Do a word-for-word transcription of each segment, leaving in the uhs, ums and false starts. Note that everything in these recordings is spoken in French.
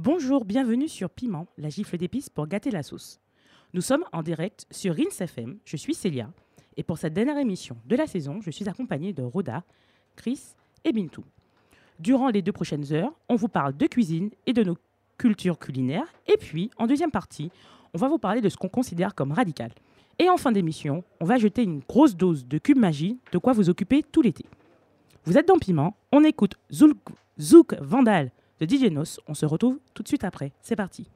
Bonjour, bienvenue sur Piment, la gifle d'épices pour gâter la sauce. Nous sommes en direct sur Rinse F M, je suis Célia, et pour cette dernière émission de la saison, je suis accompagnée de Roda, Chris et Bintou. Durant les deux prochaines heures, on vous parle de cuisine et de nos cultures culinaires, et puis, en deuxième partie, on va vous parler de ce qu'on considère comme radical. Et en fin d'émission, on va jeter une grosse dose de cube magie, de quoi vous occuper tout l'été. Vous êtes dans Piment, on écoute Zouk, Zouk Vandal de D J Noss. On se retrouve tout de suite après. C'est parti.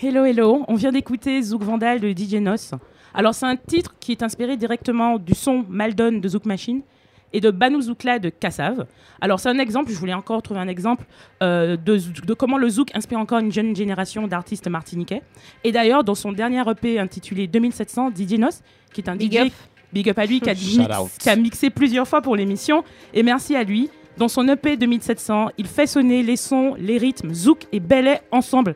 Hello, hello, on vient d'écouter Zouk Vandal de D J Noss. Alors, c'est un titre qui est inspiré directement du son Maldon de Zouk Machine et de Banou Zoukla de Kassav. Alors, c'est un exemple, je voulais encore trouver un exemple euh, de, de comment le Zouk inspire encore une jeune génération d'artistes martiniquais. Et d'ailleurs, dans son dernier E P intitulé deux mille sept cents, D J Noss, qui est un big D J, up. big up à lui, qui a, mix, qui a mixé plusieurs fois pour l'émission. Et merci à lui. Dans son E P deux mille sept cents, il fait sonner les sons, les rythmes, Zouk et Belay ensemble,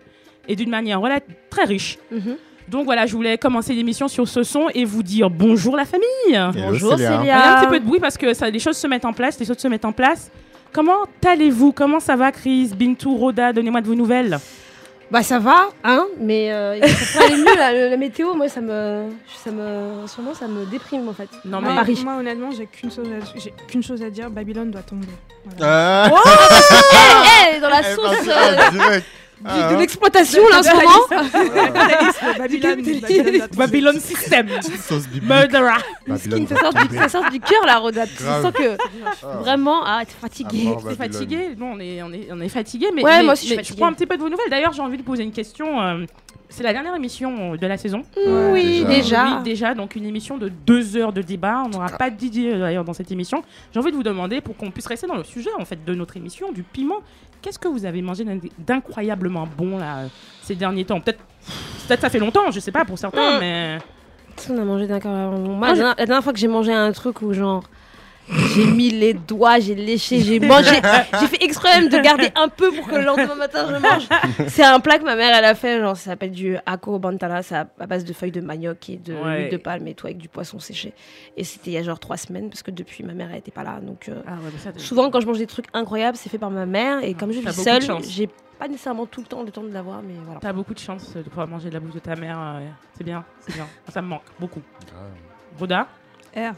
et d'une manière voilà, très riche. Mm-hmm. Donc voilà, je voulais commencer l'émission sur ce son et vous dire bonjour la famille. Hello, bonjour Célia. Célia. Il y a un petit peu de bruit parce que ça, les choses se mettent en place, les choses se mettent en place. Comment allez-vous? Comment ça va, Chris, Bintou, Roda? Donnez-moi de vos nouvelles. Bah ça va, hein, mais euh, il faut pas aller mieux, la, la, la météo, moi ça me, ça me, en ce moment ça me déprime en fait. Non mais Paris. Moi honnêtement j'ai qu'une chose, à, j'ai qu'une chose à dire, Babylone doit tomber. Voilà. Euh... Oh, elle, elle est dans la sauce. Euh... Du, ah, de l'exploitation là en ce moment. Babylone System. Murderer. Ça sort du cœur là, Roda. Tu sens que vraiment, ah, t'es fatigué. T'es fatigué. Bon, on est, on est, on est fatigué, mais, ouais, mais, moi aussi, mais je, je prends un petit peu de vos nouvelles. D'ailleurs, j'ai envie de poser une question. Euh, c'est la dernière émission de la saison. Ouais, oui, déjà. déjà. Oui, déjà. Donc une émission de deux heures de débat. On n'aura pas de D J d'ailleurs dans cette émission. J'ai envie de vous demander, pour qu'on puisse rester dans le sujet en fait de notre émission, du piment. Qu'est-ce que vous avez mangé d'incroyablement bon là ces derniers temps? Peut-être, peut-être ça fait longtemps, je sais pas pour certains, mmh. mais on a mangé d'incroyablement bon. Moi, ah, la, la dernière fois que j'ai mangé un truc où genre j'ai mis les doigts, j'ai léché, j'ai mangé. J'ai fait exprès même de garder un peu pour que le lendemain matin je mange. C'est un plat que ma mère elle a fait, genre ça s'appelle du ako bantala, c'est à base de feuilles de manioc et de ouais. huile de palme et tout avec du poisson séché. Et c'était il y a genre trois semaines parce que depuis ma mère elle était pas là, donc euh, ah ouais, bah ça, souvent quand je mange des trucs incroyables c'est fait par ma mère et ah, comme je vis seule j'ai pas nécessairement tout le temps le temps de l'avoir, mais voilà. T'as beaucoup de chance de pouvoir manger de la bouche de ta mère, euh, c'est bien, c'est bien. Ça me manque beaucoup. Roda. R.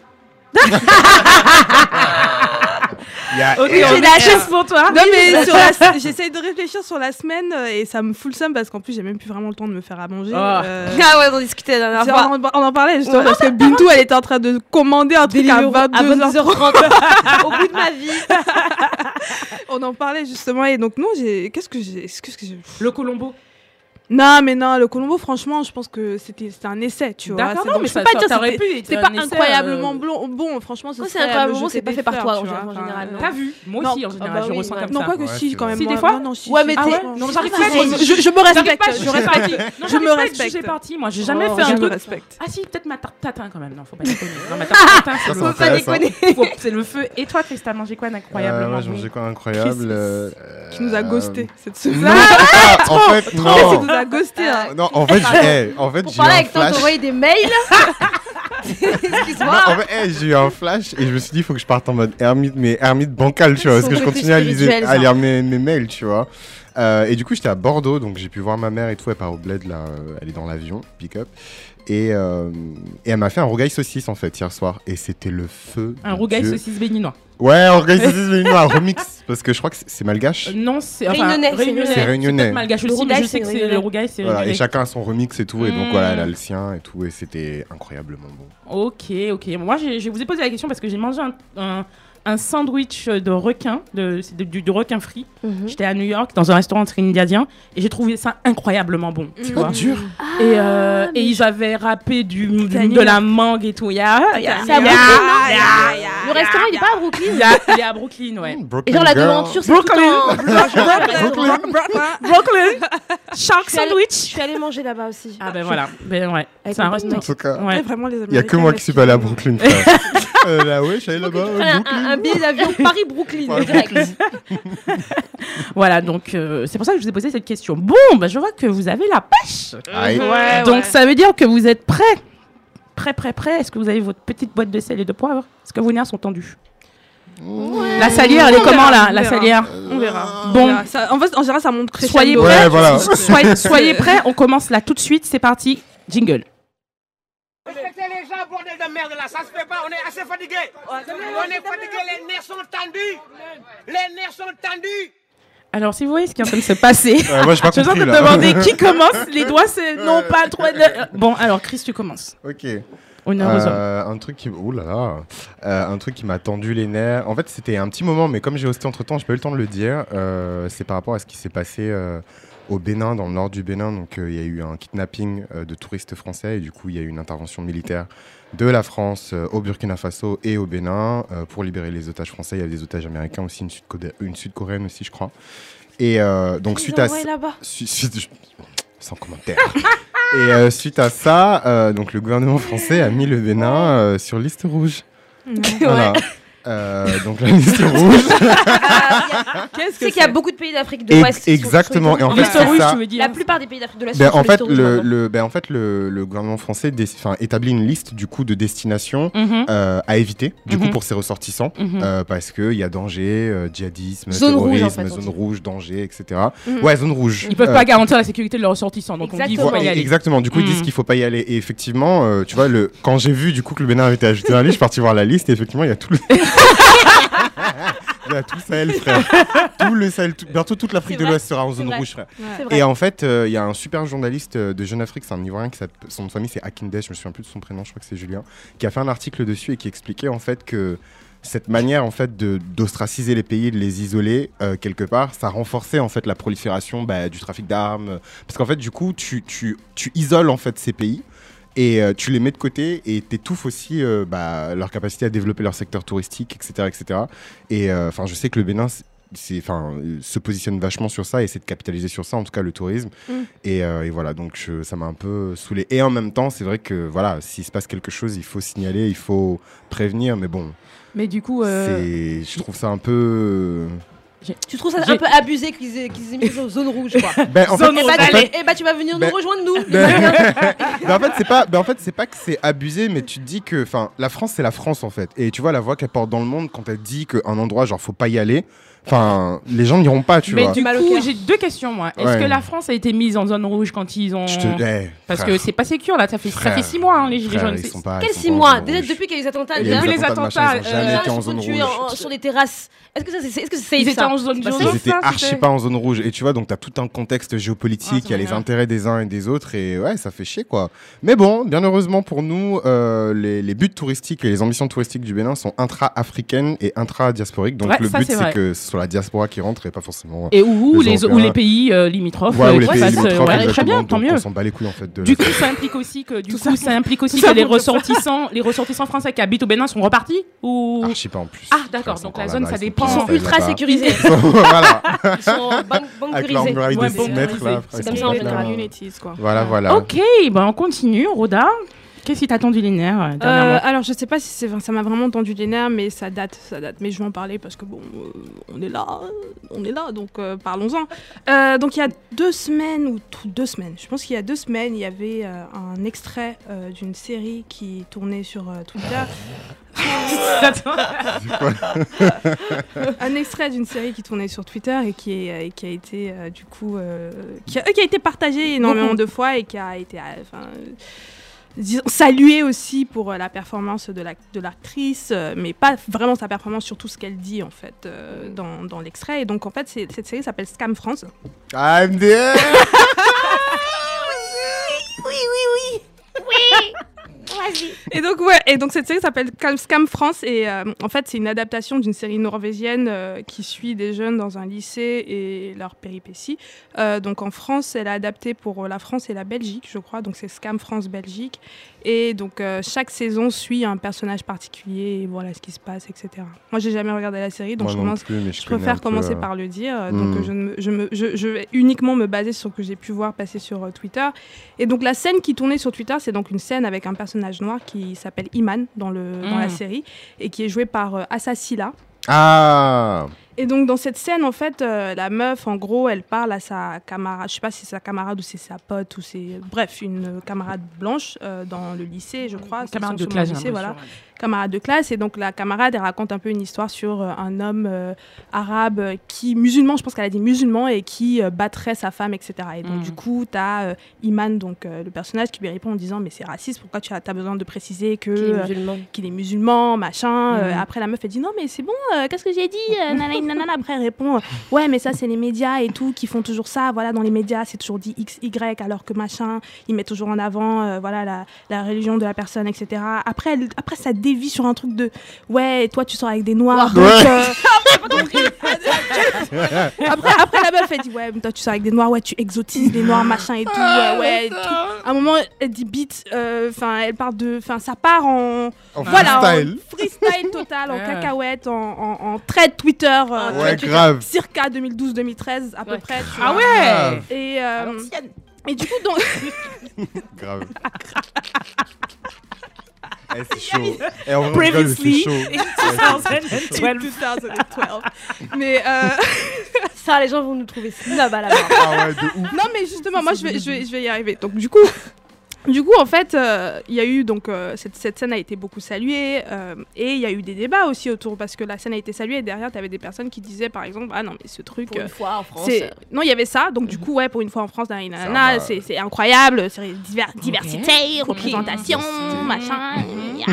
Yeah. Okay, j'ai la chance pour toi. Non, mais sur la, j'essaye de réfléchir sur la semaine et ça me fout le seum parce qu'en plus j'ai même plus vraiment le temps de me faire à manger. Oh. Euh... Ah ouais, on en discutait la dernière fois. On, on en parlait justement ouais. parce que Bintou elle était en train de commander un truc à vingt-deux heures trente. Au bout de ma vie. On en parlait justement et donc non, j'ai qu'est-ce que j'ai qu'est-ce que j'ai le Colombo. Non, mais non, le Colombo, franchement, je pense que c'était, c'était un essai, tu vois. D'accord, non, donc, mais je peux ça, pas ça, dire que c'était pas incroyablement euh... bon, franchement, c'est, oh, c'est incroyablement bon, c'est pas fait par toi, en général. T'as vu ? Moi aussi, en général, je ressens comme ça. Non, quoi que si, quand même. Si, des fois ? Ouais, mais j'arrive pas. Je me respecte. Je me respecte. J'ai parti, moi, j'ai jamais fait un truc. Ah si, peut-être ma tarte tatin, quand même. Non, faut pas déconner. Non, ma tarte tatin, faut pas déconner. C'est le feu. Et toi, Christa, mangez quoi d'incroyable ? Moi, j'ai mangé quoi d'incroyable ? Qui nous a ghosté cette semaine. En fait, non. À ghoster, hein. Non, en fait, j'ai, hey, en fait, j'ai eu un flash. T'envoyer des mails. Excuse-moi. Non, en fait, hey, j'ai eu un flash et je me suis dit, il faut que je parte en mode ermite, mais ermite bancal, tu vois, parce que je continue à, liser, à lire mes, mes mails, tu vois. Euh, et du coup, j'étais à Bordeaux, donc j'ai pu voir ma mère et tout. Elle part au bled là, elle est dans l'avion, pick-up. Et, euh, et elle m'a fait un rougail saucisse en fait hier soir et c'était le feu. Un rougail saucisse béninois. Ouais, un rougail saucisse béninois, remix parce que je crois que c'est, c'est malgache. Euh, non, c'est enfin, réunionnais, réunionnais. C'est réunionnais. C'est malgache aussi, mais je sais que c'est le rougail, c'est voilà, réunionnais. Et chacun a son remix et tout et donc mmh. voilà, elle a le sien et tout et c'était incroyablement bon. OK, OK. Moi j'ai, je vous ai posé la question parce que j'ai mangé un, un, un sandwich de requin, de, de, du, du requin frit. Mmh. J'étais à New York dans un restaurant trinidadien et j'ai trouvé ça incroyablement bon, tu mmh. vois. Dur. Ah, et euh, mais... et ils avaient râpé du, de la mangue et tout. Yeah, yeah, yeah, c'est à Brooklyn, yeah, yeah, yeah, le restaurant, yeah, il est pas à Brooklyn. Yeah, il est à Brooklyn, ouais. Brooklyn, et genre, la devanture, c'est Brooklyn. Tout Brooklyn. Brooklyn. Brooklyn. Shark sandwich. Je suis allée manger là-bas aussi. Ah, ben voilà. Ben ouais. Avec c'est un restaurant. En tout cas, ouais. Il n'y a que moi qui suis pas allée à Brooklyn. euh, là, ouais, je suis allée là-bas. Un, un billet d'avion Paris-Brooklyn, direct. Voilà, donc euh, c'est pour ça que je vous ai posé cette question. Bon, bah, je vois que vous avez la pêche. Aïe. Ouais, donc ouais. Ça veut dire que vous êtes prêts. Prêts, prêts, prêts. Est-ce que vous avez votre petite boîte de sel et de poivre ? Est-ce que vos nerfs sont tendus ? Ouais. La salière, elle est comment là ? La salière ? On verra. Bon, on verra. Ça, en fait, en général, ça monte crescendo. Soyez prêts. Ouais, voilà. soyez, soyez prêts. On commence là tout de suite. C'est parti. Jingle. Respectez les gens, bordel de merde là, ça se fait pas, on est assez fatigués. On est fatigués, les nerfs sont tendus. Les nerfs sont tendus. Alors, si vous voyez ce qui est en train de se passer, ouais, moi, j'ai pas je suis en train de demander qui commence. Les doigts, c'est non pas trop. De... Bon, alors, Chris, tu commences. Ok. Honneur aux hommes. Un truc qui, ouh là là, euh, un truc qui m'a tendu les nerfs. En fait, c'était un petit moment, mais comme j'ai hosté entre temps, j'ai pas eu le temps de le dire. Euh, c'est par rapport à ce qui s'est passé. Euh... Au Bénin, dans le nord du Bénin, donc il euh, y a eu un kidnapping euh, de touristes français et du coup il y a eu une intervention militaire de la France euh, au Burkina Faso et au Bénin euh, pour libérer les otages français. Il y a des otages américains aussi, une, sud-codé- une sud-coréenne aussi, je crois. Et euh, donc suite à ça, su- suite, sans commentaire. Et euh, suite à ça, euh, donc le gouvernement français a mis le Bénin euh, sur liste rouge. Ouais. Voilà. Euh, donc la liste rouge. Qu'est-ce que c'est, c'est qu'il y a beaucoup de pays d'Afrique de l'Ouest. Exactement. Et en fait, c'est ça. La plupart des pays d'Afrique de l'Ouest. Ben, en fait, le, le, ben, en fait, le, le gouvernement français dé- établit une liste du coup de destinations mm-hmm. euh, à éviter, du mm-hmm. coup pour ses ressortissants, mm-hmm. euh, parce que il y a danger, euh, djihadisme, zone terrorisme, rouge, en fait, zone rouge, danger, et cetera. Mm-hmm. Ouais, zone rouge. Ils peuvent euh, pas garantir la sécurité de leurs ressortissants, donc exactement. On dit faut ouais, pas y aller. Exactement. Du coup, mm. ils disent qu'il faut pas y aller. Et effectivement, euh, tu vois, le quand j'ai vu du coup que le Bénin avait été ajouté dans la liste, je suis parti voir la liste et effectivement, il y a tout le il y a tout le Sahel, frère. Tout le Sahel, tout... bientôt toute l'Afrique de l'Ouest sera en zone rouge, frère. Ouais. Et en fait, il euh, y a un super journaliste de Jeune Afrique, c'est un Ivoirien qui s'appelle, son famille c'est Akindesh, je me souviens plus de son prénom, je crois que c'est Julien, qui a fait un article dessus et qui expliquait en fait que cette manière en fait de d'ostraciser les pays, de les isoler euh, quelque part, ça renforçait en fait la prolifération bah, du trafic d'armes, parce qu'en fait du coup tu tu tu isoles en fait ces pays. Et euh, tu les mets de côté et t'étouffes aussi euh, bah, leur capacité à développer leur secteur touristique, et cetera, et cetera. Et enfin, euh, je sais que le Bénin c'est, enfin, se positionne vachement sur ça et essaie de capitaliser sur ça, en tout cas le tourisme. Mmh. Et, euh, et voilà, donc je, ça m'a un peu saoulé. Et en même temps, c'est vrai que voilà, s'il se passe quelque chose, il faut signaler, il faut prévenir, mais bon. Mais du coup, euh... c'est, je trouve ça un peu. Tu trouves ça un peu abusé qu'ils aient, qu'ils aient mis aux zones rouges, quoi. Ben, en fait, zone rouge, bah, tu, eh ben, tu vas venir ben, nous rejoindre, nous. Ben, ben, en fait, c'est pas, ben, en fait, c'est pas que c'est abusé, mais tu te dis que la France, c'est la France, en fait. Et tu vois la voix qu'elle porte dans le monde quand elle dit qu'un endroit, genre, faut pas y aller. Enfin, les gens n'iront pas, tu mais vois. Mais du mal coup, j'ai deux questions, moi. Est-ce ouais. que la France a été mise en zone rouge quand ils ont... Te... Hey, parce frère. que c'est pas sécure, là. Ça fait, frère, ça fait six mois, hein, les gilets jaunes. Quels six mois? Déjà, depuis qu'il y a eu les attentats, les, les, les attentats, ils sur des terrasses. Est-ce que ça, c'est, est-ce que c'est, ils étaient en zone rouge? Ils étaient archi pas en zone rouge. Et tu vois, donc t'as tout un contexte géopolitique, il y a les intérêts des uns et des autres, et ouais, ça fait chier, quoi. Mais bon, bien heureusement pour nous, les buts touristiques et les ambitions touristiques du Bénin sont intra-africaines et intra-diasporiques. Donc le but, c'est que sur la diaspora qui rentre et pas forcément et où les, les, ou les pays euh, limitrophes ouais, euh, les ouais, pays passe, limitrophes ouais, très bien, tant mieux. On s'en bat les couilles en fait de du coup ça implique aussi que du tout coup ça, ça implique aussi que les ressortissants les ressortissants français qui habitent au Bénin sont repartis ou ah, je sais pas en plus ah d'accord donc la zone ça dépend ils sont ultra sécurisés voilà ils sont bancarisés c'est comme ça en fait voilà voilà ok ben on continue Roda. Qu'est-ce qui t'a tendu les nerfs euh, Alors, je sais pas si c'est, ça m'a vraiment tendu les nerfs, mais ça date, ça date. Mais je vais en parler parce que bon, euh, on est là, on est là, donc euh, parlons-en. Euh, donc il y a deux semaines ou tout, deux semaines, je pense qu'il y a deux semaines, il y avait euh, un extrait euh, d'une série qui tournait sur euh, Twitter. un extrait d'une série qui tournait sur Twitter et qui, est, et qui a été euh, du coup, euh, qui, a, qui a été partagée énormément de fois et qui a été, enfin. Euh, salué aussi pour euh, la performance de, la, de l'actrice, euh, mais pas vraiment sa performance, surtout ce qu'elle dit en fait euh, dans, dans l'extrait. Et donc en fait, c'est, cette série s'appelle Skam France. Ah, M D R. Oui, oui, oui, oui, oui. Vas-y. Et donc ouais, et donc cette série s'appelle Skam France et euh, en fait c'est une adaptation d'une série norvégienne euh, qui suit des jeunes dans un lycée et leurs péripéties. Euh, donc en France, elle a adapté pour la France et la Belgique, je crois. Donc c'est Skam France Belgique et donc euh, chaque saison suit un personnage particulier et voilà ce qui se passe, et cetera. Moi j'ai jamais regardé la série, donc Moi je commence, plus, je, je préfère commencer par le dire. Euh, mmh. Donc je, me, je, me, je, je vais uniquement me baser sur ce que j'ai pu voir passer sur euh, Twitter. Et donc la scène qui tournait sur Twitter, c'est donc une scène avec un personnage noir qui s'appelle Iman dans, le, mmh. dans la série et qui est joué par euh, Assa Sylla. Ah. Et donc dans cette scène en fait euh, la meuf en gros elle parle à sa camarade, je sais pas si c'est sa camarade ou c'est sa pote ou c'est bref une camarade blanche euh, dans le lycée je crois, camarade de classe, lycée, voilà. camarade de classe et donc la camarade elle raconte un peu une histoire sur euh, un homme euh, arabe euh, qui musulman, je pense qu'elle a dit musulman et qui euh, battrait sa femme etc et donc mmh. du coup t'as euh, Iman donc euh, le personnage qui lui répond en disant mais c'est raciste pourquoi tu as, t'as besoin de préciser que, qu'il est musulman, euh, qu'il est musulman machin mmh. euh, après la meuf elle dit non mais c'est bon euh, qu'est-ce que j'ai dit euh, nanana nanana, après elle répond euh, ouais mais ça c'est les médias et tout qui font toujours ça voilà dans les médias c'est toujours dit X Y alors que machin ils mettent toujours en avant euh, voilà la, la religion de la personne etc après elle, après ça dévie sur un truc de ouais toi tu sors avec des noirs ouais. donc, euh... après après la meuf elle dit ouais mais toi tu sors avec des noirs ouais tu exotises les noirs machin et tout ouais, ouais tout. À un moment elle dit beat enfin euh, elle part de enfin ça part en, en voilà freestyle. En freestyle total en cacahuète en, en, en thread Twitter Euh, ouais, tu, grave. Circa deux mille douze deux mille treize à peu ouais. près. Ah vois. Ouais. Et euh, et du coup donc grave. Eh, c'est chaud. Eh, on previously in deux mille douze. Mais euh... ça, les gens vont nous trouver snob à la barre. Ah ouais, de ouf. Non mais justement, moi je vais je vais je vais y arriver. Donc du coup. Du coup, en fait, il euh, y a eu donc euh, cette, cette scène a été beaucoup saluée euh, et il y a eu des débats aussi autour parce que la scène a été saluée et derrière t'avais des personnes qui disaient par exemple ah non mais ce truc pour euh, une fois en France c'est... non il y avait ça donc mm-hmm. du coup ouais pour une fois en France nanana, ça, nanana, bah... c'est, c'est incroyable c'est diver- okay. diversité okay. représentation mmh. machin mmh. Yeah.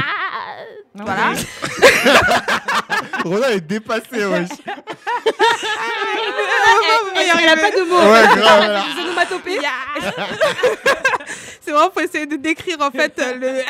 Non, voilà. Roland est dépassé, wesh. Il n'a pas de mots. Ouais, grave. Des onomatopées. C'est vraiment pour essayer de décrire en fait le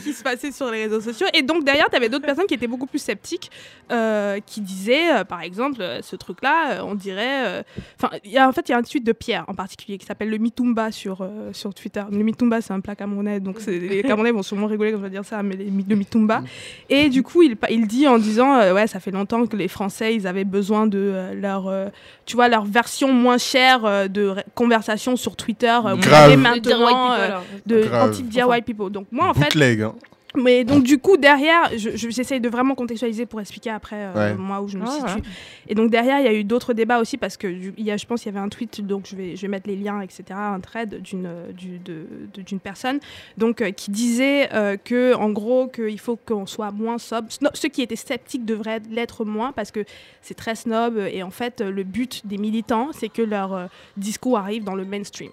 qui se passait sur les réseaux sociaux. Et donc derrière, tu avais d'autres personnes qui étaient beaucoup plus sceptiques, euh, qui disaient, euh, par exemple, euh, ce truc-là, euh, on dirait. Enfin, euh, en fait, il y a un tweet de Pierre en particulier qui s'appelle le mitumba sur euh, sur Twitter. Le mitumba, c'est un plat camerounais, donc c'est, les Camerounais vont sûrement rigoler quand je vais dire ça, mais les, le mitumba. Et du coup, il, il dit en disant euh, ouais, ça fait longtemps que les Français, ils avaient besoin de euh, leur, euh, tu vois, leur version moins chère euh, de ré- conversation sur Twitter. Euh, grave. Maintenant, de, euh, de anti-Dear White People. Donc moi, en bootleg, fait, hein. Mais donc du coup derrière, je, je, j'essaye de vraiment contextualiser pour expliquer après euh, ouais. moi où je me ah, situe. Ouais. Et donc derrière il y a eu d'autres débats aussi parce que du, il y a, je pense il y avait un tweet, donc je vais, je vais mettre les liens et cetera, un thread d'une, du, de, de, d'une personne donc euh, qui disait euh, que en gros qu'il faut qu'on soit moins snob. Sno- ceux qui étaient sceptiques devraient l'être moins parce que c'est très snob et en fait le but des militants c'est que leur euh, discours arrive dans le mainstream.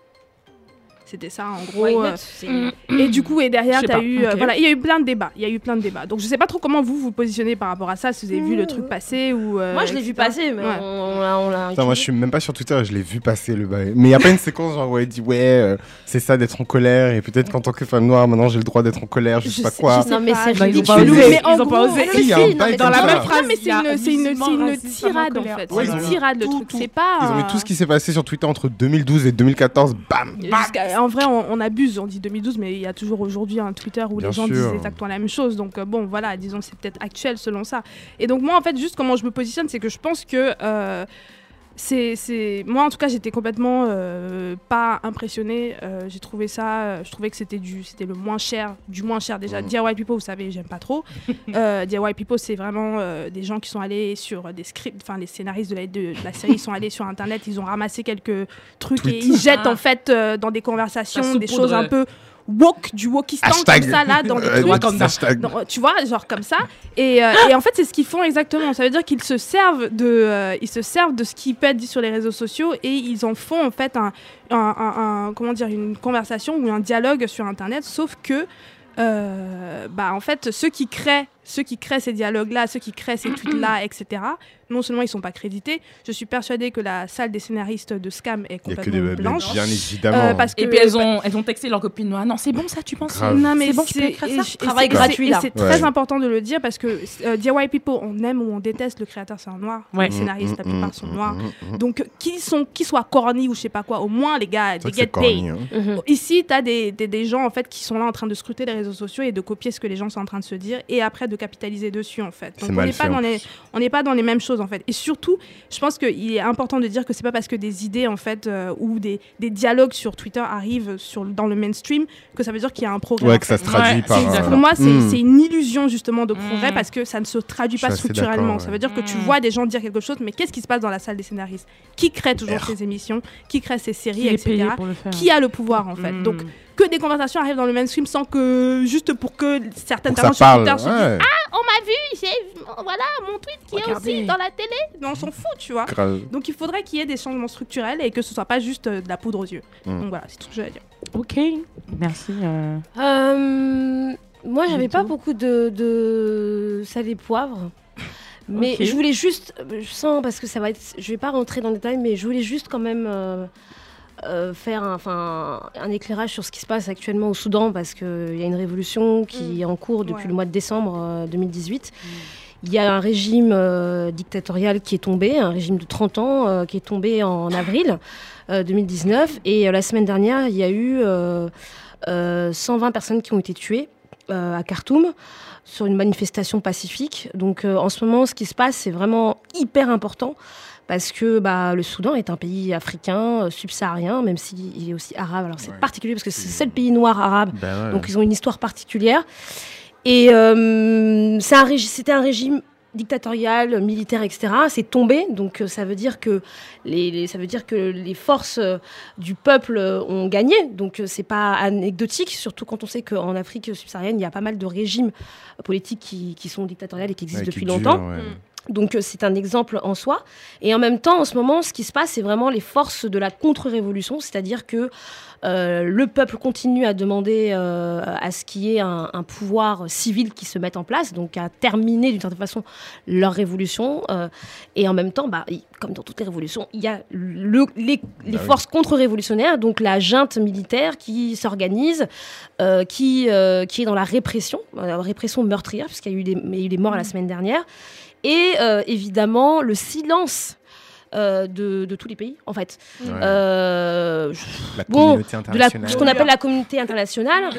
C'était ça en gros. Euh, et du coup, et derrière, t'as eu, euh, okay. voilà, il y a eu plein de débats. Il y a eu plein de débats. Donc, je sais pas trop comment vous vous positionnez par rapport à ça. Si vous avez mmh. vu le truc passer ou. Euh, moi, je l'ai vu passer, mais ouais. on, on l'a, on l'a Attends, moi, je suis même pas sur Twitter. Je l'ai vu passer le bail. Mais il y a pas une séquence genre où elle dit ouais, euh, c'est ça d'être en colère et peut-être qu'en tant que femme noire, maintenant, j'ai le droit d'être en colère. Je, je sais pas quoi. Sais, non, mais c'est bah, ils ont pas osé. Ils ont pas osé. Dans la même phrase, mais c'est une tirade en fait. C'est une tirade le truc. C'est pas. Ils ont mis tout ce qui s'est passé sur Twitter entre deux mille douze et deux mille quatorze. Bam. En vrai, on, on abuse, on dit deux mille douze, mais il y a toujours aujourd'hui un Twitter où Bien les gens sûr. disent exactement la même chose. Donc euh, bon, voilà, disons c'est peut-être actuel selon ça. Et donc moi, en fait, juste comment je me positionne, c'est que je pense que... Euh C'est, c'est... Moi en tout cas j'étais complètement euh, pas impressionnée, euh, j'ai trouvé ça, euh, je trouvais que c'était, du, c'était le moins cher, du moins cher déjà. Mmh. Dear White People, vous savez, j'aime pas trop. euh, Dear White People, c'est vraiment euh, des gens qui sont allés sur des scripts, enfin les scénaristes de la, de, de la série, ils sont allés sur internet, ils ont ramassé quelques trucs Tweet. et ils jettent ah. en fait euh, dans des conversations des choses un peu... woke, du wokistan comme ça là dans des euh, trucs, dans, tu vois genre comme ça et, euh, et en fait c'est ce qu'ils font exactement, ça veut dire qu'ils se servent de euh, ils se servent de ce qui peut être dit sur les réseaux sociaux et ils en font en fait un, un, un, un comment dire une conversation ou un dialogue sur internet, sauf que euh, bah en fait ceux qui créent ceux qui créent ces dialogues là, ceux qui créent ces tweets là, etc., non seulement ils sont pas crédités, je suis persuadée que la salle des scénaristes de Skam est complètement des, blanche bien évidemment euh, parce que et puis elles ont elles ont texté leurs copines noires. Non c'est bon ça tu penses Grave. Non mais c'est bon c'est, je peux écrire ça je, travail c'est, gratuit c'est, là. C'est très ouais. important de le dire parce que euh, Dear White People, on aime ou on déteste, le créateur c'est un noir, ouais. les scénaristes mmh, la plupart mmh, sont noirs mmh, mmh. donc qui sont qui soient corny ou je sais pas quoi, au moins les gars des get paid hein. mmh. Ici t'as des, des des gens en fait qui sont là en train de scruter les réseaux sociaux et de copier ce que les gens sont en train de se dire et après de capitaliser dessus en fait. Donc, on n'est pas dans les on n'est pas dans les mêmes choses en fait. Et surtout, je pense qu'il est important de dire que c'est pas parce que des idées en fait euh, ou des des dialogues sur Twitter arrivent sur dans le mainstream que ça veut dire qu'il y a un progrès. Ouais, que ça se traduit ouais. par. C'est, pour moi, c'est, mmh. c'est une illusion justement de progrès mmh. parce que ça ne se traduit pas structurellement. Ouais. Ça veut dire que tu vois des gens dire quelque chose, mais qu'est-ce qui se passe dans la salle des scénaristes ? Qui crée toujours Pierre. ces émissions ? Qui crée ces séries, qui et cetera. Qui a le pouvoir en fait ? mmh. Donc que des conversations arrivent dans le mainstream sans que juste pour que certaines personnes sur Twitter se disent ah on m'a vu, j'ai voilà mon tweet qui Regardez. est aussi dans la télé, mais on s'en fout tu vois. Grave. Donc il faudrait qu'il y ait des changements structurels et que ce soit pas juste euh, de la poudre aux yeux. Mm. Donc voilà, c'est tout ce que j'avais à dire. Ok, merci. Euh... Euh, moi j'avais pas beaucoup de, de sel et poivre. Mais okay. je voulais juste sans parce que ça va être, je vais pas rentrer dans le détail, mais je voulais juste quand même. Euh... Euh, faire un, un éclairage sur ce qui se passe actuellement au Soudan parce qu'il y a une révolution qui mmh. est en cours depuis ouais. le mois de décembre euh, deux mille dix-huit. Il mmh. y a un régime euh, dictatorial qui est tombé, un régime de trente ans euh, qui est tombé en avril euh, deux mille dix-neuf. Et euh, la semaine dernière, il y a eu euh, euh, cent vingt personnes qui ont été tuées euh, à Khartoum sur une manifestation pacifique. Donc euh, en ce moment, ce qui se passe, c'est vraiment hyper important. Parce que bah, le Soudan est un pays africain, euh, subsaharien, même s'il est aussi arabe. Alors c'est ouais. particulier parce que c'est le seul pays noir arabe, ben ouais. donc ils ont une histoire particulière. Et euh, c'est un régi- c'était un régime dictatorial, militaire, et cetera. C'est tombé, donc euh, ça veut dire que les, les, ça veut dire que les forces euh, du peuple euh, ont gagné. Donc euh, c'est pas anecdotique, surtout quand on sait qu'en Afrique subsaharienne, il y a pas mal de régimes politiques qui, qui sont dictatoriales et qui existent ouais, depuis qui longtemps. Durent, ouais. mmh. Donc euh, c'est un exemple en soi. Et en même temps, en ce moment, ce qui se passe, c'est vraiment les forces de la contre-révolution. C'est-à-dire que euh, le peuple continue à demander euh, à ce qu'il y ait un, un pouvoir civil qui se mette en place, donc à terminer d'une certaine façon leur révolution. Euh, et en même temps, bah, y, comme dans toutes les révolutions, il y a le, les, les forces contre-révolutionnaires, donc la junte militaire qui s'organise, euh, qui, euh, qui est dans la répression, la répression meurtrière, puisqu'il y a eu des, il y a eu des morts mmh. la semaine dernière. Et euh, évidemment, le silence euh, de, de tous les pays, en fait. Ouais. Euh, la bon, de la, ce qu'on appelle la communauté internationale.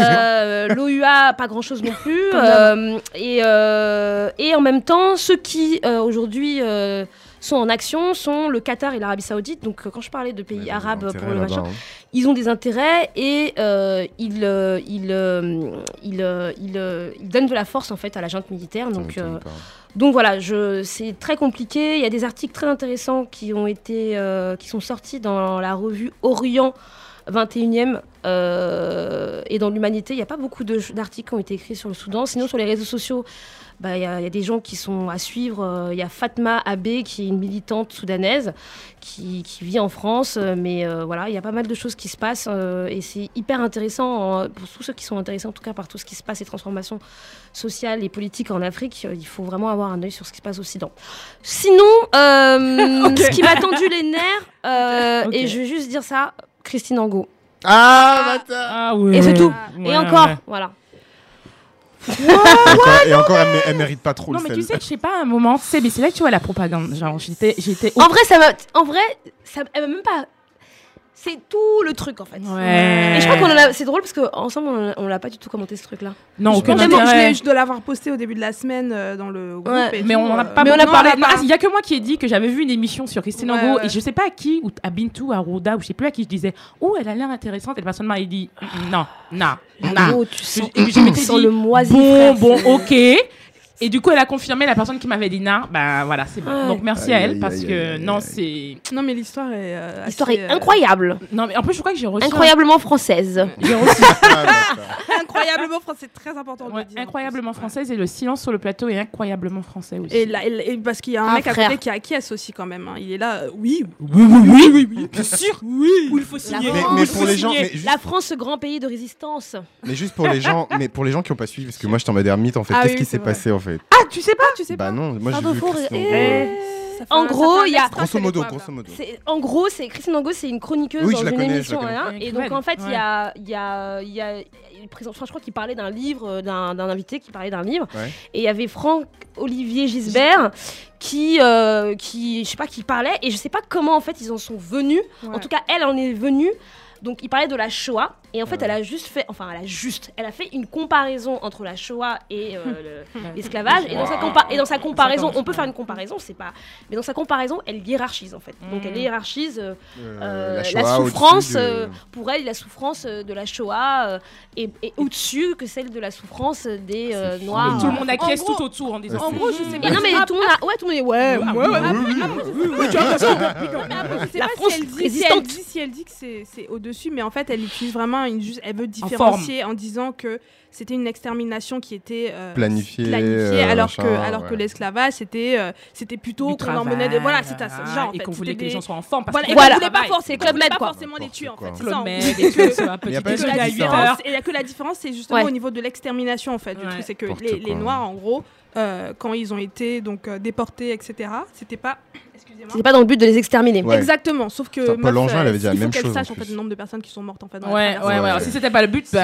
Euh, L'O U A, pas grand-chose non plus. euh, et, euh, et en même temps, ceux qui, euh, aujourd'hui, euh, sont en action, sont le Qatar et l'Arabie Saoudite. Donc quand je parlais de pays ouais, arabes pour le machin, hein. Ils ont des intérêts et euh, ils, euh, ils, euh, ils, euh, ils, euh, ils donnent de la force en fait à la junte militaire. Donc, euh, donc voilà, je, c'est très compliqué. Il y a des articles très intéressants qui ont été, euh, qui sont sortis dans la revue Orient vingt et unième euh, et dans l'Humanité. Il n'y a pas beaucoup de, d'articles qui ont été écrits sur le Soudan. Sinon, sur les réseaux sociaux, il bah, y, y a des gens qui sont à suivre. Il euh, y a Fatma Abbé, qui est une militante soudanaise, qui, qui vit en France. Mais euh, voilà, il y a pas mal de choses qui se passent. Euh, et c'est hyper intéressant, euh, pour tous ceux qui sont intéressés, en tout cas par tout ce qui se passe, les transformations sociales et politiques en Afrique. Euh, il faut vraiment avoir un œil sur ce qui se passe au Soudan. Sinon, euh, okay. Ce qui m'a tendu les nerfs, euh, okay. et je vais juste dire ça, Christine Angot. Ah, ah, ah oui. Et c'est tout. Ouais, et encore, ouais. Voilà. Wow, et encore, ouais, et encore mais... elle, mé- elle mérite pas trop. Non, le mais sel. Tu sais que je sais pas, à un moment, c'est, mais c'est là que tu vois la propagande. Genre, j'étais, j'étais. En vrai, ça m'a, en vrai, ça, elle m'a même pas. C'est tout le truc en fait. Ouais. Et je crois qu'on en a. C'est drôle parce qu'ensemble, on, on l'a pas du tout commenté ce truc-là. Non, aucun intérêt. Je dois l'avoir posté au début de la semaine euh, dans le groupe. Ouais. Et mais tout, on en a pas. Mais on a parlé. Il ah, y a que moi qui ai dit que j'avais vu une émission sur Christine Angot ouais, ouais. et je sais pas à qui, ou à Bintou, à Roda, ou je sais plus à qui je disais. Oh, elle a l'air intéressante. Et personne m'a dit non, non, non. Oh, tu sens le moisi. Bon, bon, ok. Et du coup, elle a confirmé la personne qui m'avait dit non, bah voilà, c'est bon. Ah, donc merci ah, à elle ah, parce ah, que ah, non, ah, c'est. Non, mais l'histoire est. Euh, l'histoire assez, est incroyable. Euh... Non, mais en plus, je crois que j'ai reçu. Incroyablement un... française. J'ai reçu. Incroyablement française, c'est très important ouais, de le dire. Incroyablement française ouais. Et le silence sur le plateau est incroyablement français aussi. Et, là, et, et parce qu'il y a un ah, mec frère. À côté qui acquiesce aussi quand même. Hein. Il est là, euh, oui, oui, oui, oui, oui, bien sûr, oui. Où il faut signer. Mais, mais pour les gens, mais juste... la France, ce grand pays de résistance. Mais juste pour les gens, mais pour les gens qui n'ont pas suivi, parce que moi, je t'en mets d'ermite en fait. Qu'est-ce qui s'est passé en fait? Ah, tu sais pas, tu sais bah pas. Bah non, moi ça j'ai vu Christine Angot. Et... En gros, il y a grosso modo, grosso modo. C'est... En gros, c'est Christine Angot, c'est une chroniqueuse oui, dans une connais, émission hein, et donc en fait, il ouais. y a il y a il y a enfin, je crois qu'il parlait d'un livre d'un d'un invité qui parlait d'un livre ouais. et il y avait Franck Olivier Gisbert qui euh, qui je sais pas qui parlait et je sais pas comment en fait ils en sont venus. Ouais. En tout cas, elle en est venue. Donc, il parlait de la Shoah, et en fait, ouais. elle a juste fait, enfin, elle a juste, elle a fait une comparaison entre la Shoah et euh, le, l'esclavage, et dans, wow. sa compa- et dans sa comparaison, on peut faire une comparaison, c'est pas, mais dans sa comparaison, elle hiérarchise en fait. Mmh. Donc, elle hiérarchise euh, euh, la, Shoah la souffrance, de... euh, pour elle, la souffrance de la Shoah euh, est, est au-dessus que celle de la souffrance des euh, Noirs. Et tout le monde acquiesce tout autour en disant. En gros, je sais pas. Non, mais tout le monde a. Ouais, tout le monde ouais, ouais. La France résistante. Si elle dit que c'est au-dessus. Dessus, mais en fait, elle utilise vraiment une juste. Elle veut différencier en, en disant que c'était une extermination qui était euh, planifiée, planifiée, alors machin, que alors ouais. que l'esclavage c'était euh, c'était plutôt qu'on emmenait des voilà c'est ça genre en et fait, qu'on voulait des... que les gens soient en forme parce voilà, qu'on voilà. voulait pas forcer Club Med quoi forcément les tuer en fait c'est ça il y a pas que la différence c'est justement au niveau de l'extermination en fait du truc c'est que les Noirs en gros quand ils ont été donc déportés etc c'était pas Excusez-moi. C'était pas dans le but de les exterminer. Ouais. Exactement, sauf que meuf, Paul Langin, elle avait dit la même chose. Il faut qu'elle sache en fait le nombre de personnes qui sont mortes en fait. Dans ouais, ouais, ouais, ouais. Si c'était pas le but, bah...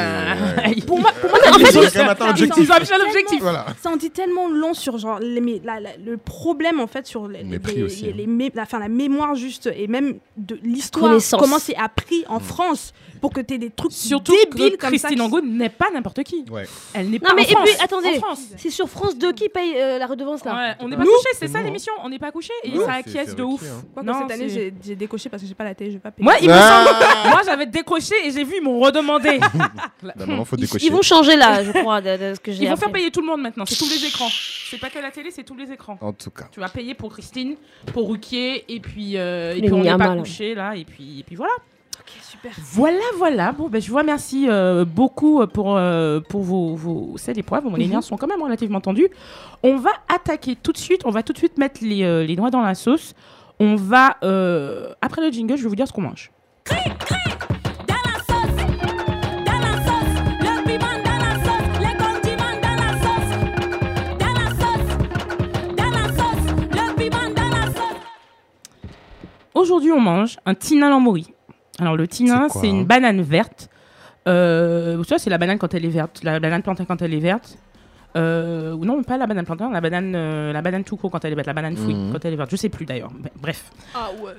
ouais. pour moi, pour moi, en fait, ils ont atteint l'objectif. Ils Ça en dit tellement long sur genre les, la, la, le problème en fait sur les, les, les, aussi, les, hein. les mé, la, enfin, la mémoire juste et même de l'histoire. Comment c'est appris en France pour que t'aies des trucs surtout débiles comme ça. Christine Angot n'est pas n'importe qui. Elle n'est pas en France. Non mais et puis attendez, c'est sur France deux qui paye la redevance là. On n'est pas couché, c'est ça l'émission. On n'est pas couché. C'est, c'est de ouf. Hein. Quoi, non, cette année, j'ai, j'ai décoché parce que j'ai pas la télé, j'ai pas payé. Moi, il ah me semble. Moi, j'avais décoché et j'ai vu, ils m'ont redemandé. Bah, maintenant, faut décocher. Ils, ils vont changer là, je crois. De, de ce que j'ai ils vont après. Faire payer tout le monde maintenant. C'est tous les écrans. C'est pas que la télé, c'est tous les écrans. En tout cas. Tu vas payer pour Christine, pour Ruquier, et puis, euh, et puis on n'est pas couché là, et puis, et puis voilà. Okay, super. Voilà, voilà. Bon, ben, je vous remercie euh, beaucoup pour, euh, pour vos, vos celles et poivres. Bon, mm-hmm. Les liens sont quand même relativement tendus. On va attaquer tout de suite. On va tout de suite mettre les, euh, les doigts dans la sauce. On va, euh, après le jingle, je vais vous dire ce qu'on mange. Cric, cric, dans la sauce, dans la sauce, le piment dans la sauce, les condiments dans la sauce, dans la sauce, dans la sauce, le piment dans la sauce. Aujourd'hui, on mange un tina lambouri. Alors, le tinin, c'est, c'est une banane verte. Euh, tu vois, c'est la banane quand elle est verte. La banane plantain quand elle est verte. Euh, non, pas la banane plantain, la banane, euh, la banane tout court quand elle est verte. La banane fruit mmh. quand elle est verte. Je sais plus d'ailleurs. Bref. Ah ouais.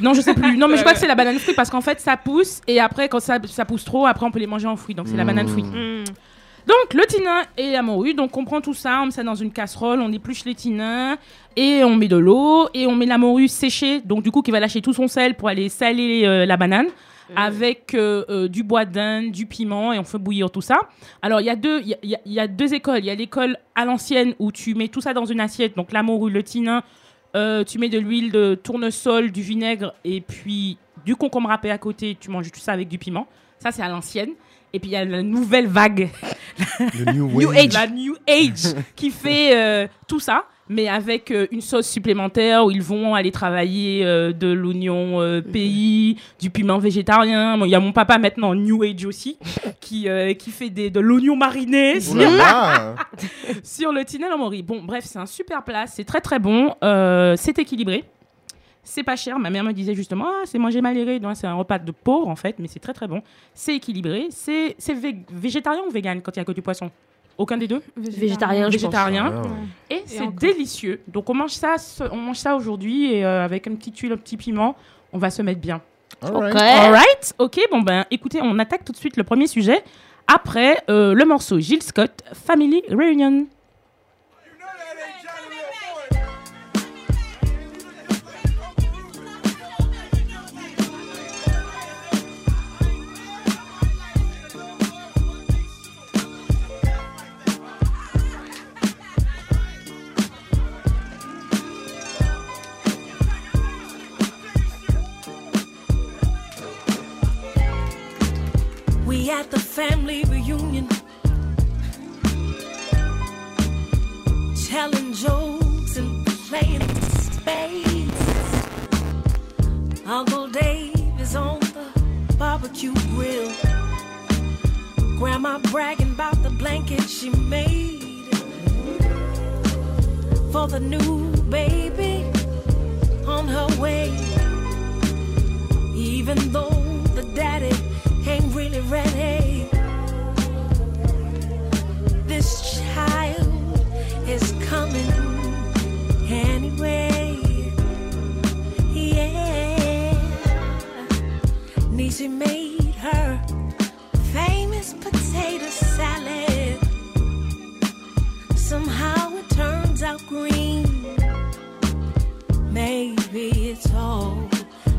Non, je sais plus. Non, mais je crois que c'est la banane fruit parce qu'en fait, ça pousse. Et après, quand ça, ça pousse trop, après, on peut les manger en fruit. Donc, c'est mmh. la banane fruit. Mmh. Donc le tinin et la morue, donc on prend tout ça, on met ça dans une casserole, on épluche les tinins et on met de l'eau et on met la morue séchée, donc du coup qui va lâcher tout son sel pour aller saler euh, la banane. Mmh. Avec euh, euh, du bois d'Inde, du piment, et on fait bouillir tout ça. Alors, il y a deux, il y a, y a deux écoles. Il y a l'école à l'ancienne où tu mets tout ça dans une assiette, donc la morue, le tinin, euh, tu mets de l'huile de tournesol, du vinaigre, et puis du concombre râpé à côté, tu manges tout ça avec du piment. Ça, c'est à l'ancienne. Et puis, il y a la nouvelle vague, le new, new Age, la New Age, qui fait euh, tout ça. Mais avec euh, une sauce supplémentaire où ils vont aller travailler euh, de l'oignon euh, pays, du piment végétarien. Il bon, y a mon papa maintenant, New Age aussi, qui, euh, qui fait des, de l'oignon mariné sur, sur le tinin à la morue. Bon, bref, c'est un super plat, c'est très très bon, euh, c'est équilibré, c'est pas cher. Ma mère me disait justement, ah, c'est manger maléré, c'est un repas de pauvre en fait, mais c'est très très bon, c'est équilibré, c'est, c'est vég- végétarien ou vegan quand il n'y a que du poisson? Aucun des deux ? Végétarien, Végétarien, je pense. Végétarien. Et, et c'est encore délicieux. Donc, on mange ça, on mange ça aujourd'hui et euh, avec une petite huile, un petit piment, on va se mettre bien. All right. Okay. All right. OK, bon, ben, écoutez, on attaque tout de suite le premier sujet. Après, euh, le morceau Jill Scott, Family Reunion. At the family reunion, telling jokes and playing spades. Uncle Dave is on the barbecue grill. Grandma bragging about the blanket she made for the new baby on her way. Even though the daddy ain't really ready, this child is coming anyway. Yeah, Niecy made her famous potato salad. Somehow it turns out green. Maybe it's all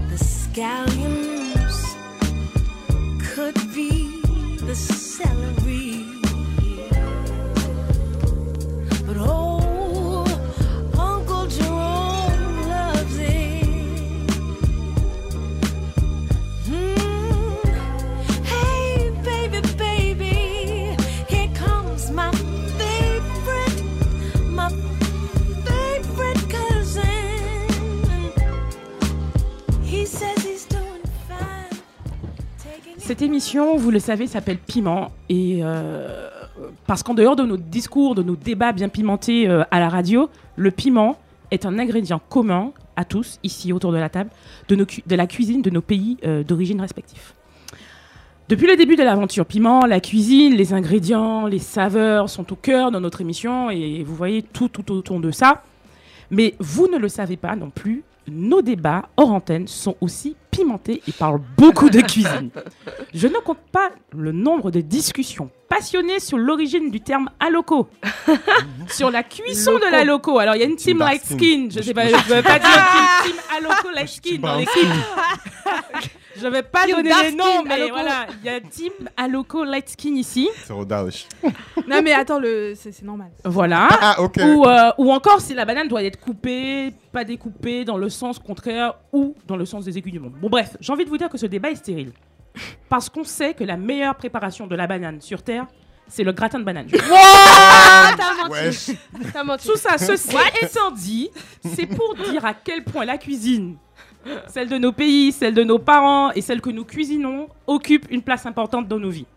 the scallions, could be the celery, but oh, Uncle Jerome loves it. Mm. Hey, baby, baby, here comes my favorite, my favorite cousin. He says he's doing. Cette émission, vous le savez, s'appelle Piment. Et euh, parce qu'en dehors de nos discours, de nos débats bien pimentés euh, à la radio, le piment est un ingrédient commun à tous, ici autour de la table, de, nos cu- de la cuisine de nos pays euh, d'origine respectifs. Depuis le début de l'aventure Piment, la cuisine, les ingrédients, les saveurs sont au cœur de notre émission. Et vous voyez tout, tout autour de ça. Mais vous ne le savez pas non plus, nos débats hors antenne sont aussi pimentés et parlent beaucoup de cuisine. Je ne compte pas le nombre de discussions passionnées sur l'origine du terme aloco, sur la cuisson loco de l'aloco. Alors, il y a une team light skin. skin. Je ne veux pas dire team aloco light skin dans l'équipe. Je ne vais pas team donner les noms, mais aloco. Voilà. Il y a team aloco light skin ici. C'est Rodash. Non, mais attends, le... c'est, c'est normal. Voilà. Ah, ah, okay. Ou, euh, ou encore, si la banane doit être coupée, pas découpée, dans le sens contraire ou dans le sens des aiguilles du monde. Bon, bref, j'ai envie de vous dire que ce débat est stérile. Parce qu'on sait que la meilleure préparation de la banane sur Terre, c'est le gratin de banane. Wouah, t'as menti. T'as menti. Tout ça, ceci étant dit, c'est pour dire à quel point la cuisine, celle de nos pays, celle de nos parents et celle que nous cuisinons, occupe une place importante dans nos vies.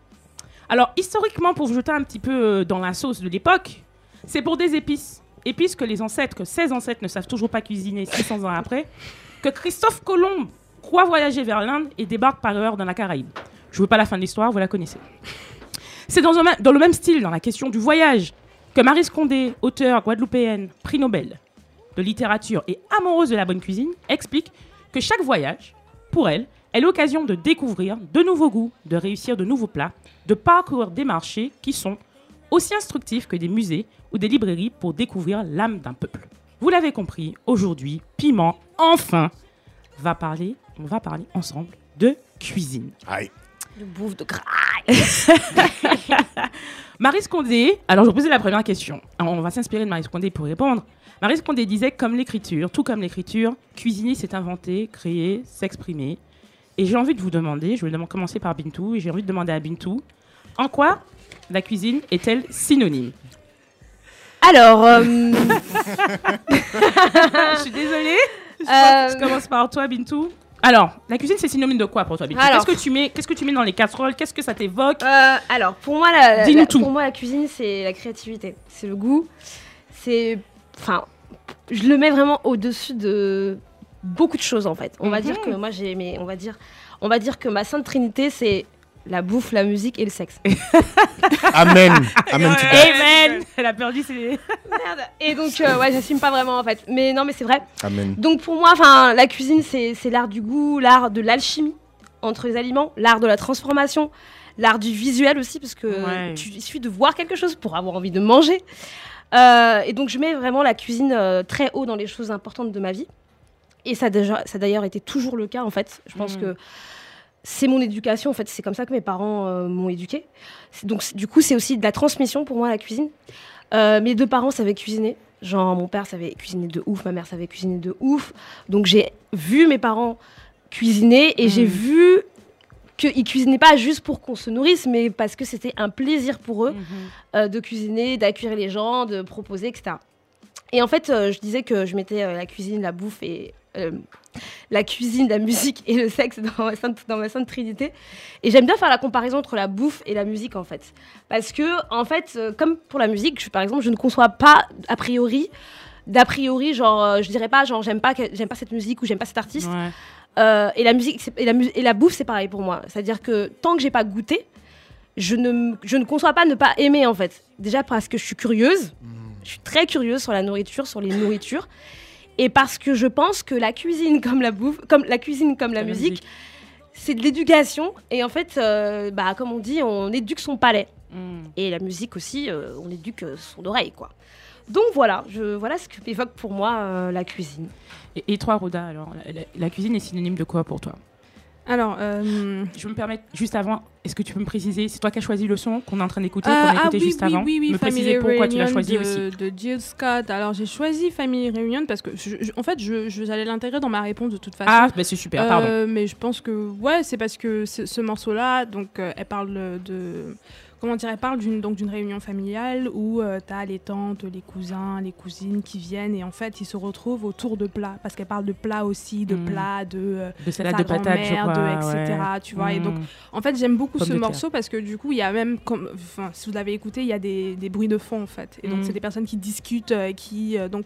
Alors, historiquement, pour vous jeter un petit peu dans la sauce de l'époque, c'est pour des épices. Épices que les ancêtres, que seize ancêtres ne savent toujours pas cuisiner six cents ans après, que Christophe Colomb croit voyager vers l'Inde et débarque par erreur dans la Caraïbe. Je ne veux pas la fin de l'histoire, vous la connaissez. C'est dans, un, dans le même style, dans la question du voyage, que Maryse Condé, auteure guadeloupéenne, prix Nobel de littérature et amoureuse de la bonne cuisine, explique que chaque voyage, pour elle, est l'occasion de découvrir de nouveaux goûts, de réussir de nouveaux plats, de parcourir des marchés qui sont, aussi instructif que des musées ou des librairies pour découvrir l'âme d'un peuple. Vous l'avez compris, aujourd'hui, Piment, enfin, va parler, on va parler ensemble de cuisine. Aïe. De bouffe, de graille. Maryse Condé, alors je vous posais la première question. Alors, on va s'inspirer de Maryse Condé pour répondre. Maryse Condé disait, comme l'écriture, tout comme l'écriture, cuisiner, c'est inventer, créer, s'exprimer. Et j'ai envie de vous demander, je vais commencer par Bintou, et j'ai envie de demander à Bintou, en quoi la cuisine est-elle synonyme ? Alors... Euh... je suis désolée, je, euh... je commence par toi, Bintou. Alors, la cuisine, c'est synonyme de quoi pour toi, Bintou ? Qu'est-ce que tu mets, qu'est-ce que tu mets dans les casseroles ? Qu'est-ce que ça t'évoque ? euh, Alors, pour moi, la, la, pour moi, la cuisine, c'est la créativité, c'est le goût, c'est... Enfin, je le mets vraiment au-dessus de... beaucoup de choses en fait. On va mmh. dire que moi j'ai aimé, on va dire, on va dire que ma Sainte Trinité c'est la bouffe, la musique et le sexe. Amen. Amen. Amen. Elle a perdu ses... Merde. Et donc euh, ouais, j'assume pas vraiment en fait. Mais non mais c'est vrai. Amen. Donc pour moi enfin la cuisine c'est c'est l'art du goût, l'art de l'alchimie entre les aliments, l'art de la transformation, l'art du visuel aussi parce que ouais. tu, il suffit de voir quelque chose pour avoir envie de manger. Euh, et donc je mets vraiment la cuisine euh, très haut dans les choses importantes de ma vie. Et ça, déjà, ça a d'ailleurs été toujours le cas, en fait. Je pense mmh. que c'est mon éducation, en fait. C'est comme ça que mes parents euh, m'ont éduquée. C'est, donc, c'est, du coup, c'est aussi de la transmission, pour moi, la cuisine. Euh, mes deux parents savaient cuisiner. Genre, mon père savait cuisiner de ouf, ma mère savait cuisiner de ouf. Donc, j'ai vu mes parents cuisiner et mmh. j'ai vu qu'ils cuisinaient pas juste pour qu'on se nourrisse, mais parce que c'était un plaisir pour eux mmh. euh, de cuisiner, d'accueillir les gens, de proposer, et cetera. Et en fait, euh, je disais que je mettais euh, la cuisine, la bouffe et... Euh, la cuisine, la musique et le sexe dans ma, sainte, dans ma Sainte Trinité. Et j'aime bien faire la comparaison entre la bouffe et la musique en fait. Parce que, en fait, euh, comme pour la musique, je, par exemple, je ne conçois pas a priori, d'a priori, genre, euh, je dirais pas, genre, j'aime pas, j'aime pas cette musique ou j'aime pas cet artiste. Ouais. Euh, et, la musique, et, la, et la bouffe, c'est pareil pour moi. C'est-à-dire que tant que j'ai pas goûté, je ne, je ne conçois pas ne pas aimer en fait. Déjà parce que je suis curieuse, mmh. je suis très curieuse sur la nourriture, sur les nourritures. Et parce que je pense que la cuisine comme la bouffe, comme la cuisine comme la, la musique, musique, c'est de l'éducation. Et en fait, euh, bah, comme on dit, on éduque son palais. Mm. Et la musique aussi, euh, on éduque son oreille, quoi. Donc voilà, je, voilà ce que m'évoque pour moi euh, la cuisine. Et, et toi, Roda, alors, la, la, la cuisine est synonyme de quoi pour toi ? Alors, euh... je me permets juste avant, est-ce que tu peux me préciser, c'est toi qui as choisi le son qu'on est en train d'écouter, euh, qu'on a écouté ah, oui, juste oui, avant, oui, oui, me Family préciser pourquoi Reunion tu l'as choisi de, aussi. De Jill Scott. Alors j'ai choisi Family Reunion parce que, je, je, en fait, je, je, j'allais l'intégrer dans ma réponse de toute façon. Ah, bah c'est super, euh, pardon. Mais je pense que, ouais, c'est parce que c'est, ce morceau-là, donc, euh, elle parle de, comment dire, elle parle d'une, donc, d'une réunion familiale où euh, t'as les tantes, les cousins, les cousines qui viennent et en fait, ils se retrouvent autour de plats parce qu'elle parle de plats aussi, de mmh. plats, de, euh, de salade de patates, je crois, de, et cetera. Ouais. Tu vois, mmh. et donc, en fait, j'aime beaucoup ce morceau parce que du coup il y a même comme, enfin si vous l'avez écouté il y a des, des bruits de fond en fait et donc mm. c'est des personnes qui discutent euh, qui euh, donc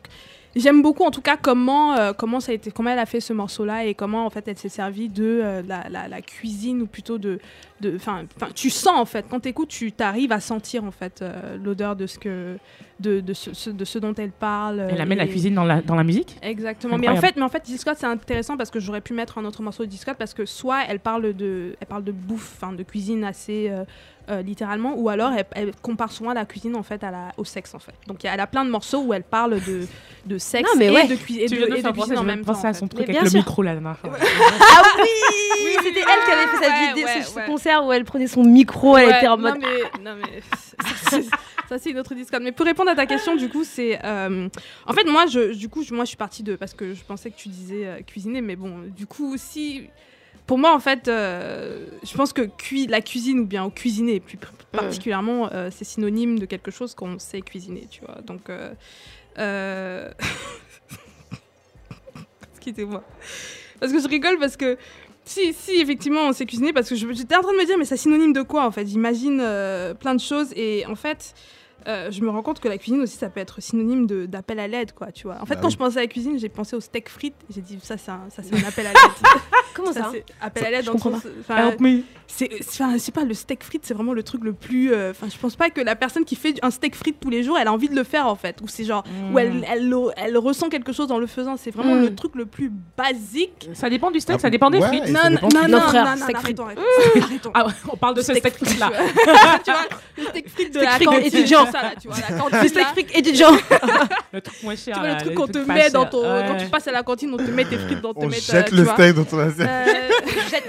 j'aime beaucoup en tout cas comment euh, comment ça a été comment elle a fait ce morceau là et comment en fait elle s'est servie de euh, la, la la cuisine ou plutôt de de enfin tu sens en fait quand t'écoutes tu t'arrives à sentir en fait euh, l'odeur de ce que de de ce, ce de ce dont elle parle euh, elle amène et... la cuisine dans la dans la musique exactement incroyable. mais en fait mais en fait Jill Scott c'est intéressant parce que j'aurais pu mettre un autre morceau de Jill Scott parce que soit elle parle de elle parle de bouffe enfin de cuisine assez euh, Euh, littéralement, ou alors elle, elle compare souvent la cuisine en fait à la, au sexe en fait. Donc elle a plein de morceaux où elle parle de, de sexe non, mais et, ouais. de cui- et de, et de cuisine en même temps. Je pensais à son truc avec le sûr. micro là. Ah oui, oui c'était ah, elle qui avait fait cette ouais, vidéo, ouais, ce, ouais. ce concert où elle prenait son micro, ouais, elle était en mode. Non mais, non, mais ça, c'est, ça c'est une autre discorde. Mais pour répondre à ta question, du coup c'est, euh, en fait moi je, du coup je, moi je suis partie de parce que je pensais que tu disais euh, cuisiner, mais bon du coup si. Pour moi, en fait, euh, je pense que cu- la cuisine ou bien cuisiner, plus pr- particulièrement, euh, c'est synonyme de quelque chose qu'on sait cuisiner, tu vois. Donc, euh, euh... excusez-moi, parce que je rigole parce que si, si, effectivement, on sait cuisiner parce que je, j'étais en train de me dire, mais c'est synonyme de quoi en fait ? J'imagine euh, plein de choses et en fait. euh, je me rends compte que la cuisine aussi, ça peut être synonyme de, d'appel à l'aide, quoi, tu vois. En fait, bah quand oui. je pensais à la cuisine, j'ai pensé au steak frites, et j'ai dit, ça, c'est un, ça, c'est un appel à l'aide. Comment ça, ça c'est appel ça, à l'aide dans le sens... Enfin, c'est, enfin, je sais pas, le steak frites, c'est vraiment le truc le plus... Enfin, euh, je pense pas que la personne qui fait un steak frites tous les jours, elle a envie de le faire, en fait. Ou c'est genre, mm. où elle, elle, elle, elle ressent quelque chose en le faisant. C'est vraiment mm. le truc le plus basique. Ça dépend du steak, ah, ça dépend des ouais, frites. Non, non, non, non, frère, non, steak frites. Arrêtons. Ah ouais, on parle de ce steak frites-là. Tu vois, le steak frites de la cantine. Étudiant. Le steak frites étudiant. Le truc moins cher. Tu vois, le truc qu'on te met dans ton... Quand tu passes à la cantine, on te met tes frites dans ton... On jette le steak dans ton assiette.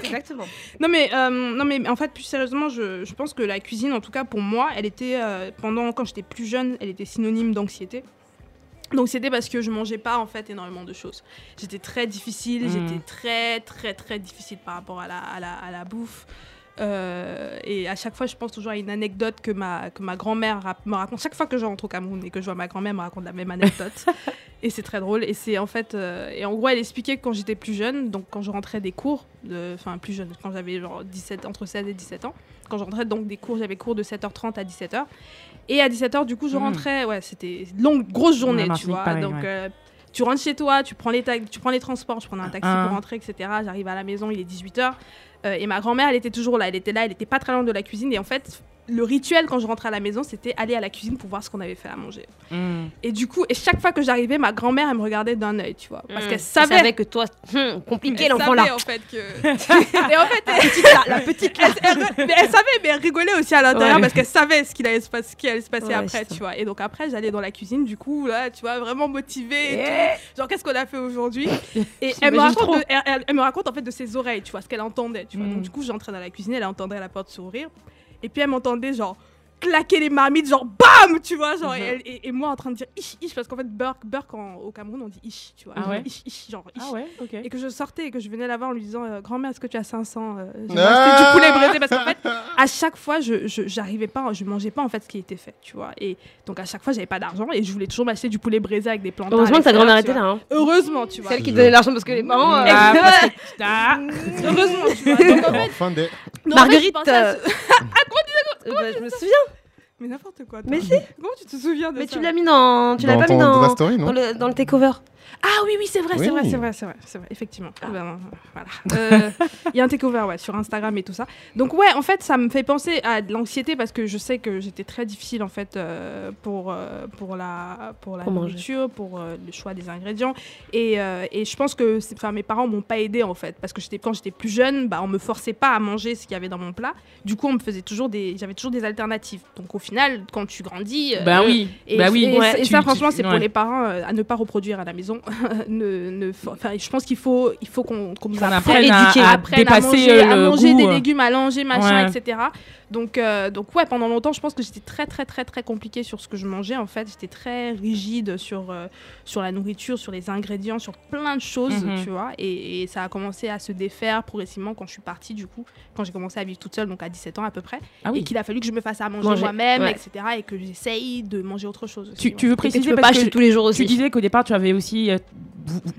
Exactement. Non mais, euh, non mais en fait plus sérieusement je, je pense que la cuisine en tout cas pour moi elle était euh, pendant quand j'étais plus jeune elle était synonyme d'anxiété. Donc c'était parce que je mangeais pas en fait énormément de choses. J'étais très difficile, mmh. j'étais très très très difficile par rapport à la, à la, à la bouffe. Euh, et à chaque fois je pense toujours à une anecdote que ma, que ma grand-mère rap- me raconte chaque fois que je rentre au Cameroun et que je vois ma grand-mère me raconte la même anecdote et c'est très drôle et c'est en fait euh, et en gros elle expliquait que quand j'étais plus jeune donc quand je rentrais des cours enfin plus jeune quand j'avais genre dix-sept, entre seize et dix-sept ans quand je rentrais donc des cours j'avais cours de sept heures trente à dix-sept heures et à dix-sept heures du coup je rentrais mmh. ouais c'était une longue grosse journée ouais, tu vois pareil, donc ouais. euh, tu rentres chez toi tu prends les, ta- tu prends les transports je prenais un taxi ah. pour rentrer et cetera j'arrive à la maison il est dix-huit heures. Euh, et ma grand-mère, elle était toujours là, elle était là, elle était pas très loin de la cuisine. Et en fait, le rituel quand je rentrais à la maison, c'était aller à la cuisine pour voir ce qu'on avait fait à manger. Mmh. Et du coup, et chaque fois que j'arrivais, ma grand-mère, elle me regardait d'un œil, tu vois. Parce mmh. qu'elle savait... Elle savait que toi, hum, compliqué elle l'enfant là. Elle savait en fait que... et en fait, elle... la petite là, la petite là. Elle, elle, mais elle savait, mais elle rigolait aussi à l'intérieur ouais. parce qu'elle savait ce, qu'il allait se passer, ce qui allait se passer ouais, après, tu vois. Et donc après, j'allais dans la cuisine, du coup, là, tu vois, vraiment motivée. Et tout. Genre, qu'est-ce qu'on a fait aujourd'hui ? Et elle me, raconte de, elle, elle, elle me raconte en fait de ses oreilles, tu vois, ce qu'elle entendait. Tu vois. Mmh. Donc du coup, j'entrais dans la cuisine, elle entendait la porte s'ouvrir. Et puis elle m'entendait genre claquer les marmites, genre BAM, tu vois, genre, mm-hmm. et, elle, et, et moi en train de dire ish, ish, parce qu'en fait, Burke, Burke en, au Cameroun, on dit ish, tu vois, ah ouais. ish, ish, genre ish. Ah ouais, okay. Et que je sortais et que je venais la voir en lui disant, euh, grand-mère, est-ce que tu as cinq cents euh, j'ai acheté du poulet braisé, parce qu'en fait, à chaque fois, je, je, j'arrivais pas, je mangeais pas en fait ce qui était fait, tu vois, et donc à chaque fois, j'avais pas d'argent et je voulais toujours m'acheter du poulet braisé avec des plantains. Heureusement que ta grand-mère était là, hein. Heureusement, tu vois. Celle qui donnait l'argent parce que les parents. Heureusement, tu vois. Enfin, des. Marguerite. Je me souviens. Mais n'importe quoi. Toi. Mais si. Comment tu te souviens de mais ça ? Mais tu l'as mis dans, tu dans l'as pas ton, mis dans, dans, story, dans le dans le takeover. Ah oui oui c'est vrai oui. c'est vrai c'est vrai c'est vrai c'est vrai effectivement. Ah. Ben, voilà. Euh, il y a un takeover ouais sur Instagram et tout ça. Donc ouais en fait ça me fait penser à de l'anxiété parce que je sais que j'étais très difficile en fait euh, pour euh, pour la pour la pour nourriture manger. Pour euh, le choix des ingrédients et euh, et je pense que enfin mes parents m'ont pas aidée en fait parce que j'étais quand j'étais plus jeune bah on me forçait pas à manger ce qu'il y avait dans mon plat. Du coup on me faisait toujours des j'avais toujours des alternatives. Donc au final quand tu grandis euh, bah oui et, bah oui et, ouais, et, tu, et ça tu, franchement tu, c'est ouais. pour les parents euh, à ne pas reproduire à la maison. ne, ne, je pense qu'il faut, il faut qu'on, qu'on nous apprenne éduquer, à, à, à dépasser à manger, le à manger goût. Des légumes, à langer, machin, ouais. et cetera. Donc, euh, donc ouais, pendant longtemps, je pense que j'étais très, très, très, très compliquée sur ce que je mangeais. En fait, j'étais très rigide sur euh, sur la nourriture, sur les ingrédients, sur plein de choses, mm-hmm. tu vois. Et, et ça a commencé à se défaire progressivement quand je suis partie, du coup, quand j'ai commencé à vivre toute seule, donc à dix-sept ans à peu près, ah oui. et qu'il a fallu que je me fasse à manger, manger. moi-même, ouais. et cetera. Et que j'essaye de manger autre chose. Aussi, tu, tu veux préciser tu peux parce pas que tous les jours aussi. Tu disais qu'au départ, tu avais aussi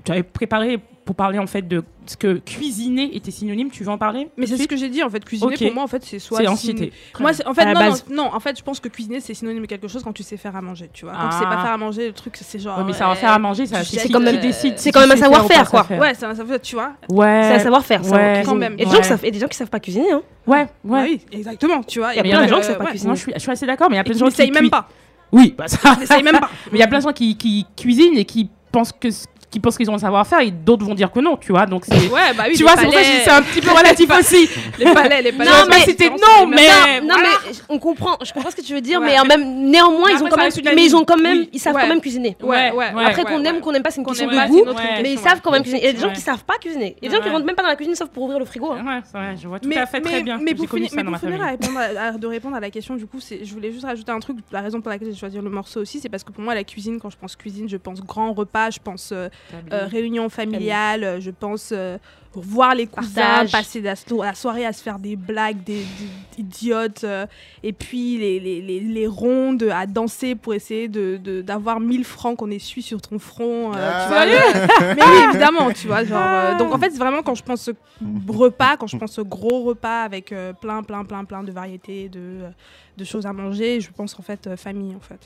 tu avais préparé pour parler en fait de ce que cuisiner était synonyme, tu veux en parler ? Mais c'est ce que j'ai dit en fait, cuisiner okay. pour moi en fait c'est soit c'est anxiété. Sin... Moi c'est, en fait non, non non en fait je pense que cuisiner c'est synonyme de quelque chose quand tu sais faire à manger, tu vois. Quand ah. tu sais pas faire à manger le truc c'est genre ouais, mais ça va euh, faire à manger ça c'est, c'est quand même décide, c'est quand même un savoir-faire quoi. Faire. Ouais, c'est un savoir-faire, tu vois. Ouais. C'est un savoir-faire ça ouais. quand même. Et des gens qui savent et des gens qui savent pas cuisiner hein. Ouais, ouais. Exactement, tu vois. Il y a plein de gens qui savent pas cuisiner. Moi je suis je suis assez d'accord mais il y a plein de gens qui savent même pas. Oui, bah ça savent même pas. Mais il y a plein de gens qui qui cuisinent et qui pensent que qui pensent qu'ils ont un savoir-faire et d'autres vont dire que non, tu vois. Donc c'est, ouais, bah oui, tu vois, palais. C'est pour ça que c'est un petit peu relatif aussi. Les palais, les palais. Non, mais c'était non, mais non, voilà. mais on comprend. Je comprends ce que tu veux dire, ouais. mais en même néanmoins mais ils ont quand même, mais ils ont quand même, oui. ils savent ouais. quand même cuisiner. Ouais, ouais. ouais. Après ouais, qu'on aime, ouais. qu'on n'aime pas, c'est une qu'on question de pas, goût, ouais. mais ils savent quand même cuisiner. Il y a des gens qui savent pas cuisiner. Il y a des gens qui rentrent même pas dans la cuisine sauf pour ouvrir le frigo. Ouais, c'est vrai. Je vois tout à fait très bien. Mais pour finir, de répondre à la question, du coup, c'est, je voulais juste rajouter un truc. La raison pour laquelle j'ai choisi le morceau aussi, c'est parce que pour moi, la cuisine, quand je pense cuisine, je pense grand repas, je pense euh, réunions familiales, euh, je pense, euh, voir les cousins, passer la, so- la soirée à se faire des blagues, des, des idiotes, euh, et puis les, les, les, les rondes à danser pour essayer de, de, d'avoir mille francs qu'on essuie sur ton front. Euh, ah. Tu vois, ah. Mais oui, évidemment, tu vois. Genre, euh, donc en fait, c'est vraiment quand je pense au repas, quand je pense au gros repas avec euh, plein, plein, plein, plein de variétés, de, de choses à manger, je pense en fait euh, famille, en fait.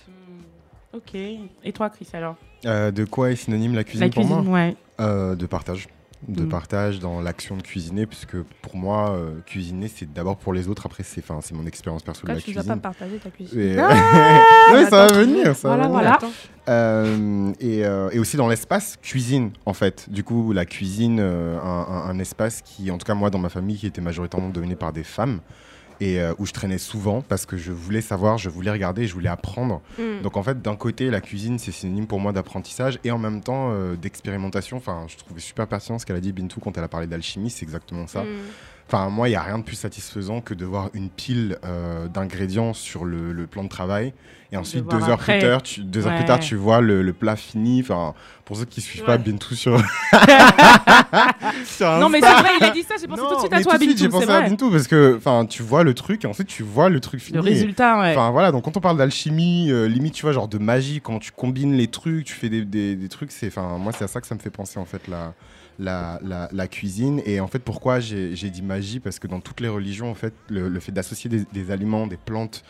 Ok. Et toi, Chris, alors euh, de quoi est synonyme la cuisine, la cuisine pour moi ouais. euh, De partage. De mmh. partage dans l'action de cuisiner, puisque pour moi, euh, cuisiner, c'est d'abord pour les autres. Après, c'est, c'est mon expérience perso de la cuisine. Tu ne dois pas partager ta cuisine. Et... Ah non, mais ça va venir. Ça voilà, va voilà. Venir. Euh, et, euh, et aussi dans l'espace cuisine, en fait. Du coup, la cuisine, euh, un, un, un espace qui, en tout cas, moi, dans ma famille, qui était majoritairement dominé par des femmes, et euh, où je traînais souvent parce que je voulais savoir, je voulais regarder, je voulais apprendre. Mm. Donc en fait, d'un côté, la cuisine, c'est synonyme pour moi d'apprentissage et en même temps euh, d'expérimentation. Enfin, je trouvais super pertinent ce qu'elle a dit, Bintou, quand elle a parlé d'alchimie, c'est exactement ça. Mm. Enfin, moi, il n'y a rien de plus satisfaisant que de voir une pile euh, d'ingrédients sur le, le plan de travail. Et ensuite, de deux, heures plus, tard, tu, deux ouais. heures plus tard, tu vois le, le plat fini. Enfin, pour ceux qui ne suivent ouais. pas, Bintou sur... sur non, mais c'est vrai, il a dit ça, j'ai pensé non, tout de suite à toi, Bintou. J'ai pensé à Bintou parce que tu vois le truc et ensuite, tu vois le truc fini. Le résultat, ouais. Enfin, voilà, donc quand on parle d'alchimie, euh, limite, tu vois, genre de magie, quand tu combines les trucs, tu fais des, des, des trucs, c'est... Enfin, moi, c'est à ça que ça me fait penser, en fait, là... La, la, la cuisine. Et en fait, pourquoi j'ai, j'ai dit magie, parce que dans toutes les religions, en fait, le, le fait d'associer des, des aliments, des plantes,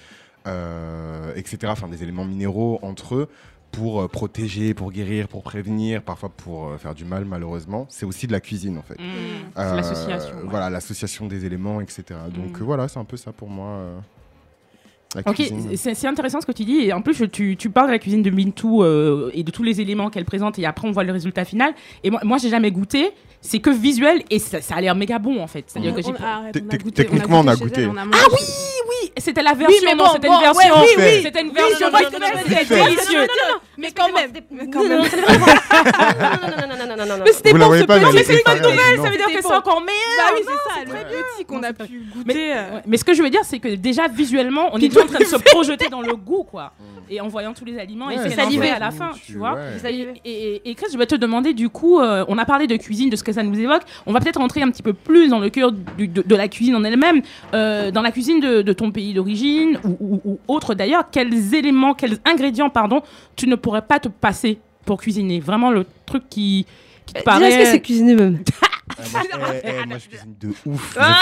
euh, et cetera, enfin des éléments minéraux entre eux pour euh, protéger, pour guérir, pour prévenir, parfois pour euh, faire du mal, malheureusement, c'est aussi de la cuisine, en fait. Mmh, euh, c'est l'association. Ouais. Voilà, l'association des éléments, et cetera. Donc mmh. euh, voilà, c'est un peu ça pour moi. Euh... Ok, c'est, c'est intéressant ce que tu dis. Et en plus, je, tu, tu parles de la cuisine de Bintou euh, et de tous les éléments qu'elle présente. Et après, on voit le résultat final. Et moi, moi j'ai jamais goûté. C'est que visuel et ça, ça a l'air méga bon, en fait. C'est-à-dire que j'ai... Techniquement, on a goûté. Ah oui, oui, c'était la version. Oui, mais bon, c'était une version. Oui, oui, c'était une version. C'était délicieux. Mais quand même. Non, non, non, non, non. Mais c'était bon, ce petit. Non, mais c'est une bonne nouvelle. Ça veut dire que c'est encore meilleur. Ah oui, c'est ça. Le petit qu'on a pu goûter. Mais ce que je veux dire, c'est que déjà, visuellement, on est en train de se projeter dans le goût, quoi. Et en voyant tous les aliments et saliver à la fin, tu vois. Et Chris, je vais te demander, du coup, on a parlé de cuisine, de ce que ça nous évoque. On va peut-être rentrer un petit peu plus dans le cœur du, de, de la cuisine en elle-même. Euh, dans la cuisine de, de ton pays d'origine ou, ou, ou autre d'ailleurs, quels éléments, quels ingrédients, pardon, tu ne pourrais pas te passer pour cuisiner? Vraiment le truc qui, qui te euh, paraît... Déjà, est-ce que c'est cuisiner même? euh, moi, je, euh, euh, moi, je cuisine de ouf. Ah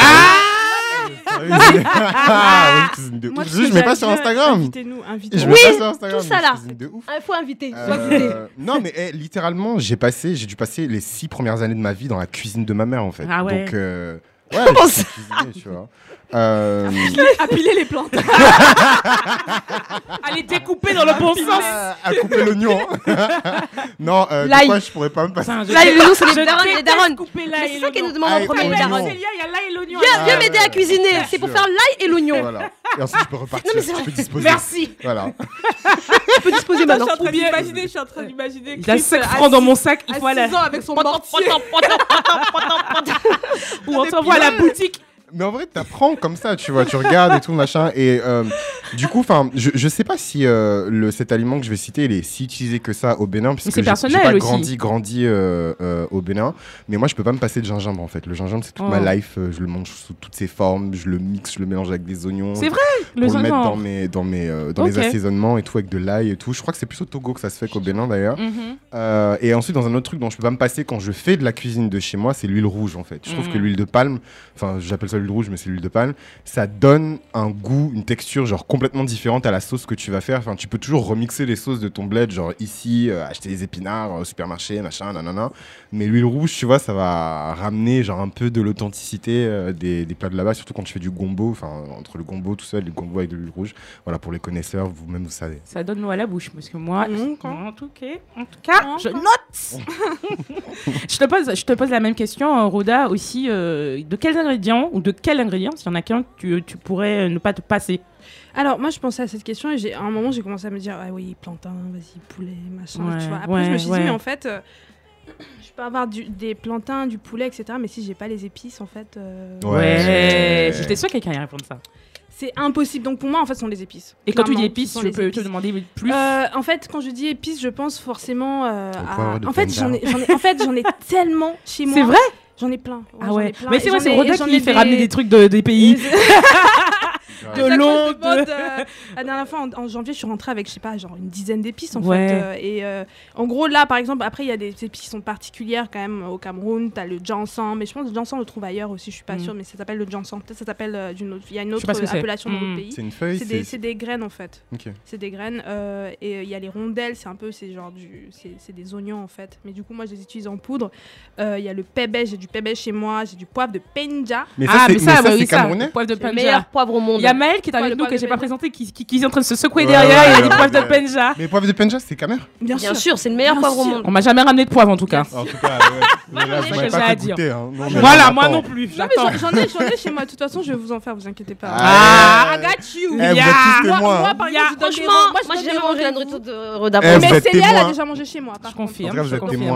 ah, de moi, je ne mets pas sur Instagram. Invitez-nous, invitez-nous. Oui, pas sur Instagram, tout ça là. Il faut inviter. Euh, non, mais eh, littéralement, j'ai passé, j'ai dû passer les six premières années de ma vie dans la cuisine de ma mère, en fait. Ah ouais. Donc, euh, ouais, comment ça cuisiner, tu vois. Euh... À piler les plantes. À les découper dans le bon sens. Euh, à couper l'oignon. Non, euh, de quoi je pourrais pas me passer. L'ail et l'oignon, c'est les darons, les darons. C'est ça qu'elle nous demande en premier, les darons. Il y a l'ail et l'oignon. Viens m'aider à cuisiner. C'est pour faire l'ail et l'oignon. Voilà. Et ensuite, je peux repartir. Non, mais c'est vrai. Je peux disposer. Merci. Voilà. Je peux disposer maintenant. Je suis en train d'imaginer. Il a cinq francs dans mon sac. Il faut aller. À six ans avec son mortier. Ou on s'envoie à la boutique. Mais en vrai, t'apprends comme ça, tu vois, tu regardes et tout, machin. Et euh, du coup, enfin, je, je sais pas si euh, le, cet aliment que je vais citer, il est si utilisé que ça au Bénin, puisque j'ai, j'ai pas grandi, grandi euh, euh, au Bénin. Mais moi, je peux pas me passer de gingembre, en fait. Le gingembre, c'est toute oh. ma life. Je le mange sous toutes ses formes, je le mixe, je le mélange avec des oignons. C'est vrai, le gingembre. Pour le mettre dans mes, dans mes, euh, dans okay. mes assaisonnements et tout, avec de l'ail et tout. Je crois que c'est plus au Togo que ça se fait qu'au Bénin, d'ailleurs. Mm-hmm. Euh, et ensuite, dans un autre truc dont je peux pas me passer quand je fais de la cuisine de chez moi, c'est l'huile rouge, en fait. Je trouve mm-hmm. que l'huile de palme, enfin, j'appelle ça l'huile rouge, mais c'est l'huile de palme, ça donne un goût, une texture genre complètement différente à la sauce que tu vas faire. Enfin, tu peux toujours remixer les sauces de ton bled, genre ici, euh, acheter des épinards euh, au supermarché, machin, nanana. Mais l'huile rouge, tu vois, ça va ramener genre un peu de l'authenticité euh, des, des plats de là-bas, surtout quand tu fais du gombo, enfin, entre le gombo tout seul, le gombo avec de l'huile rouge. Voilà, pour les connaisseurs, vous-même, vous savez. Ça donne l'eau à la bouche, parce que moi, mmh, en, tout cas, en tout cas, en je cas. note je, te pose, je te pose la même question, Roda, aussi, euh, de quels ingrédients ou de quel ingrédient, s'il y en a qu'un, tu, tu pourrais ne pas te passer? Alors, moi, je pensais à cette question et j'ai, à un moment, j'ai commencé à me dire, ah oui, plantain, vas-y, poulet, machin, ouais, tu vois. Après, ouais, je me suis ouais. dit, mais en fait, euh, je peux avoir du, des plantains, du poulet, et cetera. Mais si j'ai pas les épices, en fait... Euh... Ouais, ouais. J'étais sûre que quelqu'un allait répondre ça. c'est impossible. Donc pour moi, en fait, ce sont les épices. Et quand tu dis épices, je peux épices. te demander plus. Euh, en fait, quand je dis épices, je pense forcément euh, à... En fait, j'en ai, j'en ai, en fait, j'en ai tellement chez moi. C'est vrai ? J'en ai plein. Ouais, ah ouais. Plein. Mais c'est vrai, c'est Roda qui fait des... ramener des trucs de, des pays. De Londres. Euh, la dernière fois, en, en janvier, je suis rentrée avec, je sais pas, genre une dizaine d'épices en ouais. fait. Euh, et euh, en gros, là, par exemple, après, il y a des épices qui sont particulières quand même au Cameroun. T'as le jansan, mais je pense que le jansan, on le trouve ailleurs aussi, je suis pas mm. sûre, mais ça s'appelle le jansan. Peut-être ça s'appelle euh, d'une autre. Il y a une autre appellation mm. dans d'autres pays. C'est une feuille. C'est des, c'est des graines en fait. Okay. C'est des graines. Euh, et il y a les rondelles, c'est un peu, c'est genre du, c'est, c'est des oignons en fait. Mais du coup, moi, je les utilise en poudre. Il euh, y a le pébé, j'ai du pébé chez moi, j'ai du poivre de penja. Mais ça, ah, c'est, mais ça, mais ça, bah, oui, ça le poivre de penja. Le meilleur poivre au monde. Il y a Maëlle qui est avec nous, que j'ai pas présenté, qui, qui, qui est en train de se secouer ouais, derrière. Il y a des poivres de penja. Mais les poivres de penja, c'est Camer. Bien, Bien sûr, sûr c'est le meilleur poivre au monde. On m'a jamais ramené de poivre en tout cas. En tout cas, ouais. Là, je n'ai pas à dire. Goûter, hein. non, voilà, moi non plus. Non, mais j'en ai, j'en ai chez moi. De toute façon, je vais vous en faire, vous inquiétez pas. Ah, I got you. Moi, par exemple, franchement, moi j'ai jamais mangé la nourriture de Roda. Mais Célia, elle a déjà mangé chez moi. Je confirme.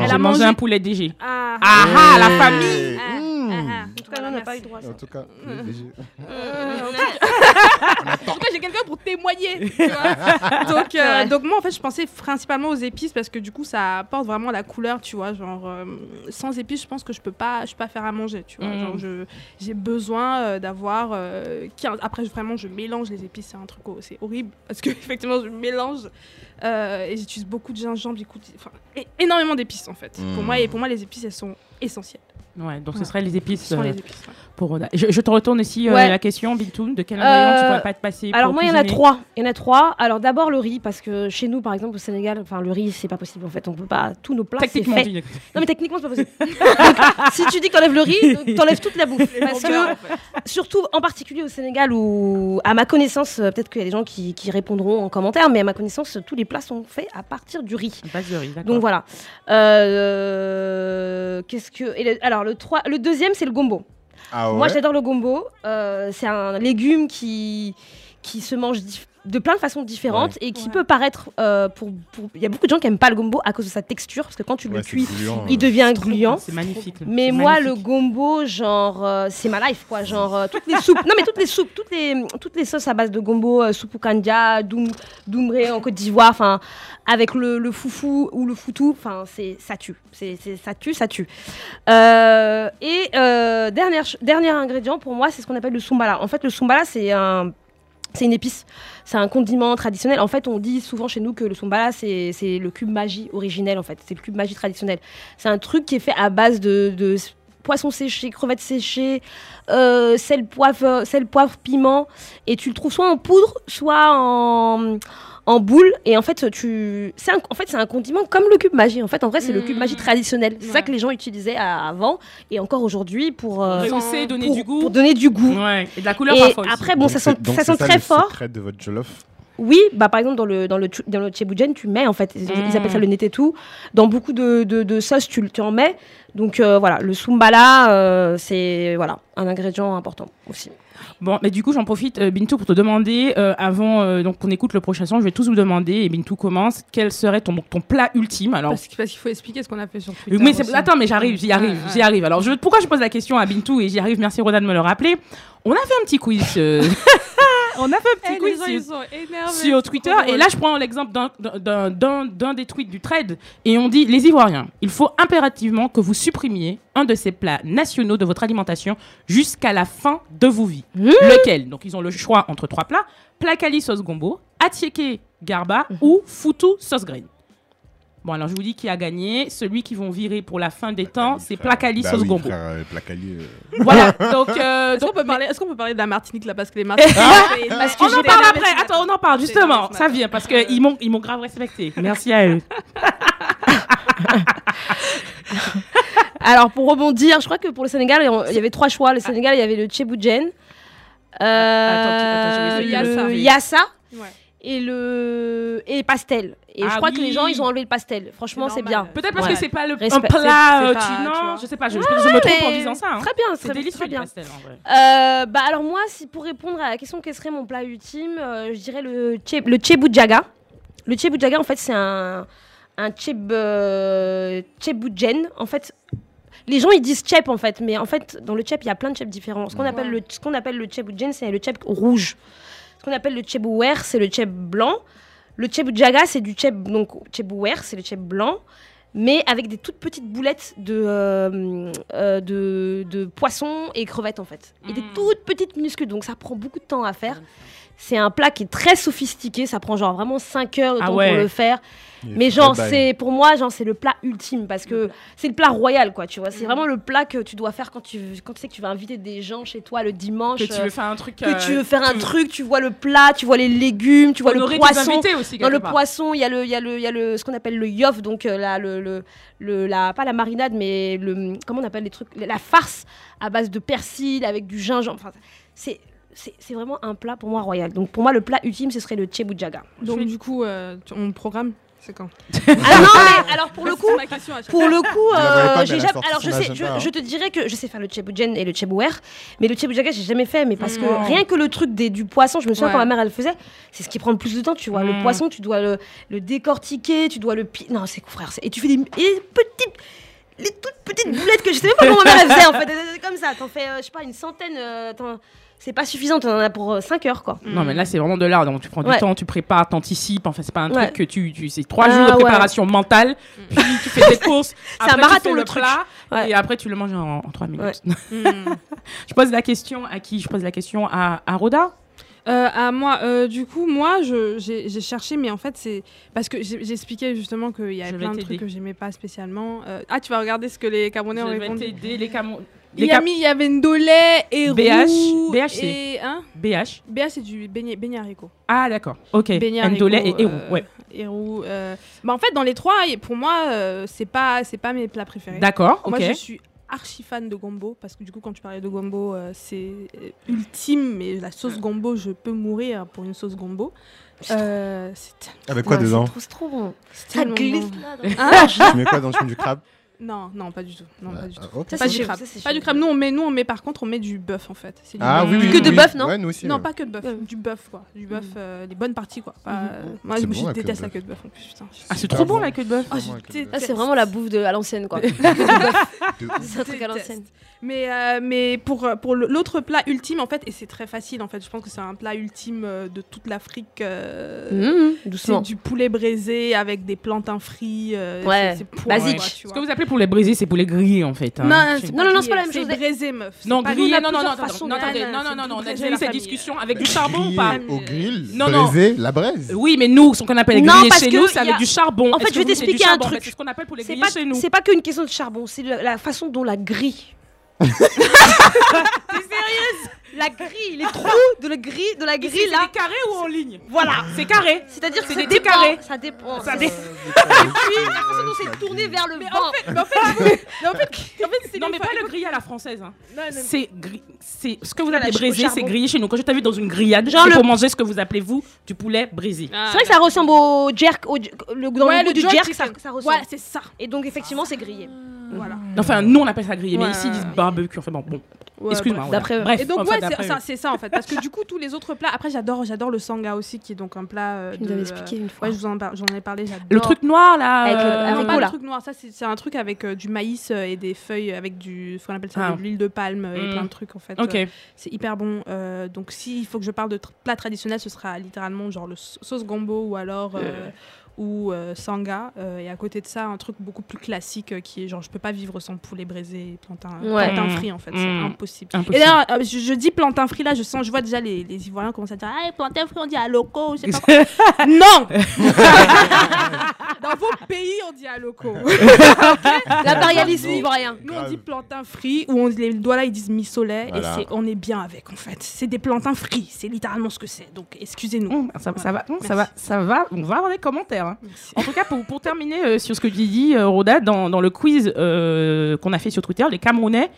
Elle a mangé un poulet D G. Ah ah, la famille. En tout cas, là, on n'a pas eu droit. En tout cas, en tout cas, j'ai quelqu'un pour témoigner. Tu vois donc, euh, donc moi, en fait, je pensais principalement aux épices parce que du coup, ça apporte vraiment la couleur, tu vois. Genre, euh, sans épices, je pense que je peux pas, je peux pas faire à manger, tu vois. Mm. Genre, je, j'ai besoin euh, d'avoir. Euh, quinze Après, vraiment, je mélange les épices. C'est un truc, oh, c'est horrible parce que effectivement, je mélange euh, et j'utilise beaucoup de gingembre, enfin, énormément d'épices en fait. Mm. Pour moi, et pour moi, les épices, elles sont essentielles. Ouais, donc ouais. ce seraient les épices, euh, les épices ouais. pour Roda. Je, je te retourne aussi euh, ouais. la question, Bintoun, de quel ingrédient euh... tu pourrais pas te passer? Alors moi, il y en a trois. Il y en a trois. Alors d'abord le riz, parce que chez nous, par exemple au Sénégal, enfin le riz, c'est pas possible. En fait, on peut pas tous nos plats. Techniquement, c'est fait. Dit... non mais techniquement, c'est pas possible. Donc, si tu dis qu'on enlève le riz, t'enlèves toute la bouffe. Parce que surtout, en particulier au Sénégal, où à ma connaissance, peut-être qu'il y a des gens qui, qui répondront en commentaire, mais à ma connaissance, tous les plats sont faits à partir du riz. À base de riz. Donc voilà. Euh... Qu'est-ce que Et le... alors le, trois... le deuxième, c'est le gombo. Ah ouais. Moi, j'adore le gombo. Euh, c'est un légume qui, qui se mange dif... de plein de façons différentes ouais. et qui ouais. peut paraître... Euh, pour, pour... Il y a beaucoup de gens qui n'aiment pas le gombo à cause de sa texture, parce que quand tu ouais, le cuis, gluant, il euh... devient gluant. C'est magnifique. Mais moi, magnifique. le gombo, genre... Euh, c'est ma life, quoi. Genre, euh, toutes les soupes... non, mais toutes les soupes, toutes les, toutes les sauces à base de gombo, euh, soupe kanja, doum, doumré en Côte d'Ivoire, enfin, avec le, le foufou ou le foutou, enfin, c'est, ça tue. C'est, c'est, ça tue, ça tue. Euh, et euh, dernière, dernier ingrédient, pour moi, c'est ce qu'on appelle le soumbala. En fait, le soumbala, c'est un... c'est une épice, c'est un condiment traditionnel. En fait, on dit souvent chez nous que le sombala, c'est, c'est le cube magie originel, en fait. C'est le cube magie traditionnel. C'est un truc qui est fait à base de, de poissons séchés, crevettes séchées, euh, sel, poivre, sel, poivre, piment. Et tu le trouves soit en poudre, soit en... en boule, et en fait, tu... c'est un... en fait, c'est un condiment comme le cube magie. En fait, en vrai, c'est mmh. le cube magie traditionnel. C'est ouais. ça que les gens utilisaient à... avant et encore aujourd'hui pour, euh, rehausser, pour, donner, pour, du goût. Pour donner du goût. Ouais. Et de la couleur et parfois. Après, aussi. Bon, donc ça sent, donc ça sent ça, très fort. C'est ça le secret de votre jollof. Oui, bah par exemple dans le dans le dans le tchéboudienne, tu mets en fait, ils, mmh. ils appellent ça le netetou. Dans beaucoup de de, de sauces, tu tu en mets. Donc euh, voilà, le soumbala, euh, c'est voilà un ingrédient important aussi. Bon, mais du coup, j'en profite, euh, Bintou, pour te demander, euh, avant euh, donc qu'on écoute le prochain son, je vais tous vous demander, et Bintou commence, quel serait ton, ton plat ultime alors... Parce, parce qu'il faut expliquer ce qu'on a fait sur Twitter. Mais c'est... attends, mais j'arrive, j'y arrive, ouais, j'y arrive. Alors, je... pourquoi je pose la question à Bintou et j'y arrive, merci Roda de me le rappeler. On a fait un petit quiz. Euh... On a fait un petit et quiz gens, sur, énervés, sur Twitter. Et là, je prends l'exemple d'un, d'un, d'un, d'un des tweets du trade. Et on dit, les Ivoiriens, il faut impérativement que vous supprimiez un de ces plats nationaux de votre alimentation jusqu'à la fin de vos vies. Mmh. Lequel? Donc, ils ont le choix entre trois plats. Plakali sauce gombo, atiéké garba mmh. ou foutou sauce green. Bon, alors, je vous dis qui a gagné. Celui qui vont virer pour la fin des plakali, temps, c'est Plakali bah sauce oui, gombo. Frère, euh, plakali, euh... Voilà. Donc, euh, est-ce, donc qu'on peut parler, est-ce qu'on peut parler de la Martinique, là, parce que les Martiniques... parce que on en parle après. Attends, on en parle, justement. Ça vient, parce qu'ils m'ont, ils m'ont grave respecté. Merci à eux. Alors, pour rebondir, je crois que pour le Sénégal, il y avait trois choix. Le Sénégal, il y avait le tchéboudienne, euh, le yassa. Ouais. Et le et pastel. Et ah je crois oui. que les gens, ils ont enlevé le pastel. Franchement, c'est, c'est bien. Peut-être parce ouais. que c'est pas le Respect. un plat. C'est, c'est pas, tu... Non, tu vois. je sais pas. Je, ouais, je me trompe en disant ça. Hein. Très bien, c'est, c'est délicieux très bien. Le pastel. En vrai. Euh, bah alors moi, si pour répondre à la question quel serait mon plat ultime, euh, je dirais le tché, le tchéboudiaga. Le tchéboudiaga, en fait, c'est un un tchéboudienne. En fait, les gens ils disent tchèp en fait, mais en fait dans le tchèp il y a plein de tchèp différents. Ce qu'on appelle, ouais. qu appelle le tchèp-oudjen, c'est le tchèp rouge. Ce qu'on appelle le tchèp-ouer, c'est le tchèp blanc. Le tchèp-djaga, c'est du tchèp, donc tchèp-ouer, c'est le tchèp blanc, mais avec des toutes petites boulettes de, euh, euh, de, de poissons et crevettes en fait. Et des toutes petites minuscules, donc ça prend beaucoup de temps à faire. C'est un plat qui est très sophistiqué, ça prend genre vraiment cinq heures de temps ah ouais. pour le faire. Il mais genre c'est pour moi genre c'est le plat ultime parce que c'est le plat royal quoi, tu vois, c'est vraiment le plat que tu dois faire quand tu quand tu sais que tu vas inviter des gens chez toi le dimanche, que tu veux faire un truc, que euh, tu veux faire tu un veux... truc, tu vois le plat, tu vois les légumes, tu vois le poisson. Aussi, dans le part. poisson, il y a le il y a le il y a le ce qu'on appelle le yof, donc euh, la le, le le la pas la marinade mais le comment on appelle les trucs, la farce à base de persil avec du gingembre, enfin c'est C'est vraiment un plat pour moi royal. Donc pour moi le plat ultime ce serait le tchèboudjaga. Donc du coup euh, on programme c'est quand? Alors non mais alors pour le coup pour le coup euh, j'ai jamais alors je sais je, je te dirais que je sais faire le tchèboudjen et le tchèbouer mais le tchèboudjaga j'ai jamais fait mais parce mmh. que rien que le truc des, du poisson, je me souviens ouais. quand ma mère elle faisait, c'est ce qui prend le plus de temps, tu vois, mmh. le poisson tu dois le, le décortiquer, tu dois le pi... non c'est frère et tu fais des, des petites les toutes petites boulettes que je sais même pas comment ma mère elle faisait en fait, c'est comme ça, t'en fais euh, je sais pas une centaine euh, c'est pas suffisant, t'en as pour cinq heures quoi. Non mais là c'est vraiment de l'art, donc tu prends du ouais. temps, tu prépares, t'anticipes, enfin c'est pas un ouais. truc que tu, tu c'est trois ah, jours de préparation ouais. mentale, puis tu fais des courses, après un marathon, tu fais le, le plat, ouais. et après tu le manges en, en trois minutes. Ouais. Je pose la question à qui? Je pose la question à, à Roda. Euh, à moi, euh, du coup, moi, j'ai cherché, mais en fait, c'est parce que j'expliquais justement qu'il y avait plein de trucs que j'aimais pas spécialement. Euh... Ah, tu vas regarder ce que les Camerounais ont répondu. Je vais t'aider, les Camerounais. Il y, Cam... y avait Ndolé et Roux. B H, c'est hein B H. B H, c'est du beignet haricot. Ah, d'accord, ok. Ndolé et Roux, euh, ouais. Et Roux, euh... bah, en fait, dans les trois, pour moi, euh, c'est pas, pas mes plats préférés. D'accord, ok. Moi, je suis archi fan de gombo, parce que du coup quand tu parlais de gombo euh, c'est ultime, mais la sauce gombo je peux mourir pour une sauce gombo. Euh, avec quoi ouais, dedans? C'est trop, trop bon. Ça glisse bon. Là. Dans... Hein tu mets quoi dans le film du crabe? Non, non, pas du tout. Non, bah, pas du tout. Okay. Ça, pas du crabe. Pas du crabe. Nous on met, nous on met par contre on met du bœuf en fait. Du ah oui, oui, que oui. de bœuf, non ouais, nous aussi, non, ouais. pas que de bœuf. Ouais. Du bœuf quoi. Du bœuf, euh, les bonnes parties quoi. Pas, euh... Moi je, bon, je la déteste la queue de bœuf en plus. Putain. Ah c'est trop bon la queue de bœuf. Ah c'est vraiment la bouffe de à l'ancienne quoi. C'est un truc à l'ancienne. Mais euh, mais pour pour l'autre plat ultime en fait, et c'est très facile en fait. Je pense que c'est un plat ultime de toute l'Afrique. C'est du poulet braisé avec des plantains frits. Ouais. Basique. Ce que vous appelez pour les braisés, c'est pour les griller en fait. Hein. Non, non, non, non c'est pas la même chose. C'est braisé, meuf. Non, grillé, non, non, non, non, non, non, non, on a déjà eu cette discussion avec du charbon ou pas? Au grill, braisé, la braise. Oui, mais nous, ce qu'on appelle grillé chez nous, c'est avec du charbon. En fait, je vais t'expliquer un truc. C'est ce qu'on appelle pour les grillés chez nous. C'est pas qu'une question de charbon, c'est la façon dont la grille. T'es sérieuse? La grille, les trous de la grille, de la grille là. C'est carré ou en ligne? Voilà, c'est carré. C'est-à-dire que c'est des carrés. Ça dépend. Ça dépend. Et puis la façon dont c'est tourné vers le bord. Mais en fait, en fait, non mais pas le grillé à la française. C'est c'est ce que vous appelez braisé, c'est grillé chez nous. Quand je t'ai vu dans une grillade, c'est pour manger ce que vous appelez vous du poulet braisé. C'est vrai que ça ressemble au jerk, au dans le goût du jerk, ça ressemble. Voilà, c'est ça. Et donc effectivement, c'est grillé. Voilà. Enfin, nous on appelle ça grillé, mais ici ils disent barbecue. Enfin bon, bon. Ouais, excuse-moi. Bref. Bref. Et donc enfin, ouais, c'est ça, oui. ça en fait, parce que du coup tous les autres plats. Après j'adore, j'adore le sanga aussi, qui est donc un plat. Euh, tu de, nous avais expliqué une fois. Ouais, je vous en, j'en ai parlé. J'adore. Le truc noir là. Avec le, euh, non, pas le truc noir. Ça c'est un truc avec euh, du maïs euh, et des feuilles avec du, ce qu'on appelle ça, ah. de l'huile de palme euh, mmh. et plein de trucs en fait. Okay. Euh, c'est hyper bon. Euh, donc s'il faut que je parle de tra plat traditionnel, ce sera littéralement genre le sauce gombo ou alors. Euh, euh. ou euh, sanga, euh, et à côté de ça un truc beaucoup plus classique euh, qui est genre je peux pas vivre sans poulet braisé et plantain, ouais. plantain frit en fait, mmh. c'est impossible. impossible. Et là euh, je, je dis plantain frit là, je sens, je vois déjà les, les Ivoiriens commencent à dire ah plantain frit on dit aloko, je sais pas quoi. Non. Dans vos pays on dit aloko. La varialisme ivoirien. Nous on dit plantain frit, ou on dit, les doigts là ils disent mi-soleil, voilà. Et c'est on est bien avec en fait. C'est des plantains frits, c'est littéralement ce que c'est. Donc excusez-nous. Mmh, ça, voilà. ça va, ça va, ça va. On va avoir des commentaires. Merci. En tout cas, pour, pour terminer euh, sur ce que tu dis, euh, Roda, dans, dans le quiz euh, qu'on a fait sur Twitter, les Camerounais,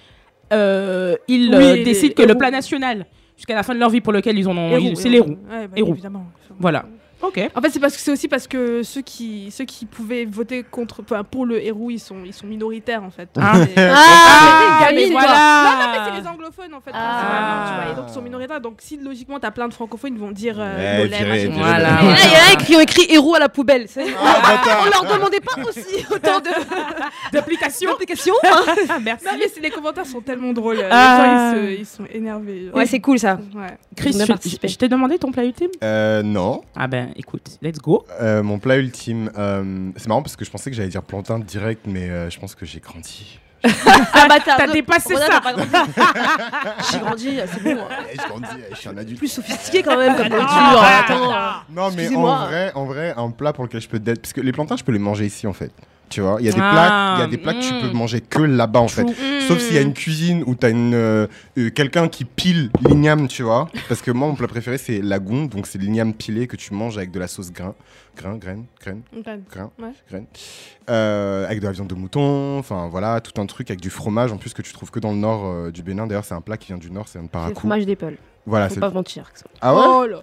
euh, ils oui, euh, les, décident les, que les le roux. Plat national, jusqu'à la fin de leur vie pour lequel ils en ont, c'est les roux. Ouais, bah, évidemment. Voilà. Ok. En fait, c'est parce que c'est aussi parce que ceux qui ceux qui pouvaient voter contre, enfin, pour le héros, ils sont ils sont minoritaires en fait. Ah. Et, ah, ah les voilà. Non, non, mais c'est les anglophones en fait. Ah. Tu vois, et donc ils sont minoritaires. Donc si logiquement t'as plein de francophones, ils vont dire. Euh, ouais, tirer, tirer, voilà. Voilà. Et là, il y en a qui ont écrit héros à la poubelle. Ah, ah, on leur demandait pas aussi autant de d'applications. D'applications. Hein. Merci. Non, mais les commentaires sont tellement drôles. Ah. Les gens, ils, se, ils sont énervés. Ouais, c'est cool ça. Ouais. Chris, je, je t'ai demandé ton plat ultime. Euh, non. Ah ben. Écoute, let's go. Euh, mon plat ultime, euh, c'est marrant parce que je pensais que j'allais dire plantain direct, mais euh, je pense que j'ai grandi. Ah bah t'as, t'as dépassé ça. T'as pas grandi. J'ai grandi, c'est bon. Ouais, j'ai grandi, je suis un adulte. Plus sophistiqué quand même comme nourriture. Non mais en vrai, en vrai, un plat pour lequel je peux d'être, parce que les plantains, je peux les manger ici en fait. Tu vois, il y a des ah, plats, il y a des plats mm. que tu peux manger que là-bas en fait. Mm. Sauf s'il y a une cuisine où t'as une euh, euh, quelqu'un qui pile l'igname, tu vois. Parce que moi, mon plat préféré, c'est l'agon, donc c'est l'igname pilé que tu manges avec de la sauce grain, grain, graine, graine, graine, grain, ouais. graine, euh, avec de la viande de mouton, enfin voilà, tout un truc avec du fromage en plus que tu trouves que dans le nord euh, du Bénin. D'ailleurs, c'est un plat qui vient du nord, c'est un parakou. C'est le fromage d'épaule. Voilà, faut c'est pas mentir. Ah ouais oh là.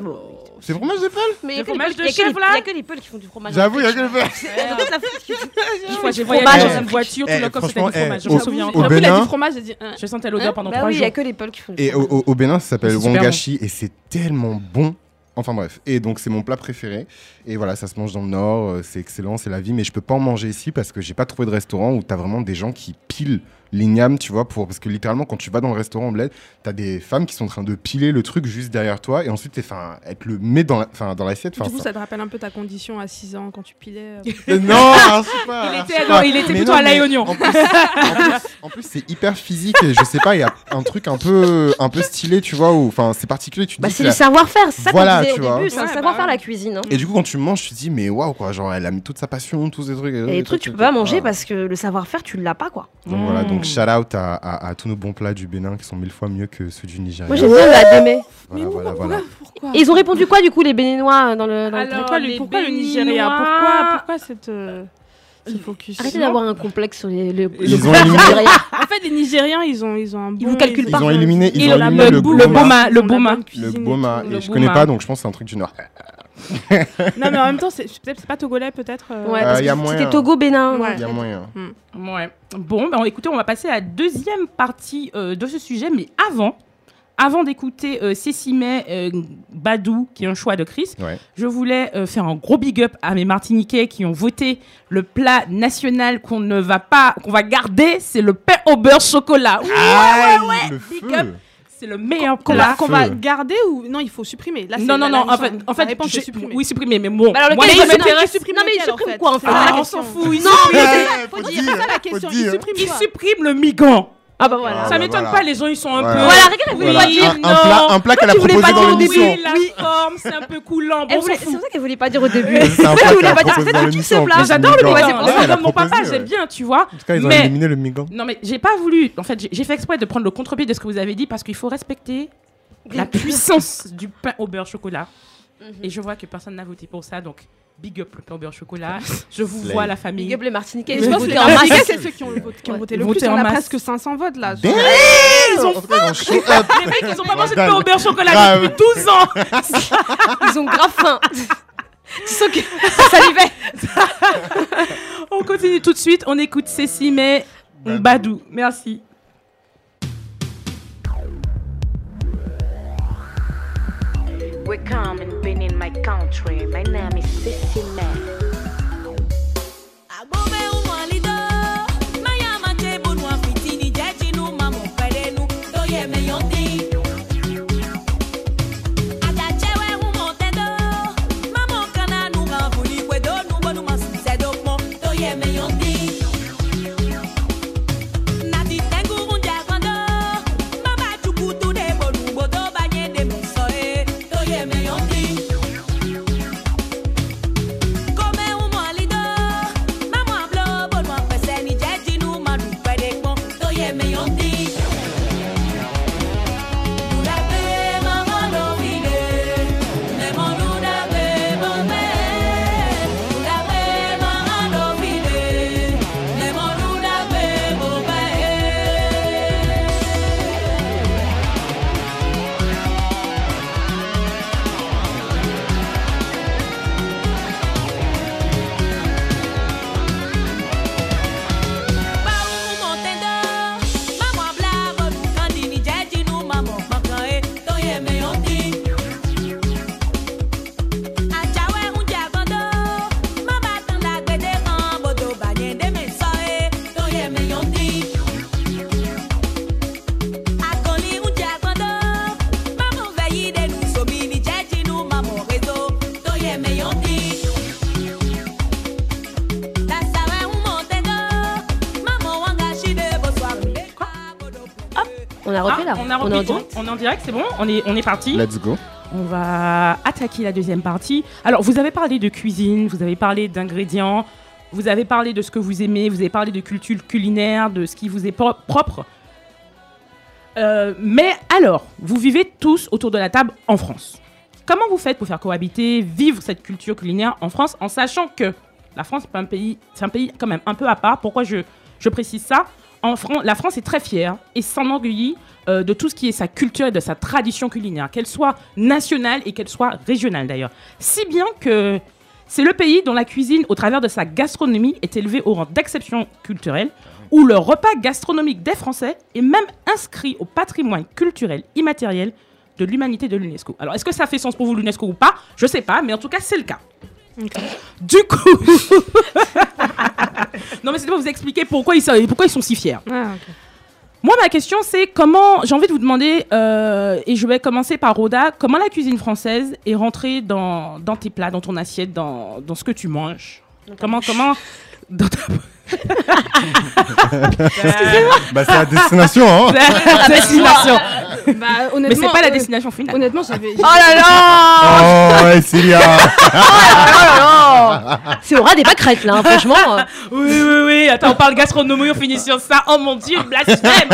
C'est le fromage d'épaule. Mais il y a que les peuls qui font du fromage. J'avoue, il y a que les peuls. Une fois j'ai voyagé dans une voiture, tout le corps c'était du fromage. Je me souviens. Au Bénin, du fromage, j'ai dit je sentais l'odeur pendant trois jours. Il y a que les peuls qui font. Et au Bénin, ça s'appelle wangashi et c'est tellement bon. Enfin bref, et donc c'est mon plat préféré. Et voilà, ça se mange dans le nord, c'est excellent, c'est la vie. Mais je peux pas en manger ici parce que j'ai pas trouvé de restaurant où t'as vraiment des gens qui pilent l'igname, tu vois, pour parce que littéralement quand tu vas dans le restaurant en bled, t'as des femmes qui sont en train de piler le truc juste derrière toi et ensuite enfin elle te le met dans la, enfin dans l'assiette. Du coup, ça... ça te rappelle un peu ta condition à six ans quand tu pilais. Euh... non, hein, c'est pas. Il était, non, pas. Il était plutôt non, à l'ail oignon. En plus, en, plus, en plus, c'est hyper physique et je sais pas, il y a un truc un peu, un peu stylé, tu vois, ou enfin c'est particulier. Tu bah, dis c'est le la... savoir-faire, c'est ça voilà, qu'on disait au début, c'est ouais, un bah, savoir-faire ouais. la cuisine. Hein. Et du coup, quand tu manges, tu te dis mais waouh quoi, genre elle a mis toute sa passion, tous ces trucs. Et les trucs tu peux pas manger parce que le savoir-faire tu l'as pas quoi. Donc voilà. Donc shout out à, à, à tous nos bons plats du Bénin qui sont mille fois mieux que ceux du Nigeria. Moi j'aime bien la démé. Voilà, mais voilà, pourquoi, voilà. Pourquoi et ils ont répondu quoi du coup les Béninois dans le. Dans alors, le pourquoi, les pourquoi le Nigeria pourquoi, pourquoi cette euh, ce focus. Arrêtez d'avoir un complexe sur les. Le, ils le ont éliminé. En fait les Nigériens ils ont ils ont un. Bon ils vous calculent ils pas. Ils ont éliminé ils, ils ont éliminé le boma le boma le boma et je connais pas donc je pense c'est un truc du Nord. Non mais en même temps c'est peut-être c'est pas togolais peut-être euh... ouais parce euh, y a que moyen. C'était Togo Bénin ouais. Il y a moyen mmh. ouais bon bah, écoutez on va passer à la deuxième partie euh, de ce sujet mais avant avant d'écouter euh, Sessimè euh, Gbadou qui est un choix de Chris ouais. Je voulais euh, faire un gros big up à mes Martiniquais qui ont voté le plat national qu'on ne va pas qu'on va garder c'est le pain au beurre chocolat ouais ah, ouais ouais big feu. Up c'est le meilleur qu'on va, qu'on va garder ou non il faut supprimer là, c'est non non non en fait en fait réponse, je... supprimer. Oui supprimer mais bon alors, moi, il il m'intéresse supprimer non mais il supprime en fait. Quoi en fait ah, on s'en fout il non mais faut dire c'est ça la question il supprime il supprime le migrant. Ah bah voilà. Ah ça bah m'étonne voilà. Pas, les gens ils sont un voilà. Peu. Voilà, regardez, vous voulez pas dire non. Un, un plat qu'elle a proposé pas dans l'émission. Oui, la oui. Forme, c'est un peu coulant. Bon, voulait, c'est pour ça qu'elle voulait pas dire au début. C'est un plat qu'elle a proposé dans l'émission. J'adore le migan. C'est comme mon papa, j'aime bien, tu vois. En tout cas, ils ont éliminé le migan. Non mais j'ai pas voulu. En fait, j'ai fait exprès de prendre le contre-pied de ce que vous avez dit parce qu'il faut respecter la puissance du pain au beurre chocolat. Et je vois que personne n'a voté pour ça, donc. Big up le pain au beurre chocolat. Je vous Slay. Vois la famille. Big up les Martiniquais. Je pense que les Martiniquais c'est ceux qui ont, vote, qui ont voté le plus. On a masse. Presque cinq cents votes là. Damn ils ont faim. Les mecs ils ont pas mangé de pain au beurre chocolat depuis douze ans. Ils ont grave faim. Tu sens que ça salivait. On continue tout de suite. On écoute Sessimè Gbadou. Merci. We're calm and been in my country. My name is Sessimè. On a repris ah, là. On, a repris, on, est en direct. on est en direct, c'est bon. On est, on est parti. Let's go. On va attaquer la deuxième partie. Alors, vous avez parlé de cuisine, vous avez parlé d'ingrédients, vous avez parlé de ce que vous aimez, vous avez parlé de culture culinaire, de ce qui vous est pro- propre. Euh, mais alors, vous vivez tous autour de la table en France. Comment vous faites pour faire cohabiter, vivre cette culture culinaire en France, en sachant que la France, c'est un pays, c'est un pays quand même un peu à part. Pourquoi je, je précise ça ? En France, la France est très fière et s'enorgueillit euh, de tout ce qui est sa culture et de sa tradition culinaire, qu'elle soit nationale et qu'elle soit régionale d'ailleurs. Si bien que c'est le pays dont la cuisine, au travers de sa gastronomie, est élevée au rang d'exception culturelle, où le repas gastronomique des Français est même inscrit au patrimoine culturel immatériel de l'humanité de l'UNESCO. Alors, est-ce que ça fait sens pour vous, l'UNESCO, ou pas ? Je sais pas, mais en tout cas, c'est le cas. Okay. Du coup... non, mais c'est pour vous expliquer pourquoi ils sont, pourquoi ils sont si fiers. Ah, okay. Moi, ma question, c'est comment... J'ai envie de vous demander, euh, et je vais commencer par Roda, comment la cuisine française est rentrée dans, dans tes plats, dans ton assiette, dans, dans ce que tu manges ? Okay. Comment... comment... Dans ta... Excusez-moi. Bah, c'est la destination, hein. La destination. Bah, mais c'est pas la destination finale. Honnêtement, j'avais. Oh là là. Oh, Célia. Oh là là. C'est au ras des pâquerettes, là, hein, franchement. Oui, oui, oui. Attends, on parle gastronomie, on finit sur ça. Oh mon Dieu, blasphème.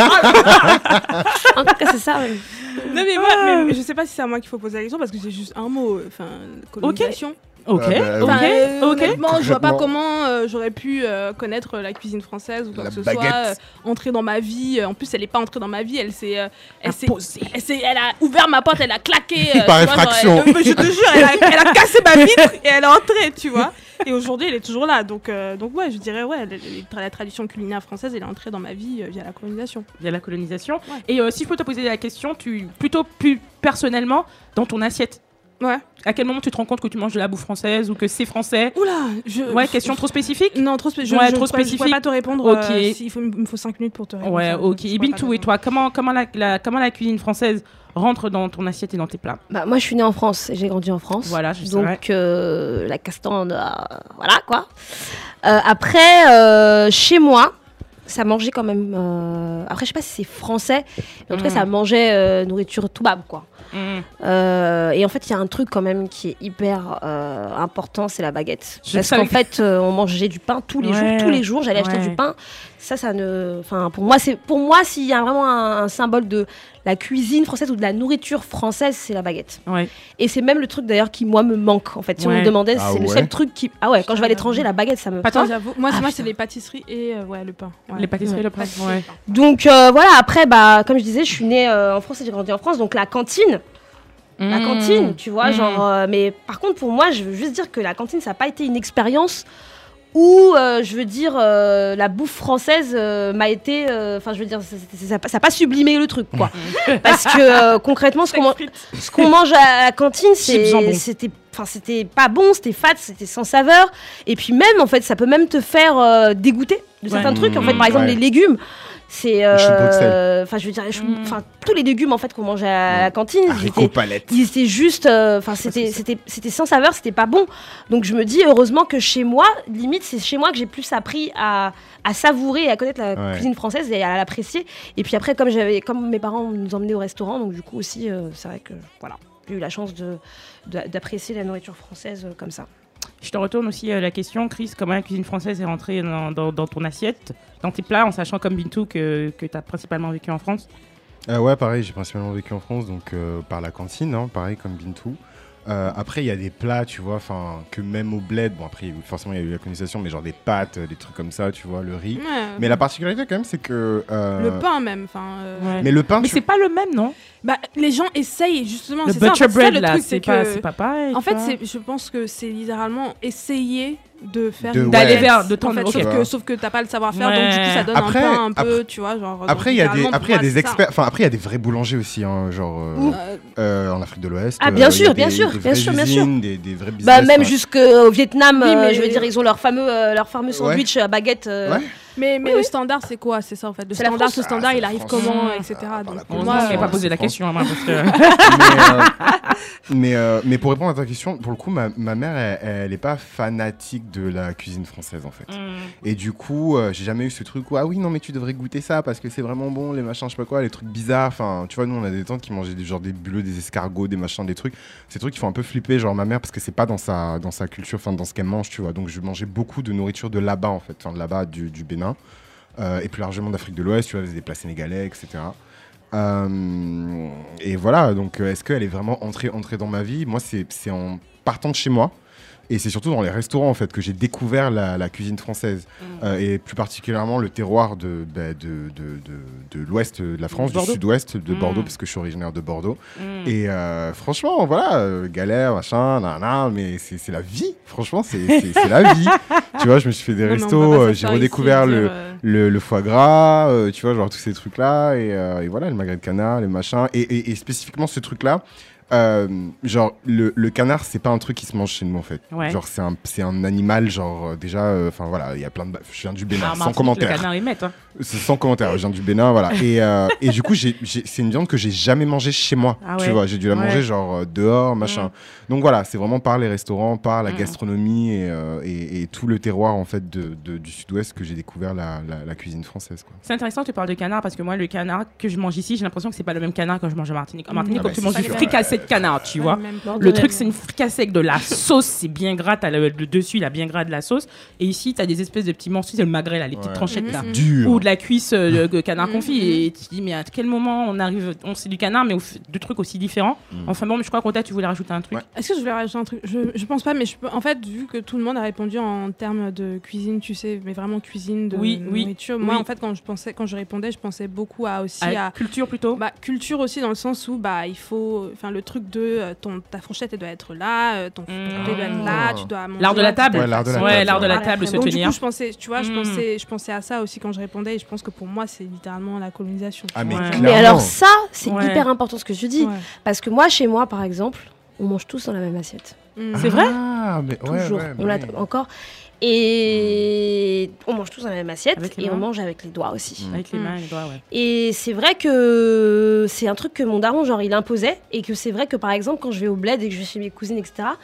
En tout cas, c'est ça. Oui. Non mais moi, mais, mais je sais pas si c'est à moi qu'il faut poser la question parce que j'ai juste un mot. Enfin, colonisation. Okay. Ok, euh, ok, euh, ok. Honnêtement, je vois pas comment euh, j'aurais pu euh, connaître la cuisine française ou quoi la que ce baguette. soit euh, entrer dans ma vie. En plus, elle est pas entrée dans ma vie. Elle s'est, euh, elle, s'est, elle s'est, elle a ouvert ma porte, elle a claqué. Euh, Par effraction. Vois, genre, elle, je te jure, elle a, elle a cassé ma vitre et elle est entrée, tu vois. Et aujourd'hui, elle est toujours là. Donc, euh, donc ouais, je dirais ouais, la, la tradition culinaire française, elle est entrée dans ma vie euh, via la colonisation. Via la colonisation. Ouais. Et euh, si je peux te poser la question, tu plutôt plus personnellement dans ton assiette. Ouais. À quel moment tu te rends compte que tu manges de la bouffe française ou que c'est français ? Oula, je... Ouais, question je... trop spécifique ? Non, trop, spé... je, ouais, je, trop je spécifique. Je ne pourrais pas te répondre. Ok. Euh, si, il, faut, il me faut cinq minutes pour te répondre. Ouais, ok. Ibintou, et toi, comment, comment, la, la, comment la cuisine française rentre dans ton assiette et dans tes plats ? Bah, moi, je suis née en France et j'ai grandi en France. Voilà, je Donc, euh, la castagne, euh, voilà quoi. Euh, après, euh, chez moi, ça mangeait quand même. Euh... Après, je sais pas si c'est français, mais en tout cas, mmh. ça mangeait euh, nourriture toubab, quoi. Mmh. Euh, et en fait, il y a un truc quand même qui est hyper euh, important, c'est la baguette. Je Parce qu'en que... fait, euh, on mangeait du pain tous les ouais. jours, tous les jours. J'allais ouais. acheter du pain. Ça, ça ne. Enfin, pour moi, c'est pour moi, s'il y a vraiment un, un symbole de la cuisine française ou de la nourriture française, c'est la baguette. Ouais. Et c'est même le truc d'ailleurs qui moi me manque. En fait, si ouais. on me demandait, ah c'est ouais. le seul truc qui. Ah ouais, quand je vais à l'étranger, la baguette, ça me. Attends, j'avoue. Moi, ah, moi c'est les pâtisseries et euh, ouais, le pain. Ouais. Les pâtisseries, ouais. le pain. Ouais. Donc euh, voilà. Après, bah comme je disais, je suis née euh, en France et j'ai grandi en France, donc la cantine. La cantine, mmh. tu vois, mmh. genre. Euh, mais par contre, pour moi, je veux juste dire que la cantine, ça n'a pas été une expérience où, euh, je veux dire, euh, la bouffe française euh, m'a été. Enfin, euh, je veux dire, ça n'a pas sublimé le truc, quoi. Parce que euh, concrètement, ce qu'on, man- ce qu'on mange à la cantine, c'est, c'était, c'était pas bon, c'était fat, c'était sans saveur. Et puis, même, en fait, ça peut même te faire euh, dégoûter de ouais. certains mmh. trucs. En fait, par exemple, ouais. les légumes. C'est enfin euh, je veux dire enfin mmh. tous les légumes en fait qu'on mangeait à la cantine c'était c'était juste enfin euh, c'était c'était c'était sans saveur, c'était pas bon. Donc je me dis heureusement que chez moi, limite c'est chez moi que j'ai plus appris à à savourer et à connaître la ouais. cuisine française et à l'apprécier. Et puis après comme j'avais comme mes parents nous emmenaient au restaurant, donc du coup aussi euh, c'est vrai que voilà, j'ai eu la chance de, de d'apprécier la nourriture française euh, comme ça. Je te retourne aussi euh, la question, Chris, comment la cuisine française est rentrée dans, dans, dans ton assiette, dans tes plats, en sachant comme Bintou que, que tu as principalement vécu en France euh, Ouais, pareil, j'ai principalement vécu en France, donc euh, par la cantine, hein, pareil comme Bintou. Euh, après, il y a des plats, tu vois, que même au bled, bon après, forcément, il y a eu la colonisation, mais genre des pâtes, des trucs comme ça, tu vois, le riz. Ouais, mais ouais. la particularité, quand même, c'est que... Euh... Le pain, même, enfin... Euh... Ouais. Mais le pain... Mais tu... c'est pas le même, non ? Bah, les gens essayent, justement, le c'est ça, en fait, bread, ça, le là, truc, c'est, c'est pas, que... C'est pas pareil. En fait, c'est, je pense que c'est littéralement essayer... de faire de, d'aller ouais. vers de temps fait, okay. sauf que sauf que t'as pas le savoir-faire ouais. donc du coup ça donne après, un pain un après, peu tu vois genre après il y a des après il y a des experts enfin après il y a des vrais boulangers aussi hein, genre euh, euh, euh, en Afrique de l'Ouest ah bien euh, sûr bien sûr bien sûr bien sûr des des vrais business bah même jusqu'au Vietnam oui, mais euh, je veux dire ils ont leur fameux euh, leur fameux sandwich ouais. à baguette euh, ouais. Mais, mais oui, le oui. standard, c'est quoi? C'est ça en fait. Le standard, France, ce standard, ah, il arrive comment, ah, et cetera. Ah, donc, pour moi, je n'ai pas posé la question. Hein, parce que... mais, euh, mais, euh, mais pour répondre à ta question, pour le coup, ma, ma mère, elle n'est pas fanatique de la cuisine française en fait. Mm. Et du coup, euh, j'ai jamais eu ce truc où ah oui, non mais tu devrais goûter ça parce que c'est vraiment bon, les machins, je sais pas quoi, les trucs bizarres. Enfin, tu vois, nous on a des tantes qui mangeaient des genre des bulots, des escargots, des machins, des trucs. Ces trucs qui font un peu flipper, genre ma mère, parce que c'est pas dans sa dans sa culture, enfin dans ce qu'elle mange, tu vois. Donc je mangeais beaucoup de nourriture de là-bas en fait, enfin de là-bas du, du Bénin. Euh, et plus largement d'Afrique de l'Ouest, tu vois, des plats sénégalais, et cetera. Euh, et voilà, donc est-ce qu'elle est vraiment entrée, entrée dans ma vie? Moi, c'est, c'est en partant de chez moi, et c'est surtout dans les restaurants en fait que j'ai découvert la, la cuisine française, mmh. euh, et plus particulièrement le terroir de, bah, de, de, de, de l'Ouest de la France, Bordeaux. Du Sud-Ouest de Bordeaux, mmh. parce que je suis originaire de Bordeaux. Mmh. Et euh, franchement, voilà, euh, galère, machin, nan, nan, mais c'est, c'est la vie. Franchement, c'est, c'est, c'est la vie. Tu vois, je me suis fait des non, restos, non, euh, j'ai redécouvert ici, le, euh... le, le foie gras, euh, tu vois, genre tous ces trucs-là, et, euh, et voilà, le magret de canard, les machins, et, et, et spécifiquement ce truc-là. Euh, genre le, le canard c'est pas un truc qui se mange chez nous en fait, ouais. Genre c'est un, c'est un animal genre euh, déjà enfin euh, voilà il y a plein de je viens du Bénin ah, sans commentaire le canard, ils mettent, hein. C'est sans commentaire je viens du Bénin voilà et, euh, et du coup j'ai, j'ai, c'est une viande que j'ai jamais mangée chez moi ah, tu ouais. vois j'ai dû la manger ouais. genre euh, dehors machin mm. donc voilà c'est vraiment par les restaurants par la mm. gastronomie et, euh, et, et tout le terroir en fait de, de, du sud-ouest que j'ai découvert la, la, la cuisine française quoi. C'est intéressant tu parles de canard parce que moi le canard que je mange ici j'ai l'impression que c'est pas le même canard quand je mange en Martinique en Martinique mm. quand ah, tu manges du fricassé de canard, tu ouais, vois. Le truc, c'est une fricassée avec de la sauce, c'est bien gras, t'as le, le dessus, il a bien gras de la sauce. Et ici, t'as des espèces de petits morceaux, c'est le magret, là, les ouais. petites tranchettes, là. Mmh. Ou de la cuisse de euh, canard confit. Mmh. Et tu te dis, mais à quel moment on arrive, on sait du canard, mais deux trucs aussi différents. Mmh. Enfin bon, mais je crois qu'Onta, tu voulais rajouter un truc. Ouais. Est-ce que je voulais rajouter un truc? Je, je pense pas, mais je peux, en fait, vu que tout le monde a répondu en termes de cuisine, tu sais, mais vraiment cuisine, de oui, nourriture. Oui, moi, oui. en fait, quand je, pensais, quand je répondais, je pensais beaucoup à aussi à... à culture, plutôt bah, culture aussi, dans le sens où, bah, il faut... le truc de euh, ton, ta fourchette elle doit être là, euh, ton mmh. doigt doit être là, tu dois manger l'art de la table, ouais, l'art de la table, ouais, l'art de la table se tenir. Je pensais, tu vois, mmh. je pensais, je pensais à ça aussi quand je répondais. Et je pense que pour moi c'est littéralement la colonisation. Ah, mais, ouais. mais alors ça c'est ouais. hyper important ce que je dis ouais. parce que moi chez moi par exemple on mange tous dans la même assiette. Mmh. C'est vrai ah, mais toujours, ouais, ouais, on l'a ouais. encore. Et on mange tous dans la même assiette et on mange avec les doigts aussi. Mmh. Avec les mains, mmh. les doigts, ouais. Et c'est vrai que c'est un truc que mon daron, genre, il imposait. Et que c'est vrai que, par exemple, quand je vais au bled et que je vais chez mes cousines, et cetera,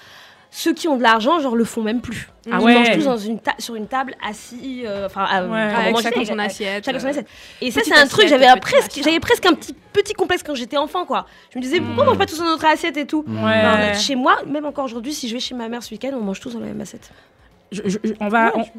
ceux qui ont de l'argent, genre, le font même plus. Ah Ils ouais. mangent tous dans une ta- sur une table, assis, enfin, euh, ouais, avec, avec chacun son assiette. Chacun son assiette. Et petite ça, c'est un assiette, truc, j'avais un presque, j'avais presque un petit, petit complexe quand j'étais enfant, quoi. Je me disais, pourquoi mmh. on mange pas tous dans notre assiette et tout ouais. ben, chez moi, même encore aujourd'hui, si je vais chez ma mère ce week-end, on mange tous dans la même assiette. Je, je, je, on va, non, on... Je...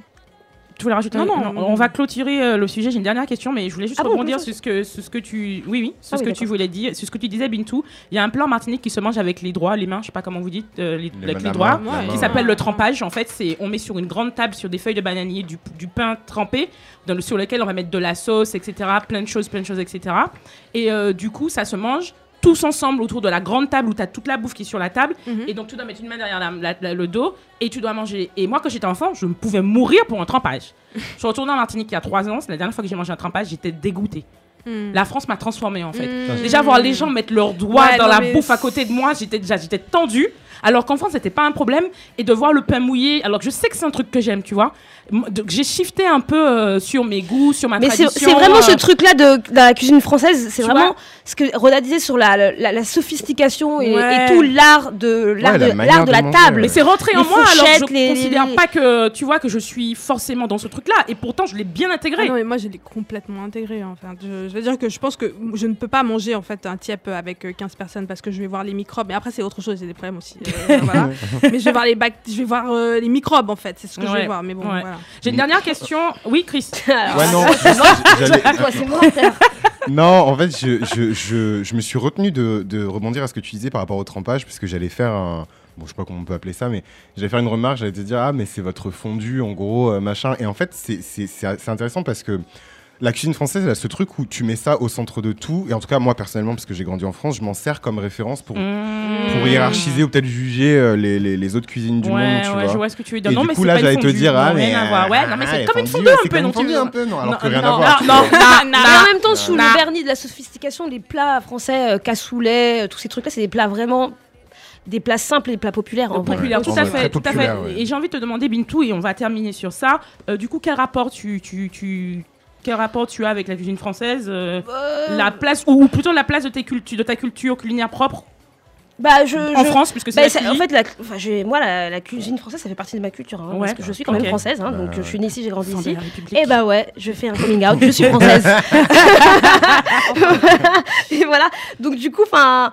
Tu voulais rajouter non, un... non, non, non, on va clôturer euh, le sujet. J'ai une dernière question, mais je voulais juste ah rebondir bon, sur ce que, sur ce que tu, oui, oui, sur ah ce oui, que tu voulais dire, sur ce que tu disais, Bintou. Il y a un plat en Martinique qui se mange avec les doigts, les mains, je sais pas comment vous dites, euh, les, les avec les doigts, main, qui main, s'appelle ouais. le trempage. En fait, c'est, on met sur une grande table sur des feuilles de bananier du, du pain trempé, dans le, sur lequel on va mettre de la sauce, et cetera, plein de choses, plein de choses, et cetera. Et euh, du coup, ça se mange tous ensemble autour de la grande table où tu as toute la bouffe qui est sur la table mm-hmm. et donc tu dois mettre une main derrière la, la, la, le dos et tu dois manger. Et moi quand j'étais enfant je pouvais mourir pour un trempage. Je suis retournée en Martinique il y a trois ans, c'est la dernière fois que j'ai mangé un trempage, j'étais dégoûtée. Mm. La France m'a transformée en fait. Mm. Déjà voir les gens mettre leurs doigts ouais, dans non, la mais... bouffe à côté de moi, j'étais déjà j'étais tendue. Alors qu'en France, c'était pas un problème. Et de voir le pain mouillé, alors que je sais que c'est un truc que j'aime, tu vois. Donc j'ai shifté un peu euh, sur mes goûts, sur ma mais tradition. Mais c'est, c'est vraiment euh... ce truc-là de, de la cuisine française. C'est tu vraiment ce que Roda disait sur la, la, la, la sophistication et, ouais. et tout l'art de l'art ouais, de, la, l'art de, de la manger, table. Mais c'est rentré en moi, alors je ne considère les... pas que, tu vois, que je suis forcément dans ce truc-là. Et pourtant, je l'ai bien intégré. Ah non, mais moi, je l'ai complètement intégré. Hein. Enfin, je, je veux dire que je pense que je ne peux pas manger en fait, un tiep avec quinze personnes parce que je vais voir les microbes. Mais après, c'est autre chose, j'ai des problèmes aussi. Euh, voilà. Mais je vais voir les bac- je vais voir euh, les microbes en fait, c'est ce que ouais. je vais voir. Mais bon, ouais. voilà. J'ai une dernière question. Oui, Chris. Alors, ouais non. C'est moi. Non, en fait, je, je, je, je me suis retenu de, de rebondir à ce que tu disais par rapport au trempage, parce que j'allais faire un. Bon, je sais pas comment on peut appeler ça, mais j'allais faire une remarque, j'allais te dire ah mais c'est votre fondu en gros euh, machin. Et en fait, c'est, c'est, c'est, c'est intéressant parce que. La cuisine française, elle a ce truc où tu mets ça au centre de tout. Et en tout cas, moi, personnellement, parce que j'ai grandi en France, je m'en sers comme référence pour, mmh. pour hiérarchiser ou peut-être juger euh, les, les, les autres cuisines du ouais, monde. Tu ouais, vois. Je vois ce que tu veux dire. Et non, du mais coup, c'est là, j'allais te dire... Ah, mais, euh, ouais, non, mais c'est ah, comme une fondue un peu. Non, un peu, non, alors non, que rien non, à voir. Non, non, non, non, non. En même temps, sous le vernis de la sophistication, les plats français, euh, cassoulet, euh, tous ces trucs-là, c'est des plats vraiment... des plats simples et des plats populaires. En populaire, vrai. Tout, à fait, tout à fait. Ouais. Et j'ai envie de te demander, Bintou, et on va terminer sur ça, euh, du coup, quel rapport tu... tu, tu... Quel rapport tu as avec la cuisine française, euh, euh... la place ou, ou plutôt la place de, tes cultu- de ta culture culinaire propre bah, je, en je... France, puisque c'est bah, ça, en fait, la, enfin, j'ai, moi, la, la cuisine française, ça fait partie de ma culture, hein, ouais. Parce que je suis quand okay. même française, hein, bah, donc je suis née ici, j'ai grandi ici. Et bah ouais, je fais un coming out, je suis française. Et voilà. Donc du coup, enfin,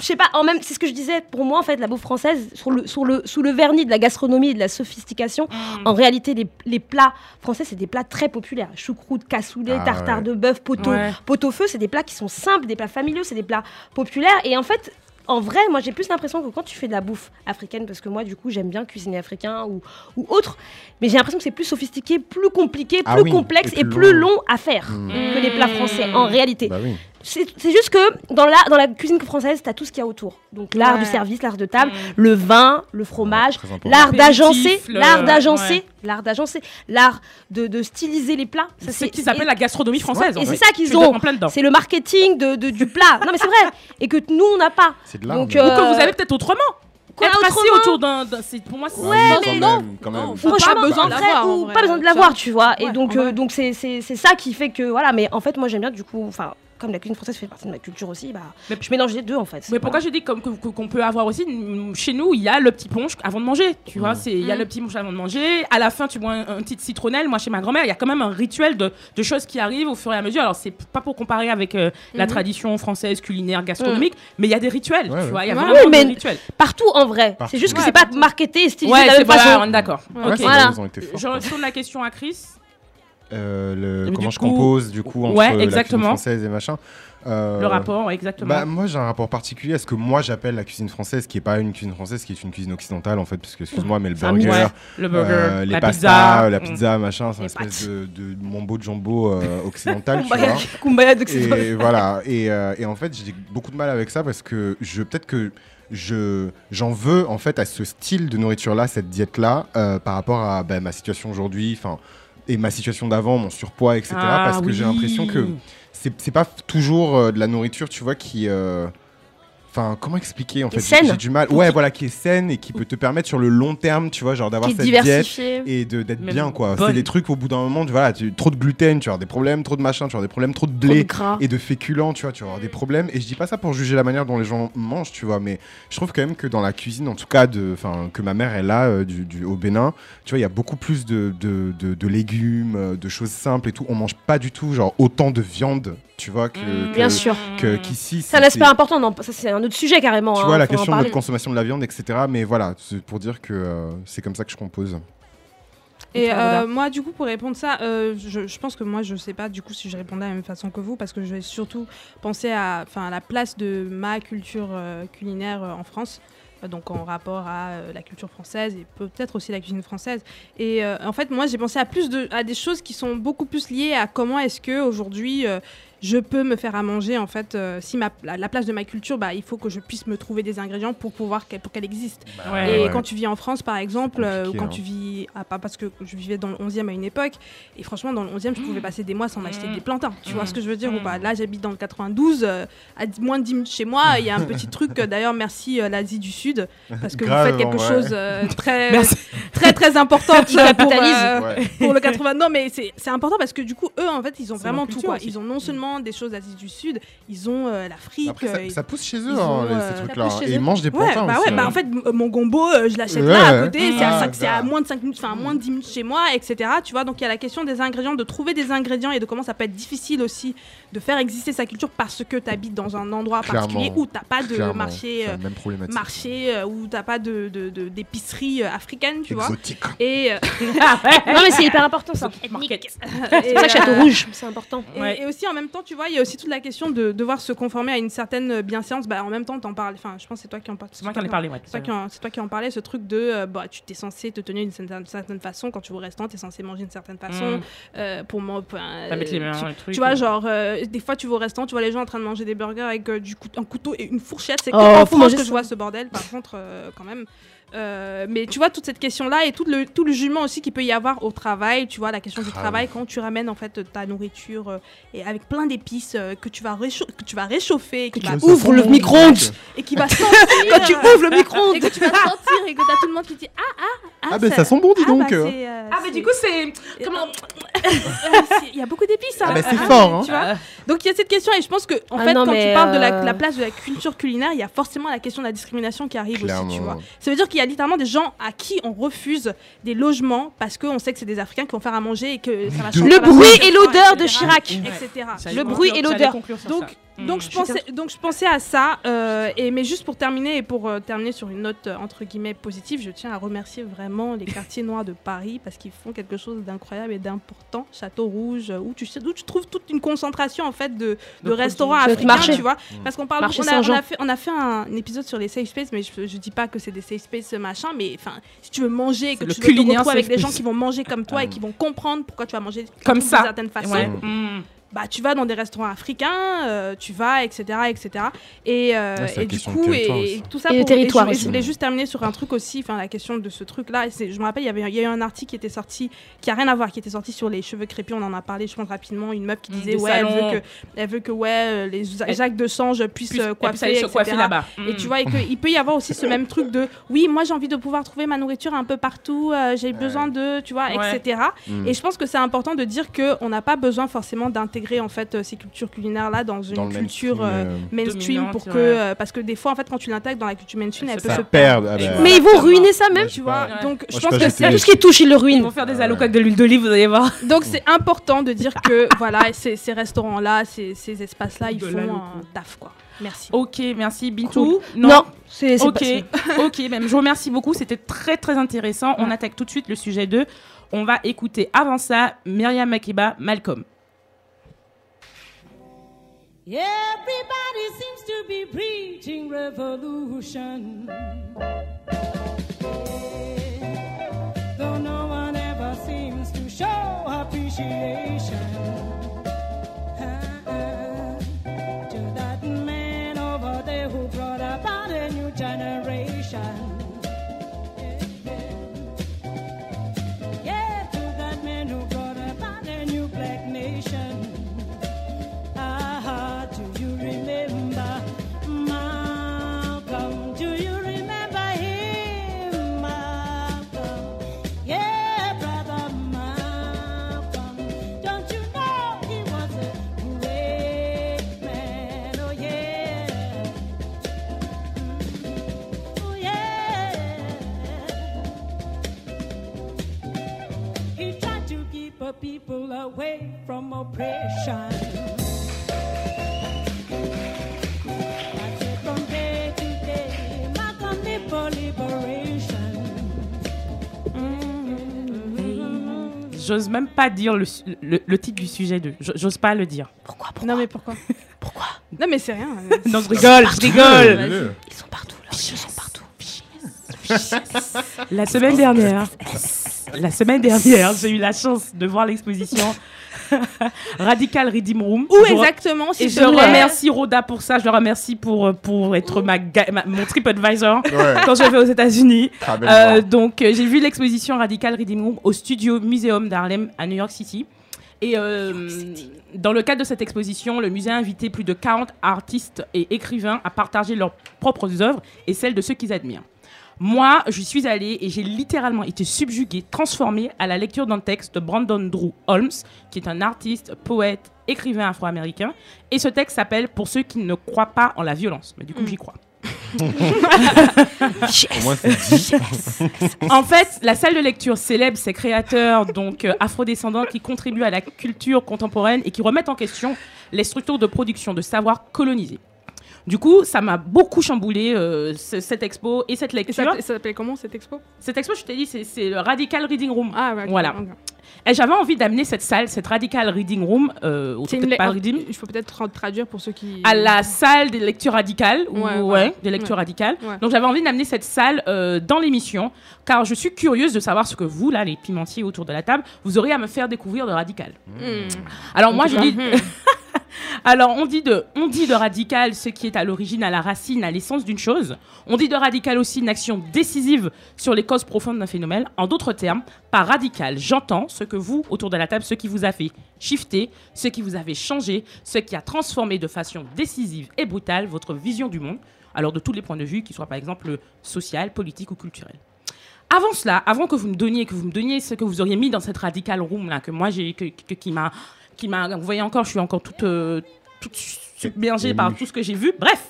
je sais pas. En même, c'est ce que je disais. Pour moi, en fait, la bouffe française, sur le, sur le, sous le vernis de la gastronomie et de la sophistication, mm. en réalité, les, les plats français, c'est des plats très populaires. Choucroute, cassoulet, ah, tartare ouais. de bœuf, pot-au, ouais. pot-au-feu, c'est des plats qui sont simples, des plats familiaux, c'est des plats populaires. Et en fait. En vrai, moi, j'ai plus l'impression que quand tu fais de la bouffe africaine, parce que moi, du coup, j'aime bien cuisiner africain ou, ou autre, mais j'ai l'impression que c'est plus sophistiqué, plus compliqué, plus ah oui, complexe et plus, et plus long. long à faire mmh. que les plats français, en réalité. Bah oui. C'est, c'est juste que dans la, dans la cuisine française, t'as tout ce qu'il y a autour. Donc l'art ouais. du service, l'art de table, mmh. le vin, le fromage, ouais, l'art d'agencer, le... l'art d'agencer, ouais. l'art d'agencer, l'art de, de styliser les plats. Ça, c'est ce qu'ils appellent la gastronomie française. Ouais, et vrai. C'est ça qu'ils ont. C'est le marketing de, de, du plat. Non mais c'est vrai. Et que nous on n'a pas. C'est de l'art. Donc, euh... Ou que vous avez peut-être autrement. Être assis autour d'un, d'un c'est, pour moi c'est ouais, mais non, quand même, quand même. Franchement, pas besoin de l'avoir, ou pas besoin de l'avoir, tu vois. Et donc donc c'est c'est c'est ça qui fait que voilà. Mais en fait moi j'aime bien du coup enfin. Comme la cuisine française fait partie de ma culture aussi, bah, mais je mélange les deux en fait. Mais voilà. Pourquoi je dis comme, que, que, qu'on peut avoir aussi, chez nous, il y a le petit punch avant de manger, tu mmh. vois, il mmh. y a le petit punch avant de manger, à la fin tu bois un, un petit citronnelle, moi chez ma grand-mère, il y a quand même un rituel de, de choses qui arrivent au fur et à mesure, alors c'est pas pour comparer avec euh, mmh. la tradition française, culinaire, gastronomique, mmh. mais il y a des rituels, ouais, tu vois, il ouais. y a vraiment oui, mais des rituels. Partout en vrai, partout. C'est juste que ouais, c'est pas partout. Marketé et stylisé ouais, de la même voilà, façon. On est d'accord. Ouais, okay. Voilà. Je retourne la question à Chris. Euh, le, comment je coup, compose du coup entre ouais, la cuisine française et machin euh, le rapport exactement bah, moi j'ai un rapport particulier à ce que moi j'appelle la cuisine française qui est pas une cuisine française qui est une cuisine occidentale en fait parce que excuse-moi mais le ça burger, ouais, le burger euh, les la pastas pizza, la pizza mmh. machin c'est une espèce de, de mambo jumbo euh, occidental tu vois Kumbaya d'occidental et voilà et, euh, et en fait j'ai beaucoup de mal avec ça parce que je peut-être que Je, j'en veux en fait à ce style de nourriture là cette diète là euh, par rapport à bah, ma situation aujourd'hui enfin et ma situation d'avant, mon surpoids, et cetera. Ah, parce que oui. j'ai l'impression que c'est, c'est pas toujours euh, de la nourriture, tu vois, qui... Enfin, euh, comment expliquer, en fait j'ai, j'ai du mal. Ouais, qui... voilà, qui est saine et qui peut te permettre sur le long terme, tu vois, genre d'avoir cette diète et de, d'être mais bien, quoi. Bonne. C'est des trucs, au bout d'un moment, tu vois, tu, trop de gluten, tu vas avoir des problèmes, trop de machin, tu vas avoir des problèmes, trop de blé trop de et de féculents, tu vois, tu vas avoir des problèmes. Et je dis pas ça pour juger la manière dont les gens mangent, tu vois, mais je trouve quand même que dans la cuisine, en tout cas, de, que ma mère, elle a euh, du, du, au Bénin, tu vois, il y a beaucoup plus de, de, de, de légumes, de choses simples et tout. On mange pas du tout, genre, autant de viande, tu vois, que, mmh, que, bien sûr. Que, qu'ici. C'est un aspect important, non, ça c'est un autre sujet carrément. Tu hein, vois, la question de notre consommation de la viande, et cetera. Mais voilà, c'est pour dire que euh, c'est comme ça que je compose. Et euh, moi, du coup, pour répondre ça, euh, je, je pense que moi, je sais pas du coup si je répondais de la même façon que vous, parce que je vais surtout penser à, à la place de ma culture euh, culinaire euh, en France. Donc en rapport à euh, la culture française et peut-être aussi la cuisine française. Et euh, en fait, moi, j'ai pensé à plus de à des choses qui sont beaucoup plus liées à comment est-ce que aujourd'hui euh, je peux me faire à manger. En fait, euh, si ma la, la place de ma culture, bah, il faut que je puisse me trouver des ingrédients pour pouvoir qu'elle, pour qu'elle existe. Bah, ouais, et ouais. quand tu vis en France, par exemple, euh, quand hein. tu vis ah, pas parce que je vivais dans le onzième à une époque. Et franchement, dans le onzième, je pouvais mmh. passer des mois sans acheter mmh. des plantains. Tu mmh. vois ce que je veux dire mmh. ou pas. Là, j'habite dans le quatre-vingt-douze, euh, à d- moins de dix minutes chez moi. Il y a un petit truc. Euh, d'ailleurs, merci euh, l'Asie du Sud. Parce que grave, vous faites quelque ouais. chose euh, très, très très important qui capitalise euh, ouais. pour le quatre-vingts. Non mais c'est, c'est important parce que du coup eux en fait ils ont c'est vraiment tout quoi. Aussi. Ils ont non seulement des choses d'Asie du Sud, ils ont euh, l'Afrique. Après, ça, ils, ça pousse chez eux hein, euh, ces trucs là. Et ils mangent des plantains ouais, bah aussi. Ouais, bah en fait mon gombo euh, je l'achète ouais. là à côté, c'est, ah, à, c'est à moins de cinq minutes, enfin moins de dix minutes chez moi, et cetera. Tu vois, donc il y a la question des ingrédients, de trouver des ingrédients et de comment ça peut être difficile aussi de faire exister sa culture parce que tu habites dans un endroit clairement, particulier où t'as pas de clairement, marché euh, marché où t'as pas de, de, de, d'épicerie africaine, tu exotique. Vois. Et euh... non mais c'est hyper important ça. C'est pour ça que Château Rouge, c'est important. Et, ouais. et aussi en même temps, tu vois, il y a aussi toute la question de devoir se conformer à une certaine bienséance. Bah en même temps, t'en parles. Enfin, je pense que c'est toi qui en parles. C'est, c'est moi qui en ai parlé. Ouais, c'est, toi en, c'est toi qui en parlais. Ce truc de, euh, bah, tu t'es censé te tenir d'une certaine, certaine façon quand tu vas au restaurant, t'es censé manger d'une certaine façon. Mm. Euh, pour moi, euh, mettre les mains, tu, les trucs, tu vois, ouais. genre euh, des fois tu vas au restaurant, tu vois les gens en train de manger des burgers avec euh, du coup, un couteau et une fourchette. C'est oh, comment que je vois ce bordel. Par contre, euh, quand même, Euh, mais tu vois, toute cette question-là et tout le, tout le jument aussi qu'il peut y avoir au travail, tu vois, la question Grave. du travail, quand tu ramènes en fait ta nourriture euh, et avec plein d'épices euh, que, tu vas récha- que tu vas réchauffer, que, que tu vas ouvres le micro-ondes et qui va sentir. Quand tu ouvres le micro-ondes et que tu vas sentir et que t'as tout le monde qui dit ah, ah, ah. Ah, ben bah, ça sent bon, dis ah, donc. Bah, euh, ah, mais bah, du coup, c'est. Comment. Il y a beaucoup d'épices. Hein. Ah, bah, c'est ah, fort. Hein. Tu vois, donc, il y a cette question et je pense que, en ah, fait, non, quand tu parles euh... de la, la place de la culture culinaire, il y a forcément la question de la discrimination qui arrive aussi, tu vois. Ça veut dire qu'il y a littéralement des gens à qui on refuse des logements parce qu'on sait que c'est des Africains qui vont faire à manger et que ça va changer. Le bruit et l'odeur de Chirac, et cetera. Le bruit et l'odeur. Donc, donc, je pensais, donc je pensais à ça. Euh, et, mais juste pour terminer et pour euh, terminer sur une note euh, entre guillemets positive, je tiens à remercier vraiment les quartiers noirs de Paris parce qu'ils font quelque chose d'incroyable et d'important. Château Rouge, où tu, où tu trouves toute une concentration en fait de, de, de restaurants africains, tu vois. Mmh. Parce qu'on parle, on a, on a fait, on a fait un, un épisode sur les safe spaces, mais je, je dis pas que c'est des safe spaces machin, mais enfin, si tu veux manger, que tu veux te retrouver avec des gens qui vont manger comme toi et qui vont comprendre pourquoi tu vas manger comme ça, d'une certaine façon. Ouais. Mmh. Bah, tu vas dans des restaurants africains, euh, tu vas, et cetera, et cetera. Et, euh, ah, et du coup, et, et tout ça et pour... Et je, je voulais juste terminer sur un truc aussi, enfin, la question de ce truc-là. Et c'est, je me rappelle, il y avait, il y a eu un article qui était sorti, qui a rien à voir, qui était sorti sur les cheveux crépus, on en a parlé, je pense, rapidement, une meuf qui disait, mmh, ouais, elle veut, que, elle veut que, ouais, les Jacques Dessange puissent puisse, coiffer, et cetera. Coiffer là-bas. Mmh. Et tu vois, et que, il peut y avoir aussi ce même truc de, oui, moi, j'ai envie de pouvoir trouver ma nourriture un peu partout, euh, j'ai ouais. besoin de, tu vois, ouais. et cetera. Mmh. Et je pense que c'est important de dire qu'on n'a pas besoin forcément d'intégrer en fait euh, ces cultures culinaires là dans une dans culture mainstream, euh, mainstream pour que euh, parce que des fois en fait quand tu l'intègres dans la culture mainstream elle peut se perdre, ah bah, mais ils vont ruiner ça même, tu vois. Ouais. Donc moi, je pense que c'est tout ce qui touche ils le ruinent. Ils vont faire des alocos avec de l'huile d'olive, vous allez voir. Donc c'est important de dire que voilà, ces, ces restaurants là, ces, ces espaces là, ils font un taf quoi. Merci. Ok, merci Bintou. Cool. Non, non, c'est, c'est ok. Pas, ok, même je vous remercie beaucoup. C'était très très intéressant. On attaque tout de suite le sujet deux. On va écouter avant ça Miriam Makeba, Malcolm. Everybody seems to be preaching revolution, yeah. Though no one ever seems to show appreciation uh-uh. to that man over there who brought about a new generation. People away from oppression. J'ose même pas dire le, le, le titre du sujet deux. J'ose pas le dire. Pourquoi, pourquoi? Non mais pourquoi? Pourquoi? Non mais c'est rien. Non, je rigole, je rigole. Ils sont partout, là. Ils sont partout. La semaine dernière. La semaine dernière, j'ai eu la chance de voir l'exposition Radical Reading Room. Où je exactement re... si Et je remercie Rhoda pour ça. Je le remercie pour, pour être ma ga... ma... mon TripAdvisor ouais. quand je vais aux États-Unis. Euh, donc, euh, j'ai vu l'exposition Radical Reading Room au studio Muséum d'Harlem à New York City. Et euh, dans le cadre de cette exposition, le musée a invité plus de quarante artistes et écrivains à partager leurs propres œuvres et celles de ceux qu'ils admirent. Moi, je suis allée et j'ai littéralement été subjuguée, transformée à la lecture d'un texte de Brandon Drew Holmes, qui est un artiste, poète, écrivain afro-américain. Et ce texte s'appelle « Pour ceux qui ne croient pas en la violence ». Mais du coup, mmh. j'y crois. yes. En fait, la salle de lecture célèbre ces créateurs donc euh, afrodescendants qui contribuent à la culture contemporaine et qui remettent en question les structures de production de savoir colonisés. Du coup, ça m'a beaucoup chamboulé, euh, c- cette expo et cette lecture. Et ça, ça s'appelait comment, cette expo? Cette expo, je t'ai dit, c'est, c'est le Radical Reading Room. Ah, ouais, okay, voilà. Okay. Et j'avais envie d'amener cette salle, cette Radical Reading Room, euh, ou peut-être le... pas Reading. Il faut peut-être traduire pour ceux qui... À la salle des lectures radicales. Ouais, ouais, ouais. Des lectures ouais. radicales. Ouais. Donc, j'avais envie d'amener cette salle euh, dans l'émission, car je suis curieuse de savoir ce que vous, là, les pimentiers autour de la table, vous aurez à me faire découvrir de Radical. Mmh. Alors, moi, je dis... Alors, on dit, de, on dit de radical ce qui est à l'origine, à la racine, à l'essence d'une chose. On dit de radical aussi une action décisive sur les causes profondes d'un phénomène. En d'autres termes, par radical, j'entends ce que vous, autour de la table, ce qui vous a fait shifter, ce qui vous a fait changer, ce qui a transformé de façon décisive et brutale votre vision du monde, alors de tous les points de vue, qu'ils soient par exemple social, politique ou culturel. Avant cela, avant que vous me donniez, que vous me donniez ce que vous auriez mis dans cette radical room là que moi j'ai, que, que, qui m'a, qui m'a, vous voyez encore, je suis encore toute, euh, toute submergée par tout ce que j'ai vu. Bref,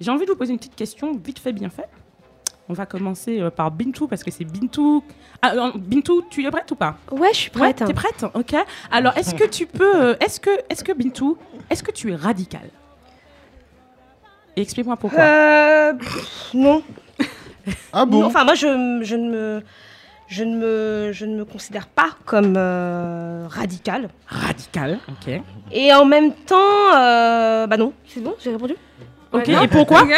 j'ai envie de vous poser une petite question, vite fait, bien fait. On va commencer euh, par Bintou parce que c'est Bintou. Ah, euh, Bintou, tu es prête ou pas? Ouais, je suis prête. Ouais, hein. T'es prête? Ok. Alors, est-ce que tu peux, euh, est-ce que, est-ce que Bintou, est-ce que tu es radicale? Et explique-moi pourquoi. Euh, pff, non. Ah bon? Enfin, moi, je, je, ne me, je, ne me, je ne me considère pas comme euh, radicale. Radicale, ok. Et en même temps, euh, bah non, c'est bon, j'ai répondu. Ok, ouais, et pourquoi?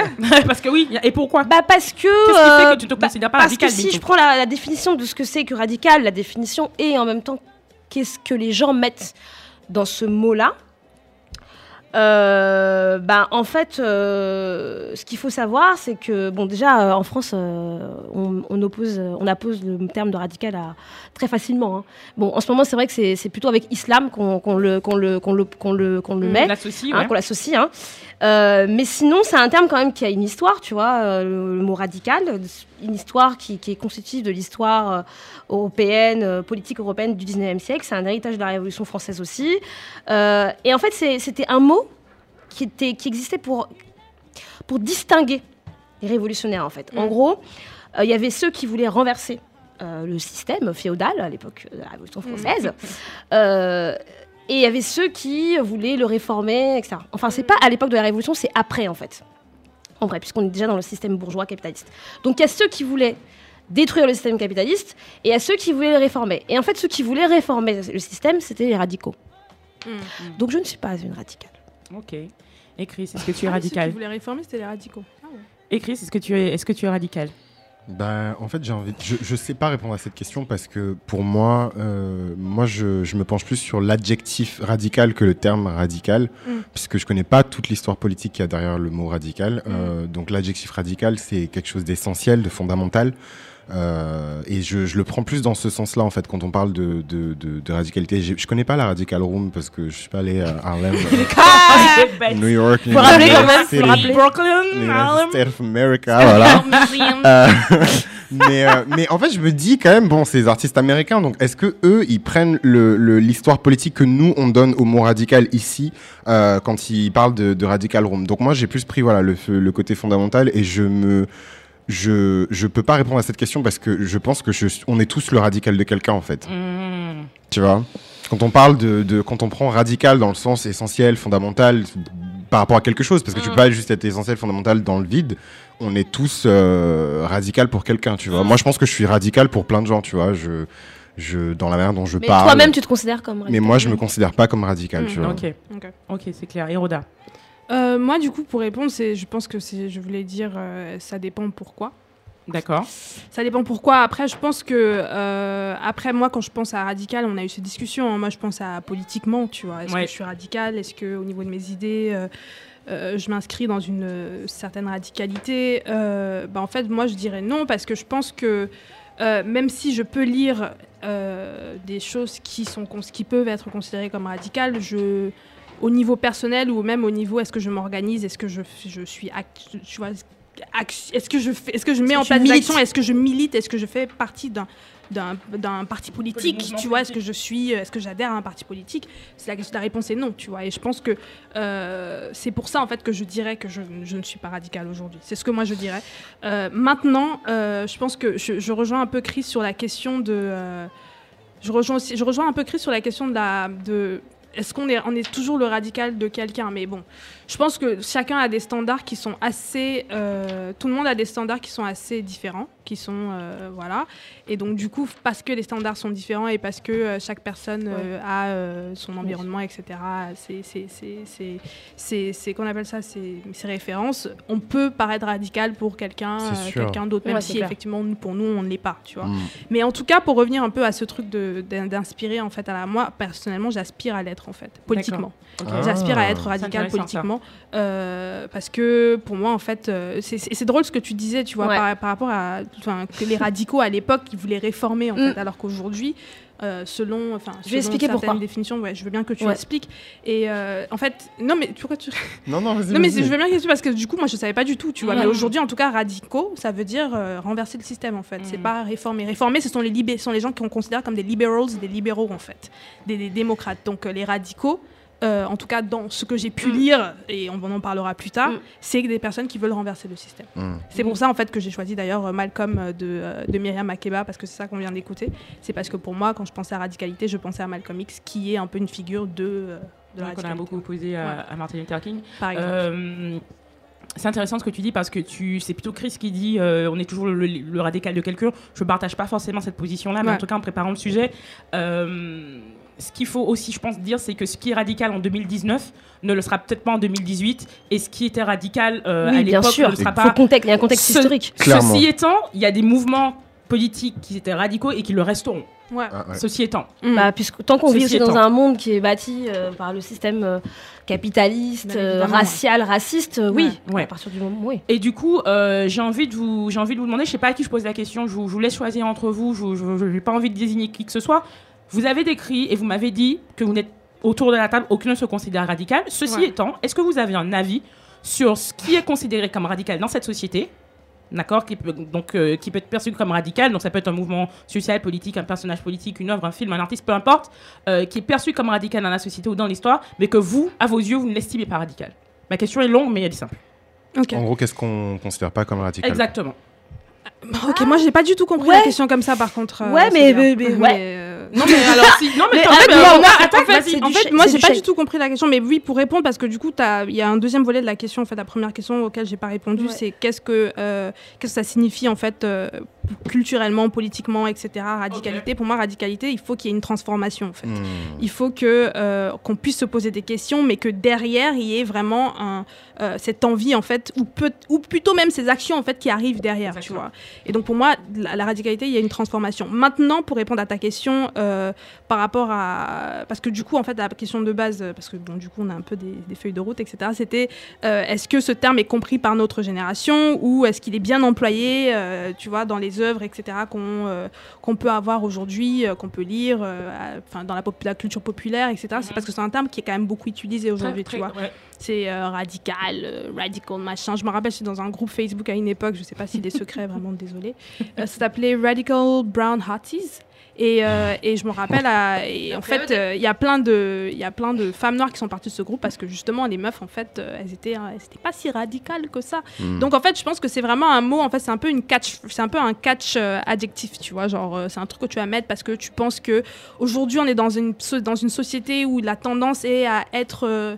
Parce que oui, et pourquoi? Bah parce que... Qu'est-ce qui fait que tu te bah, considères pas radicale? Parce que si je prends la, la définition de ce que c'est que radical, la définition, et en même temps, qu'est-ce que les gens mettent dans ce mot-là, Euh, bah, en fait, euh, ce qu'il faut savoir, c'est que, bon, déjà, euh, en France, euh, on, on, oppose, euh, on oppose le terme de radical à, très facilement. Hein. Bon, en ce moment, c'est vrai que c'est, c'est plutôt avec islam qu'on, qu'on le, qu'on le, qu'on le, qu'on le, qu'on le met, l'associe, hein, ouais. qu'on l'associe. Hein. Euh, mais sinon, c'est un terme quand même qui a une histoire, tu vois, euh, le, le mot radical, une histoire qui, qui est constitutive de l'histoire euh, européenne, euh, politique européenne du dix-neuvième siècle. C'est un héritage de la Révolution française aussi. Euh, et en fait, c'est, c'était un mot Qui, était, qui existait pour, pour distinguer les révolutionnaires, en fait. Mmh. En gros, il euh, y avait ceux qui voulaient renverser euh, le système féodal, à l'époque de la Révolution française, mmh. euh, et il y avait ceux qui voulaient le réformer, et cetera. Enfin, c'est pas à l'époque de la Révolution, c'est après, en fait. En vrai, puisqu'on est déjà dans le système bourgeois capitaliste. Donc, il y a ceux qui voulaient détruire le système capitaliste, et il y a ceux qui voulaient le réformer. Et en fait, ceux qui voulaient réformer le système, c'était les radicaux. Mmh. Donc, je ne suis pas une radicale. Ok. Et Chris, est-ce que tu es ah, radicale? Ceux qui voulaient réformer, c'était les radicaux. Ah ouais. Et Chris, est-ce que tu es, est-ce que tu es radicale? Ben, en fait, j'ai envie. Je, je sais pas répondre à cette question parce que pour moi, euh, moi, je, je me penche plus sur l'adjectif radical que le terme radical, mmh. puisque je connais pas toute l'histoire politique qu'il y a derrière le mot radical. Mmh. Euh, donc, l'adjectif radical, c'est quelque chose d'essentiel, de fondamental. Euh, et je, je le prends plus dans ce sens-là en fait quand on parle de, de, de, de radicalité. J'ai, je connais pas la radical room parce que je suis pas allé à Harlem, euh, New York, New York, Brooklyn, Harlem, State of America, voilà. euh, mais, euh, mais en fait, je me dis quand même bon, c'est des artistes américains, donc est-ce que eux ils prennent le, le, l'histoire politique que nous on donne au mot radical ici euh, quand ils parlent de, de radical room. Donc moi j'ai plus pris voilà le, le côté fondamental et je me Je je peux pas répondre à cette question parce que je pense que je, on est tous le radical de quelqu'un en fait. Mmh. Tu vois, quand on parle de, de quand on prend radical dans le sens essentiel, fondamental par rapport à quelque chose, parce que mmh. tu peux pas juste être essentiel, fondamental dans le vide. On est tous euh, radical pour quelqu'un, tu vois. Mmh. Moi je pense que je suis radical pour plein de gens, tu vois. Je je dans la manière dont je mais parle. Mais toi-même tu te considères comme radical. Mais moi je me considère pas comme radical, mmh. tu vois. Ok ok ok c'est clair. Et Roda? Euh, moi, du coup, pour répondre, c'est, je pense que c'est, je voulais dire euh, ça dépend pourquoi. D'accord. Ça dépend pourquoi. Après, je pense que... Euh, après, moi, quand je pense à radical, on a eu cette discussion. Hein, moi, je pense à politiquement, tu vois. Est-ce ouais. que je suis radicale? Est-ce qu'au niveau de mes idées, euh, euh, je m'inscris dans une euh, certaine radicalité? euh, bah, En fait, moi, je dirais non, parce que je pense que euh, même si je peux lire euh, des choses qui, sont, qui peuvent être considérées comme radicales, je... au niveau personnel ou même au niveau est-ce que je m'organise, est-ce que je, je suis act- tu vois, act- est-ce que je fais, est-ce que je mets en place des actions, est-ce que je milite, est-ce que je fais partie d'un d'un, d'un parti politique, tu vois, est-ce que je suis, est-ce que j'adhère à un parti politique? C'est la, la réponse est non, tu vois, et je pense que euh, c'est pour ça en fait que je dirais que je, je ne suis pas radicale aujourd'hui. C'est ce que moi je dirais. Euh, maintenant, euh, je pense que je, je rejoins un peu Chris sur la question de, euh, je rejoins aussi, je rejoins un peu Chris sur la question de la de Est-ce qu'on est, on est toujours le radical de quelqu'un? Mais bon, je pense que chacun a des standards qui sont assez... Euh, tout le monde a des standards qui sont assez différents, qui sont... Euh, voilà. Et donc, du coup, parce que les standards sont différents et parce que euh, chaque personne euh, a euh, son environnement, et cetera, c'est, c'est, c'est, c'est, c'est, c'est qu'on appelle ça ses références, on peut paraître radical pour quelqu'un, euh, quelqu'un d'autre, même ouais, si, clair. effectivement, pour nous, on ne l'est pas, tu vois. Mmh. Mais en tout cas, pour revenir un peu à ce truc de, d'inspirer, en fait, à la, moi, personnellement, j'aspire à l'être l'être, en fait, politiquement. Okay. Ah. J'aspire à être radicale politiquement. Euh, parce que, pour moi, en fait, euh, c'est, c'est, c'est drôle ce que tu disais, tu vois, ouais. par, par rapport à... que les radicaux, à l'époque, ils voulaient réformer, en mm. fait, alors qu'aujourd'hui... Euh, selon, enfin, je vais expliquer pourquoi. Définition, ouais, je veux bien que tu ouais. expliques. Et euh, en fait, non mais pourquoi tu Non non, vas-y, non mais vas-y. Je veux bien que tu parce que du coup moi je savais pas du tout, tu vois. Mmh. Mais aujourd'hui en tout cas radicaux, ça veut dire euh, renverser le système en fait. Mmh. C'est pas réformer. Réformer, ce sont les libé- ce sont les gens qu'on considère comme des liberals, des libéraux en fait, des, des démocrates. Donc euh, les radicaux. Euh, en tout cas dans ce que j'ai pu mmh. lire, et on, on en parlera plus tard, mmh. c'est des personnes qui veulent renverser le système. Mmh. C'est pour ça en fait que j'ai choisi d'ailleurs Malcolm de, de Miriam Makeba, parce que c'est ça qu'on vient d'écouter. C'est parce que pour moi, quand je pensais à radicalité, je pensais à Malcolm X, qui est un peu une figure de, de la radicalité. On a beaucoup opposé à, ouais. à Martin Luther King. Par exemple. Euh, C'est intéressant ce que tu dis parce que tu, c'est plutôt Chris qui dit euh, on est toujours le, le, le radical de quelqu'un. Je ne partage pas forcément cette position-là, ouais. mais en tout cas en préparant le sujet, euh, ce qu'il faut aussi, je pense, dire, c'est que ce qui est radical en deux mille dix-neuf ne le sera peut-être pas en deux mille dix-huit, et ce qui était radical euh, oui, à l'époque sûr. Ne le sera pas. Faut contexte, il y a un contexte ce, historique. Clairement. Ceci étant, il y a des mouvements politiques qui étaient radicaux et qui le resteront. Ouais. Ah ouais. Ceci étant. Mmh. Bah, puisque, tant qu'on Ceci vit aussi dans un monde qui est bâti euh, par le système euh, capitaliste, euh, racial, ouais. raciste, euh, oui, ouais. à partir du moment où, oui. Et du coup, euh, j'ai, envie de vous, j'ai envie de vous demander, je ne sais pas à qui je pose la question, je vous, je vous laisse choisir entre vous, je n'ai pas envie de désigner qui que ce soit. Vous avez décrit et vous m'avez dit que vous n'êtes autour de la table, aucun ne se considère radical. Ceci ouais. étant, est-ce que vous avez un avis sur ce qui est considéré comme radical dans cette société ? D'accord, qui peut, donc, euh, qui peut être perçu comme radical, donc ça peut être un mouvement social, politique, un personnage politique, une œuvre, un film, un artiste, peu importe, euh, qui est perçu comme radical dans la société ou dans l'histoire, mais que vous, à vos yeux, vous ne l'estimez pas radical. Ma question est longue, mais elle est simple. Okay. En gros, qu'est-ce qu'on ne considère pas comme radical ? Exactement. Ok, ah. moi j'ai pas du tout compris ouais. la question comme ça par contre. Ouais, euh, mais, mais, mais, mais ouais. Euh... non mais alors si. Non mais, mais en fait, euh, moi, moi attends, en fait, en fait moi j'ai pas du tout compris la question, mais oui pour répondre parce que du coup il y a un deuxième volet de la question en fait, la première question auquel j'ai pas répondu, ouais. c'est qu'est-ce que euh, qu'est-ce que ça signifie en fait euh, culturellement, politiquement, et cetera. Radicalité. Okay. Pour moi radicalité, il faut qu'il y ait une transformation en fait. Mmh. Il faut que euh, qu'on puisse se poser des questions, mais que derrière il y ait vraiment un, euh, cette envie en fait, ou peut ou plutôt même ces actions en fait qui arrivent derrière, Exactement. Tu vois. Et donc pour moi, la, la radicalité, il y a une transformation. Maintenant, pour répondre à ta question, euh, par rapport à... Parce que du coup, en fait, la question de base, parce que bon, du coup, on a un peu des, des feuilles de route, et cetera. C'était, euh, est-ce que ce terme est compris par notre génération ou est-ce qu'il est bien employé, euh, tu vois, dans les œuvres, et cetera, qu'on, euh, qu'on peut avoir aujourd'hui, euh, qu'on peut lire, euh, à, dans la, pop- la culture populaire, et cetera. Mm-hmm. C'est parce que c'est un terme qui est quand même beaucoup utilisé aujourd'hui, très, très, tu vois. Ouais. C'est euh, radical, euh, radical, machin. Je me rappelle, j'étais dans un groupe Facebook à une époque, je ne sais pas si des secrets vraiment désolée, euh, ça s'appelait Radical Brown Hotties et, euh, et je me rappelle à, et en fait il euh, y a plein de il y a plein de femmes noires qui sont parties de ce groupe parce que justement les meufs en fait euh, elles étaient euh, elles étaient pas si radicales que ça. Mm. Donc en fait je pense que c'est vraiment un mot en fait c'est un peu une catch c'est un peu un catch euh, adjectif tu vois genre euh, c'est un truc que tu vas mettre parce que tu penses que aujourd'hui on est dans une dans une société où la tendance est à être euh,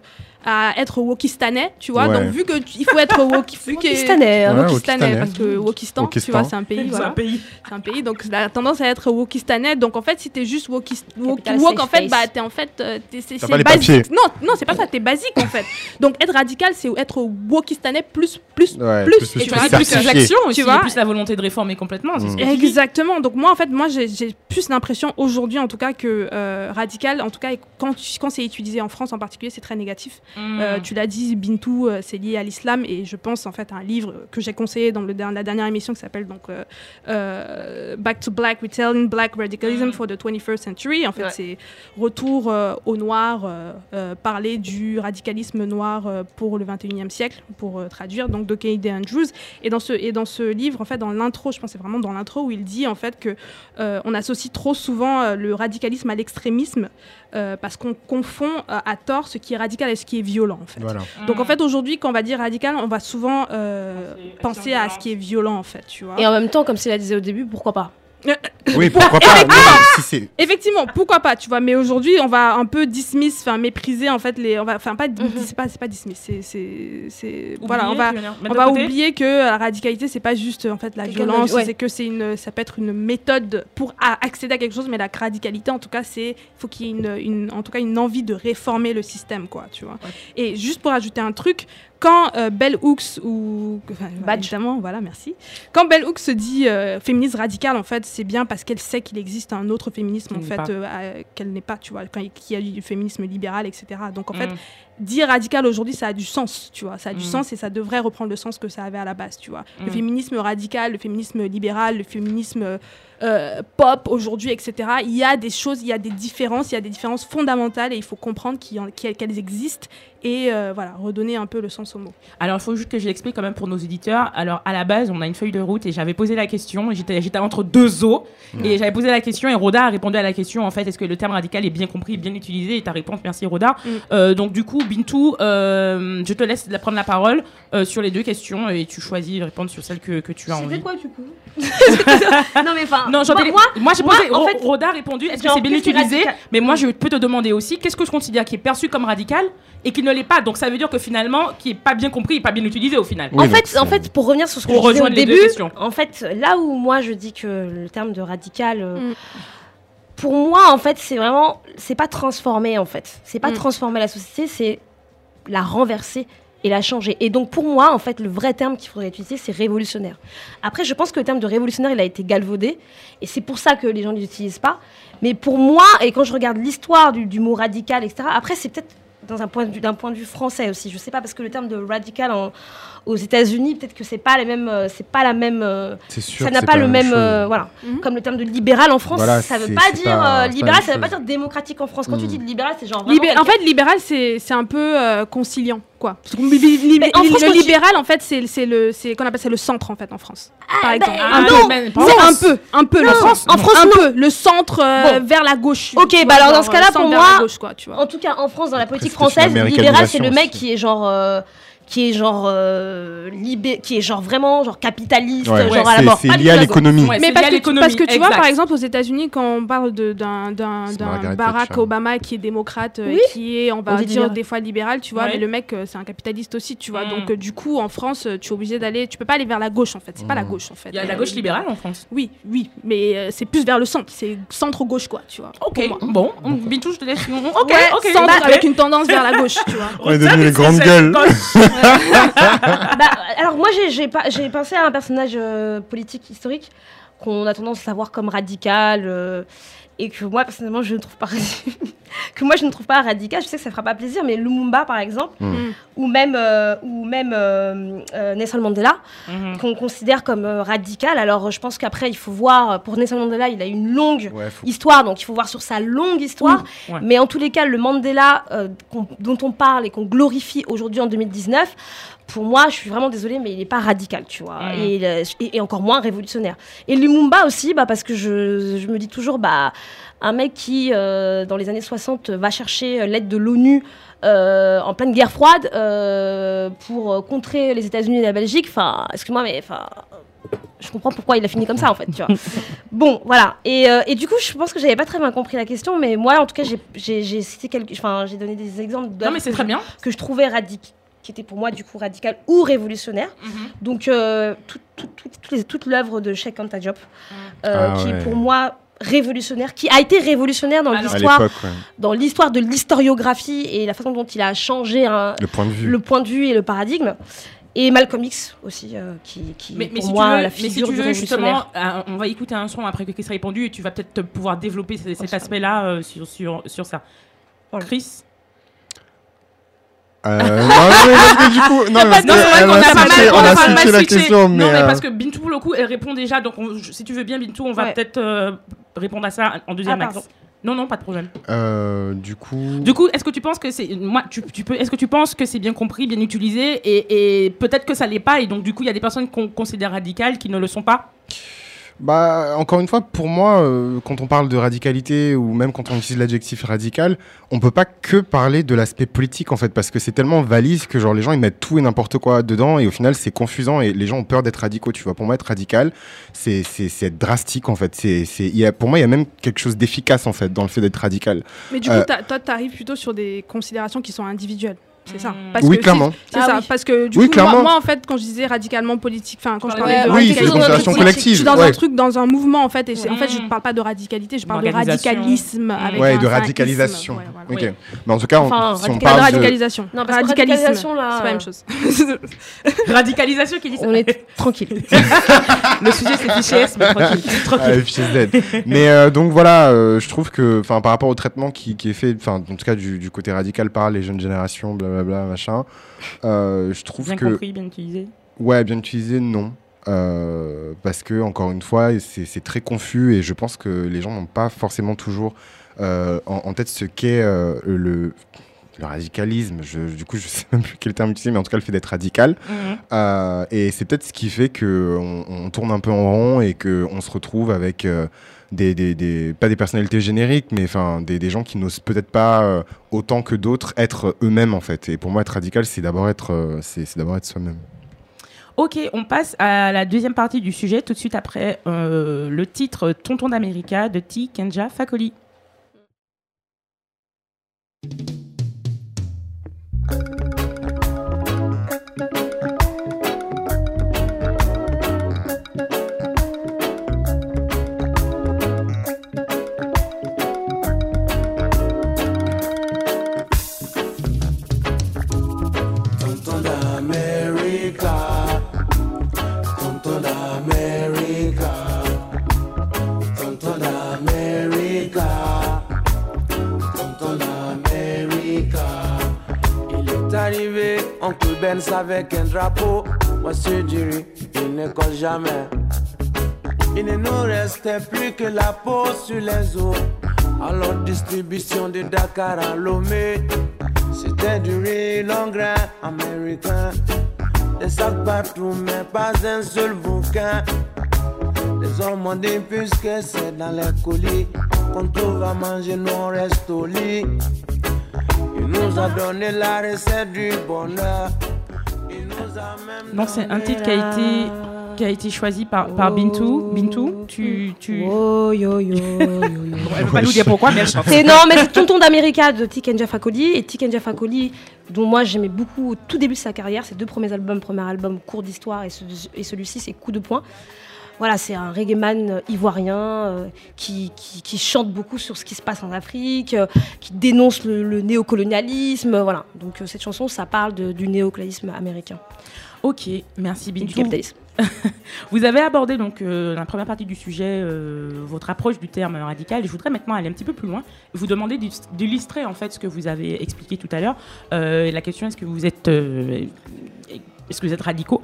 à être wokistanais, tu vois. Ouais. Donc vu que tu, il faut être woki, vu que wokistanais, ouais, wokistanais parce que Wokistan, tu vois, c'est un pays, voilà. C'est un pays. C'est un pays, donc la tendance à être wokistanais. Donc en fait, si t'es juste wokist, wok, wok en fait, bah t'es en fait, t'es, c'est, c'est basique. Non, non, c'est pas ça. T'es basique en fait. Donc être radical, c'est être wokistanais plus, plus, ouais, plus, plus, et plus, plus, plus l'action, tu vois, plus la volonté de réformer complètement. Mmh. Exactement. Donc moi en fait, moi j'ai, j'ai plus l'impression aujourd'hui, en tout cas, que euh, radical, en tout cas, quand quand c'est utilisé en France en particulier, c'est très négatif. Mmh. Euh, tu l'as dit, Bintou, euh, c'est lié à l'islam et je pense en fait à un livre que j'ai conseillé dans le der- la dernière émission qui s'appelle donc euh, euh, Back to Black, Retelling Black Radicalism mmh. for the twenty-first century. En fait, ouais. c'est retour euh, au noir, euh, euh, parler du radicalisme noir euh, pour le vingt et unième siècle, pour euh, traduire, donc de Kennedy Andrews. Et dans ce et dans ce livre, en fait, dans l'intro, je pense que c'est vraiment dans l'intro où il dit en fait que euh, on associe trop souvent euh, le radicalisme à l'extrémisme. Euh, parce qu'on confond euh, à tort ce qui est radical et ce qui est violent en fait. Voilà. Mmh. Donc en fait aujourd'hui quand on va dire radical, on va souvent euh, penser à ce qui est violent en fait, tu vois. Et en même temps comme Céla disait au début, pourquoi pas ? Oui, pourquoi pas effectivement, non, si c'est... effectivement, pourquoi pas, tu vois. Mais aujourd'hui, on va un peu dismiss, enfin mépriser en fait les, on va, enfin pas, mm-hmm. c'est pas, c'est pas dismiss, c'est, c'est, c'est, oublier, voilà, on va, on va oublier que la radicalité, c'est pas juste en fait la Quelqu'un violence, de... ouais. c'est que c'est une, ça peut être une méthode pour accéder à quelque chose, mais la radicalité, en tout cas, c'est, faut qu'il y ait une, une, en tout cas, une envie de réformer le système, quoi, tu vois. Ouais. Et juste pour ajouter un truc. quand euh, Bell Hooks ou enfin, évidemment, voilà, merci. Quand Bell Hooks se dit euh, féministe radicale, en fait, c'est bien parce qu'elle sait qu'il existe un autre féminisme, en fait, euh, euh, qu'elle n'est pas, tu vois, quand il y a du féminisme libéral, et cetera. Donc en mm. fait, dire radical aujourd'hui, ça a du sens, tu vois, ça a mm. du sens et ça devrait reprendre le sens que ça avait à la base, tu vois. Mm. Le féminisme radical, le féminisme libéral, le féminisme euh, pop aujourd'hui, et cetera. Il y a des choses, il y a des différences, il y a des différences fondamentales et il faut comprendre qu'elles existent et euh, voilà, redonner un peu le sens aux mots. Alors, il faut juste que je l'explique quand même pour nos auditeurs. Alors, à la base, on a une feuille de route et j'avais posé la question, j'étais, j'étais entre deux eaux mmh. et j'avais posé la question et Roda a répondu à la question, en fait, est-ce que le terme radical est bien compris, bien utilisé? Et ta réponse, merci Roda. Mmh. Euh, donc, du coup, Bintou, euh, je te laisse prendre la parole euh, sur les deux questions et tu choisis de répondre sur celle que, que tu as envie. C'était quoi, du coup? Non, mais enfin, moi, les... moi, moi j'ai posé, moi, en fait, Roda a répondu, est-ce que c'est bien utilisé? Mais moi, je peux te demander aussi, qu'est-ce que je considère qui est perçu comme radical et qui ne l'est pas? Donc ça veut dire que finalement, qui est pas bien compris, pas bien utilisé au final. Oui, en fait, en fait, pour revenir sur ce que je disais au début, en fait, là où moi je dis que le terme de radical, euh, mm. pour moi, en fait, c'est vraiment, c'est pas transformer, en fait, c'est pas mm. transformer la société, c'est la renverser et la changer. Et donc pour moi, en fait, le vrai terme qu'il faudrait utiliser, c'est révolutionnaire. Après, je pense que le terme de révolutionnaire, il a été galvaudé, et c'est pour ça que les gens ne l'utilisent pas. Mais pour moi, et quand je regarde l'histoire du, du mot radical, et cetera. Après, c'est peut-être Dans un point de vue, d'un point de vue français aussi, je sais pas, parce que le terme de radical en, aux États-Unis, peut-être que c'est pas la même, euh, c'est pas la même, euh, c'est sûr, ça n'a pas, pas le même, euh, voilà. Mm-hmm. Comme le terme de libéral en France, voilà, ça veut pas dire pas, euh, libéral, pas ça veut pas dire démocratique en France. Quand mm. tu dis libéral, c'est genre vraiment Libé- en fait, libéral, c'est c'est un peu euh, conciliant, quoi. Parce que li- li- li- en li- France, le libéral, tu... en fait, c'est c'est le c'est qu'on appelle ça le centre, en fait, en France. Ah, par exemple, bah, un, non, peu, non, c'est un peu, un peu, non, le France, en France, un peu, le centre euh, bon. vers la gauche. Ok, bah alors dans ce cas-là, pour moi, en tout cas en France, dans la politique française, libéral, c'est le mec qui est genre euh, qui est genre euh, libé- qui est genre vraiment genre capitaliste, ouais, genre ouais, à la mort. C'est, c'est lié à l'économie. Ouais, mais parce que, tu, parce que tu exact. vois, par exemple, aux États-Unis, quand on parle de, d'un, d'un, d'un Barack Obama qui est démocrate, oui. euh, qui est, on va on dire, dire des fois libéral, tu vois, ouais. mais le mec, euh, c'est un capitaliste aussi, tu vois. Mm. Donc, euh, du coup, en France, tu es obligé d'aller, tu peux pas aller vers la gauche, en fait. C'est mm. pas la gauche, en fait. Il y a la gauche libérale en France. Oui, oui, mais euh, c'est plus vers le centre, c'est centre-gauche, quoi, tu vois. Ok, bon, Bintou, je te laisse. Ok, ok. Centre avec une tendance vers la gauche, tu vois. On est devenus les grandes gueules. Bah, alors moi j'ai, j'ai, pas, j'ai pensé à un personnage euh, politique historique qu'on a tendance à voir comme radical euh, et que moi personnellement je ne trouve pas que moi je ne trouve pas radical. Je sais que ça fera pas plaisir, mais Lumumba par exemple, mmh. ou même euh, ou même euh, euh, Nelson Mandela, mmh. qu'on considère comme euh, radical. Alors je pense qu'après il faut voir, pour Nelson Mandela il a une longue ouais, faut... histoire, donc il faut voir sur sa longue histoire. Mmh. Ouais. Mais en tous les cas, le Mandela euh, dont on parle et qu'on glorifie aujourd'hui en deux mille dix-neuf, pour moi, je suis vraiment désolée, mais il n'est pas radical, tu vois, mmh. et, et, et encore moins révolutionnaire. Et Lumumba aussi, bah, parce que je, je me dis toujours, bah, un mec qui, euh, dans les années soixante, va chercher l'aide de l'ONU euh, en pleine guerre froide euh, pour contrer les États-Unis et la Belgique, enfin, excuse-moi, mais enfin... Je comprends pourquoi il a fini comme ça, en fait, tu vois. Bon, voilà. Et, euh, et du coup, je pense que j'avais pas très bien compris la question, mais moi, en tout cas, j'ai, j'ai, j'ai cité quelques... Enfin, j'ai donné des exemples non, mais c'est très bien. Que je trouvais radicaux, qui était pour moi du coup radical ou révolutionnaire. Mm-hmm. Donc euh, tout, tout, tout, tout les, toute l'œuvre de Cheikh Anta Diop, mm. euh, ah, qui ouais. est pour moi révolutionnaire, qui a été révolutionnaire dans, alors, l'histoire, ouais. dans l'histoire de l'historiographie et la façon dont il a changé hein, le, point de vue. le point de vue et le paradigme. Et Malcolm X aussi, euh, qui, qui mais, pour mais si moi, veux, la figure mais si tu veux, justement, euh, on va écouter un son après que Chris a répondu et tu vas peut-être pouvoir développer c- cet aspect-là euh, sur, sur, sur ça. Voilà. Chris Euh, non, mais parce que du coup, non, parce non, c'est vrai qu'on a, a, switché, mal, on a switché la switché. question, mais, non, mais euh... parce que Bintou, pour le coup, elle répond déjà, donc on, si tu veux bien, Bintou, on va ouais. peut-être euh, répondre à ça en deuxième ah, axe. Pardon. Non, non, pas de problème. Euh, du coup. Du coup, est-ce que tu penses que c'est, moi, tu, tu peux, est-ce que tu penses que c'est bien compris, bien utilisé, et, et peut-être que ça l'est pas, et donc du coup, il y a des personnes qu'on considère radicales qui ne le sont pas? Bah, encore une fois, pour moi, euh, quand on parle de radicalité ou même quand on utilise l'adjectif radical, on peut pas que parler de l'aspect politique en fait, parce que c'est tellement valise que genre les gens ils mettent tout et n'importe quoi dedans et au final c'est confusant et les gens ont peur d'être radicaux. Tu vois, pour moi être radical, c'est c'est, c'est être drastique en fait. C'est c'est y a, pour moi il y a même quelque chose d'efficace en fait dans le fait d'être radical. Mais du euh, coup, t'a, toi t'arrives plutôt sur des considérations qui sont individuelles. C'est ça. Parce oui, que clairement. C'est ah ça. Oui. Parce que du oui, coup, moi, moi, en fait, quand je disais radicalement politique, enfin, quand je parlais ouais, de oui, radicalisme, collective, je suis dans ouais. un truc, dans un mouvement, en fait. Et ouais. en fait, je ne parle pas de radicalité, je parle de radicalisme. Avec ouais, un de radicalisation. Isme, ouais, voilà. Ok. Oui. Mais en tout cas, on, enfin, si on parle de radicalisation. Non, parce radicalisme, c'est pas la même chose. Radicalisation qui dit ça. On est tranquille. Le sujet, c'est F I C S, mais tranquille. F I C S Z. Mais donc voilà, je trouve que, enfin, par rapport au traitement qui est fait, enfin, en tout cas, du côté radical par les jeunes générations, blablabla, machin. Euh, je trouve bien que... compris, bien utilisé. Ouais, bien utilisé, non. Euh, parce que, encore une fois, c'est, c'est très confus et je pense que les gens n'ont pas forcément toujours euh, en, en tête ce qu'est euh, le, le radicalisme. Je, du coup, je sais même plus quel terme utiliser, mais en tout cas, le fait d'être radical. Mmh. Euh, et c'est peut-être ce qui fait qu'on on tourne un peu en rond et qu'on se retrouve avec... Euh, Des, des, des, pas des personnalités génériques, mais enfin des, des gens qui n'osent peut-être pas euh, autant que d'autres être eux-mêmes en fait. Et pour moi, être radical, c'est d'abord être, euh, c'est, c'est d'abord être soi-même. Ok, on passe à la deuxième partie du sujet tout de suite après euh, le titre Tonton d'América de Tiken Jah Fakoly. Oncle Ben savait qu'un drapeau, moi c'est du riz, il ne colle jamais. Il ne nous restait plus que la peau sur les os. Alors distribution de Dakar à Lomé, c'était du riz long grain américain. Des sacs partout mais pas un seul bouquin. Les hommes ont dit puisque c'est dans les colis qu'on trouve à manger, nous on reste au lit. Nous a donné la recette du bonheur. Il nous a même donc c'est un titre qui a été qui a été choisi par par Bintou. Bintou, tu tu. Oh yo yo yo. Yo. Elle veut pas nous dire pourquoi, mais elle chante. C'est non, mais c'est Tonton d'América de Tiken Jah Fakoly et Tiken Jah Fakoly dont moi j'aimais beaucoup au tout début de sa carrière. Ses deux premiers albums, premier album Cours d'histoire et, ce, et celui-ci c'est Coup de poing. Voilà, c'est un reggaeman ivoirien euh, qui, qui, qui chante beaucoup sur ce qui se passe en Afrique, euh, qui dénonce le, le néocolonialisme. Euh, voilà, donc euh, cette chanson, ça parle de, du néocolonialisme américain. Ok, merci Bintou. Et du capitalisme. Vous avez abordé donc euh, la première partie du sujet, euh, votre approche du terme radical. Et je voudrais maintenant aller un petit peu plus loin. Vous demander d'illustrer en fait ce que vous avez expliqué tout à l'heure. Euh, la question est-ce que vous êtes euh, Est-ce que vous êtes radicaux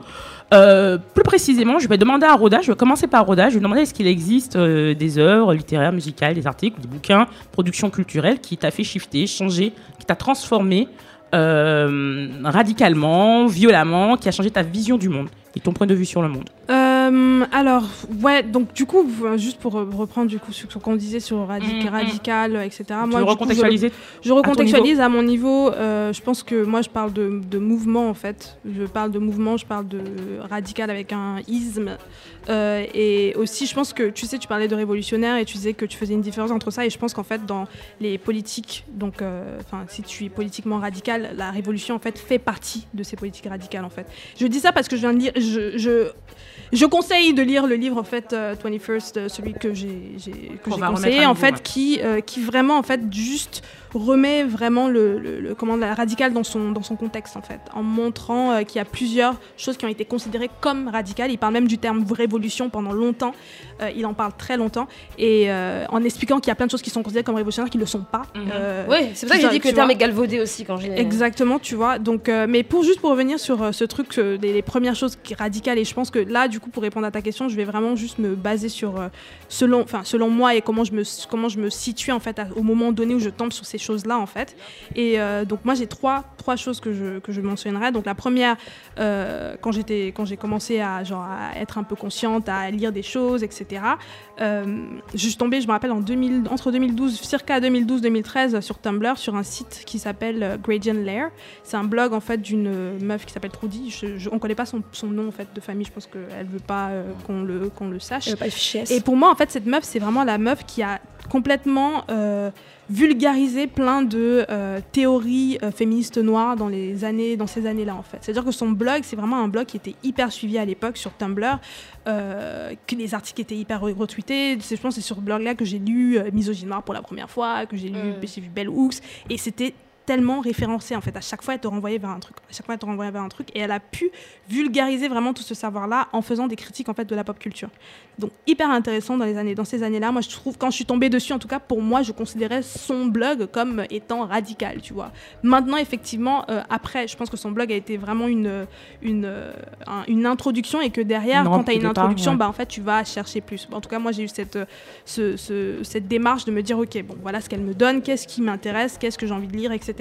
euh, plus précisément, je vais demander à Roda, je vais commencer par Roda, je vais demander est-ce qu'il existe euh, des œuvres littéraires, musicales, des articles, des bouquins, productions culturelles qui t'a fait shifter, changer, qui t'a transformé euh, radicalement, violemment, qui a changé ta vision du monde et ton point de vue sur le monde. Euh, alors, ouais, donc du coup, juste pour reprendre du coup ce qu'on disait sur radic- mmh, radical, et cetera. Moi, recontextualiser coup, je, je recontextualise à, à mon niveau. Euh, je pense que moi, je parle de, de mouvement en fait. Je parle de mouvement, je parle de radical avec un isme. Euh, et aussi, je pense que tu sais, tu parlais de révolutionnaire et tu disais que tu faisais une différence entre ça. Et je pense qu'en fait, dans les politiques, donc, enfin, euh, si tu es politiquement radical, la révolution en fait fait partie de ces politiques radicales en fait. Je dis ça parce que je viens de lire. Je, je, je conseille de lire le livre en fait euh, vingt-et-unième, euh, celui que j'ai, j'ai, que j'ai conseillé en fait, qui, euh, qui vraiment en fait juste remet vraiment le, le, le comment la radicale dans son dans son contexte en fait, en montrant euh, qu'il y a plusieurs choses qui ont été considérées comme radicales. Il parle même du terme révolution pendant longtemps, euh, il en parle très longtemps et euh, en expliquant qu'il y a plein de choses qui sont considérées comme révolutionnaires qui ne le sont pas. Mm-hmm. Euh, oui, c'est pour ça que j'ai dit que le terme est galvaudé aussi quand j'ai. Exactement, tu vois. Donc, euh, mais pour juste pour revenir sur euh, ce truc euh, des les premières choses radicales, et je pense que là du coup pour répondre à ta question, je vais vraiment juste me baser sur euh, selon enfin selon moi et comment je me comment je me situe en fait à, au moment donné où je tombe sur ces choses-là en fait. Et euh, donc moi j'ai trois trois choses que je que je mentionnerai. Donc la première, euh, quand j'étais quand j'ai commencé à genre à être un peu consciente, à lire des choses, et cetera. Euh, je suis tombée, je me rappelle en deux mille entre deux mille douze circa deux mille douze deux mille treize sur Tumblr sur un site qui s'appelle euh, Gradient Lair. C'est un blog en fait d'une meuf qui s'appelle Trudy. Je, je, on connaît pas son, son nom en fait de famille. Je pense qu'elle veut pas euh, qu'on le, qu'on le sache. Elle veut pas de fichesse. Et pour moi, en fait, cette meuf, c'est vraiment la meuf qui a complètement euh, vulgarisé plein de euh, théories euh, féministes noires dans, les années, dans ces années-là, en fait. C'est-à-dire que son blog, c'est vraiment un blog qui était hyper suivi à l'époque sur Tumblr, euh, que les articles étaient hyper retweetés. Je pense que c'est sur ce blog-là que j'ai lu euh, Misogyne Noire pour la première fois, que j'ai lu, mm. j'ai vu Bell Hooks, et c'était tellement référencée, en fait. À chaque fois, elle te renvoyait vers un truc. À chaque fois, elle te renvoyait vers un truc. Et elle a pu vulgariser vraiment tout ce savoir-là en faisant des critiques, en fait, de la pop culture. Donc, hyper intéressant dans les années, dans ces années-là. Moi, je trouve, quand je suis tombée dessus, en tout cas, pour moi, je considérais son blog comme étant radical, tu vois. Maintenant, effectivement, euh, après, je pense que son blog a été vraiment une, une, euh, une introduction et que derrière, non, quand tu as une départ, introduction, ouais. bah, en fait, tu vas chercher plus. En tout cas, moi, j'ai eu cette, ce, ce, cette démarche de me dire, OK, bon, voilà ce qu'elle me donne, qu'est-ce qui m'intéresse, qu'est-ce que j'ai envie de lire, et cetera.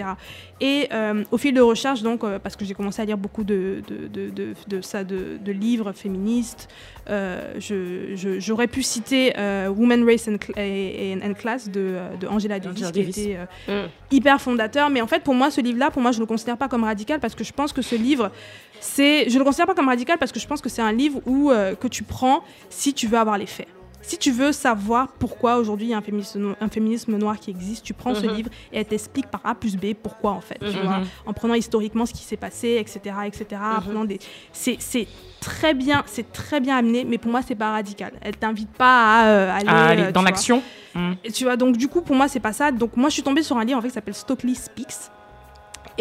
Et euh, au fil de recherche, donc, euh, parce que j'ai commencé à lire beaucoup de, de, de, de, de, ça, de, de livres féministes, euh, je, je, j'aurais pu citer euh, Women, Race and, and, and Class de, de Angela Davis, Angela qui Davis. était euh, mm. hyper fondateur. Mais en fait, pour moi, ce livre-là, pour moi, je ne le considère pas comme radical parce que je pense que ce livre, c'est, je le considère pas comme radical parce que je pense que c'est un livre où, euh, que tu prends si tu veux avoir les faits. Si tu veux savoir pourquoi aujourd'hui il y a un féminisme, no- un féminisme noir qui existe, tu prends mm-hmm. ce livre et elle t'explique par A plus B pourquoi, en fait, mm-hmm. tu vois, en prenant historiquement ce qui s'est passé, et cetera, et cetera. Mm-hmm. En prenant des... c'est, c'est très bien, c'est très bien amené, mais pour moi c'est pas radical. Elle t'invite pas à euh, aller, à aller euh, dans l'action. Mm. Tu vois, donc du coup pour moi c'est pas ça. Donc moi je suis tombée sur un livre en fait qui s'appelle Stokely Speaks.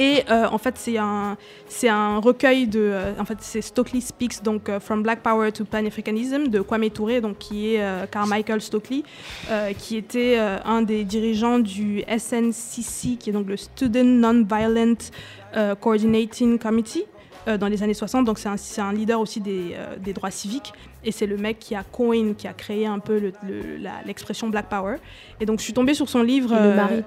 Et euh, en fait, c'est un, c'est un recueil de... Euh, en fait, c'est Stokely Speaks, donc uh, From Black Power to Pan-Africanism, de Kwame Touré, donc, qui est euh, Carmichael Stokely, euh, qui était euh, un des dirigeants du S N C C, qui est donc le Student Non-Violent euh, Coordinating Committee, euh, dans les années soixante. Donc, c'est un, c'est un leader aussi des, euh, des droits civiques. Et c'est le mec qui a coin, qui a créé un peu le, le, la, l'expression Black Power. Et donc, je suis tombée sur son livre... Et le mari de...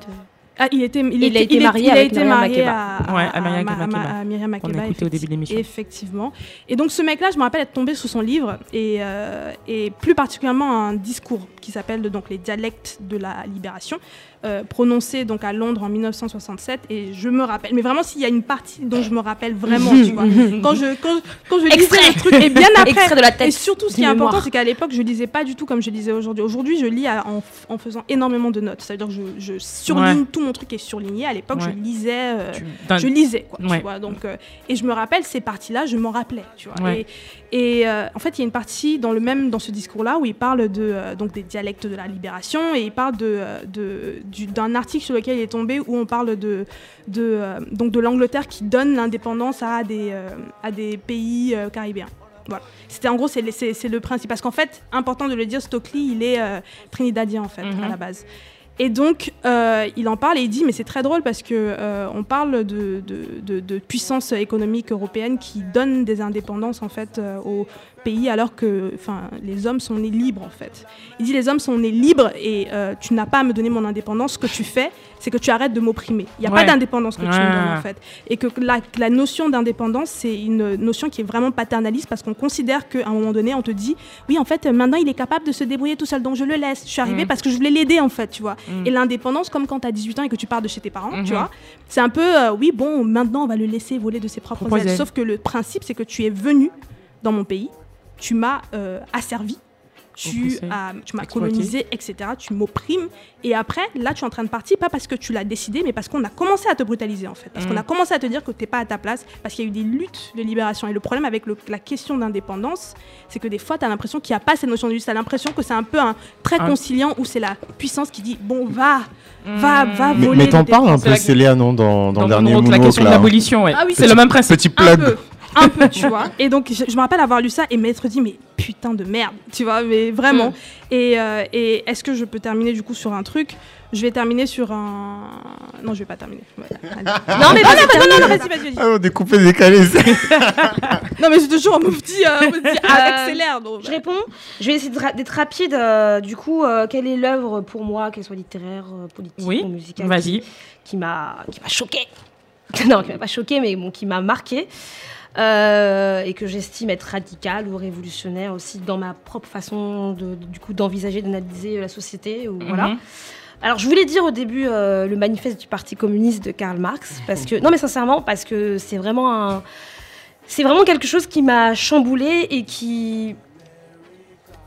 Ah, il, était, il, il était, a été marié, il est, avec il a été marié à, à, ouais, à Miriam Makeba, à, à, à Miriam Makeba, qu'on a écouté au début de l'émission. Effectivement. Et donc ce mec-là, je me rappelle être tombée sur son livre et, euh, et plus particulièrement un discours qui s'appelle donc, Les dialectes de la libération, euh, prononcé donc, à Londres en dix-neuf cent soixante-sept. Et je me rappelle, mais vraiment s'il y a une partie dont je me rappelle vraiment, tu vois, quand je, quand, quand je lisais le truc, et bien après, de la tête, et surtout ce qui est mémoire. Important, c'est qu'à l'époque, je lisais pas du tout comme je lisais aujourd'hui. Aujourd'hui, je lis à, en, en faisant énormément de notes, c'est-à-dire que je, je surligne ouais. tout mon truc est surligné. À l'époque, ouais. je lisais, euh, tu... je lisais, quoi, ouais. tu vois. Donc, euh, et je me rappelle ces parties-là, je m'en rappelais, tu vois. Ouais. Et, et euh, en fait, il y a une partie dans le même, dans ce discours-là, où il parle de euh, donc des dialectes de la libération, et il parle de, de du, d'un article sur lequel il est tombé où on parle de de euh, donc de l'Angleterre qui donne l'indépendance à des euh, à des pays euh, caribéens. Voilà. C'était en gros c'est, c'est, c'est le principe. Parce qu'en fait, important de le dire, Stokely, il est euh, trinidadien en fait mm-hmm. à la base. Et donc, euh, il en parle et il dit, mais c'est très drôle parce qu'on euh, parle de, de, de, de puissance économique européenne qui donne des indépendances en fait, euh, aux pays alors que les hommes sont nés libres. En fait. Il dit, les hommes sont nés libres et euh, tu n'as pas à me donner mon indépendance. Ce que tu fais, c'est que tu arrêtes de m'opprimer. Il n'y a ouais. pas d'indépendance que ouais. tu me donnes en fait. Et que la, la notion d'indépendance, c'est une notion qui est vraiment paternaliste parce qu'on considère qu'à un moment donné, on te dit, oui, en fait, maintenant, il est capable de se débrouiller tout seul, donc je le laisse. Je suis arrivée mmh. parce que je voulais l'aider en fait, tu vois. Mmh. Et l'indépendance, comme quand tu as dix-huit ans et que tu pars de chez tes parents, mmh. tu vois, c'est un peu, euh, oui, bon, maintenant, on va le laisser voler de ses propres ailes. Sauf que le principe, c'est que tu es venu dans mon pays, tu m'as euh, asservi, tu, as, tu m'as colonisé, et cetera. Tu m'opprimes. Et après, là, tu es en train de partir, pas parce que tu l'as décidé, mais parce qu'on a commencé à te brutaliser, en fait. Parce mmh. qu'on a commencé à te dire que tu n'es pas à ta place, parce qu'il y a eu des luttes de libération. Et le problème avec le, la question d'indépendance, c'est que des fois, tu as l'impression qu'il n'y a pas cette notion de lutte. Tu as l'impression que c'est un peu un trait ah. conciliant où c'est la puissance qui dit « Bon, va, mmh. va, va voler. » Mais t'en parles un peu, Célia, non, dans, dans, dans le dernier Moonwalk, la question là. De l'abolition, ouais. Ah oui, c'est le même principe. Petit plug. Un peu, tu vois. Et donc, je, je me rappelle avoir lu ça et m'être dit, mais putain de merde, tu vois, mais vraiment. Mm. Et, euh, et est-ce que je peux terminer du coup sur un truc ? Je vais terminer sur un... Non, je vais pas terminer. Ouais, non, mais non, vas-y, non, non, non, non, vas-y, vas-y. Ah, on est coupé, décalé. Non, mais je te jure, on me dit, euh, on me dit ah, accélère. Donc, je bah. réponds. Je vais essayer d'être rapide. Euh, du coup, euh, quelle est l'œuvre pour moi, qu'elle soit littéraire, euh, politique oui, ou musicale, vas-y. Qui, qui, m'a, qui m'a choquée. Non, qui m'a pas choquée, mais bon, qui m'a marquée. Euh, et que j'estime être radicale ou révolutionnaire aussi dans ma propre façon de, du coup, d'envisager, d'analyser la société. Ou, mm-hmm. voilà. Alors, je voulais dire au début euh, le manifeste du Parti communiste de Karl Marx. Parce que, non, mais sincèrement, parce que c'est vraiment, un, c'est vraiment quelque chose qui m'a chamboulée et qui,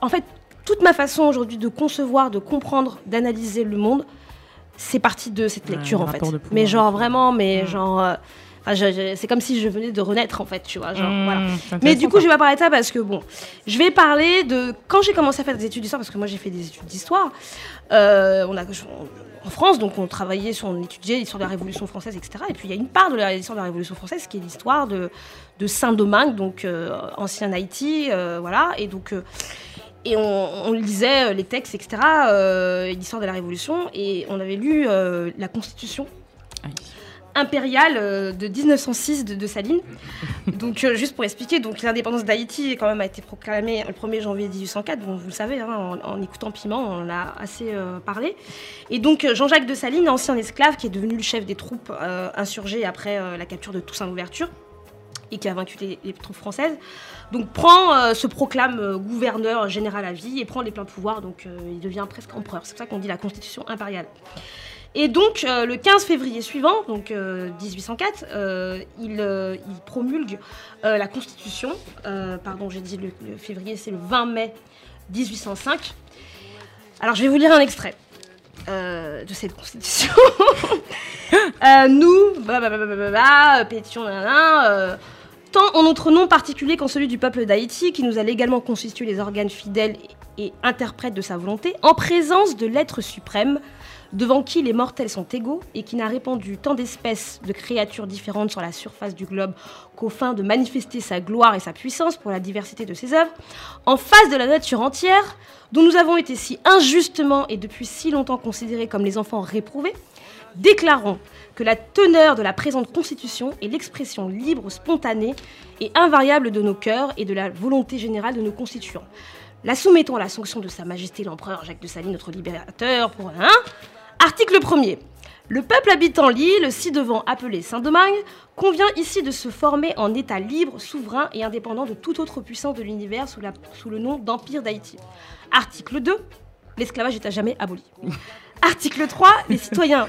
en fait, toute ma façon aujourd'hui de concevoir, de comprendre, d'analyser le monde, c'est parti de cette lecture, ouais, en fait. Pouvoir, mais genre vraiment, mais ouais. genre... Euh, enfin, je, je, c'est comme si je venais de renaître, en fait, tu vois. Genre, mmh, voilà. Mais du coup, je vais pas parler de ça parce que, bon, je vais parler de... Quand j'ai commencé à faire des études d'histoire, parce que moi, j'ai fait des études d'histoire, euh, on a... En France, donc, on travaillait sur, on étudiait l'histoire de la Révolution française, et cetera. Et puis, il y a une part de l'histoire de la Révolution française qui est l'histoire de, de Saint-Domingue, donc euh, ancien Haïti, euh, voilà. Et donc, euh, et on, on lisait les textes, et cetera. Euh, l'histoire de la Révolution, et on avait lu euh, la Constitution. Ah oui. Impériale de dix-neuf cent six de Dessalines. Donc, euh, juste pour expliquer, donc l'indépendance d'Haïti quand même a été proclamée le premier janvier dix-huit cent quatre. Donc, vous le savez, hein, en, en écoutant Piment, on en a assez euh, parlé. Et donc, Jean-Jacques Dessalines, ancien esclave, qui est devenu le chef des troupes euh, insurgées après euh, la capture de Toussaint Louverture et qui a vaincu les, les troupes françaises, donc prend, euh, se proclame euh, gouverneur général à vie et prend les pleins pouvoirs. Donc, euh, il devient presque empereur. C'est pour ça qu'on dit la Constitution impériale. Et donc, euh, le quinze février suivant, donc euh, dix-huit cent quatre, euh, il, euh, il promulgue euh, la Constitution. Euh, pardon, j'ai dit le, le février, c'est le vingt mai dix-huit cent cinq. Alors, je vais vous lire un extrait euh, de cette Constitution. euh, nous, bah, bah, bah, bah, bah, bah, pétions, nan, nan, euh, tant en notre nom particulier qu'en celui du peuple d'Haïti, qui nous a légalement constitué les organes fidèles et, et interprètes de sa volonté, en présence de l'être suprême, devant qui les mortels sont égaux et qui n'a répandu tant d'espèces de créatures différentes sur la surface du globe qu'aux fins de manifester sa gloire et sa puissance pour la diversité de ses œuvres, en face de la nature entière, dont nous avons été si injustement et depuis si longtemps considérés comme les enfants réprouvés, déclarons que la teneur de la présente Constitution est l'expression libre, spontanée et invariable de nos cœurs et de la volonté générale de nos constituants. La soumettons à la sanction de Sa Majesté l'Empereur Jacques Dessalines, notre libérateur, pour un... Article premier. Le peuple habitant l'île, ci-devant appelé Saint-Domingue, convient ici de se former en état libre, souverain et indépendant de toute autre puissance de l'univers sous, la, sous le nom d'Empire d'Haïti. Article deux. L'esclavage est à jamais aboli. Article trois. Les citoyens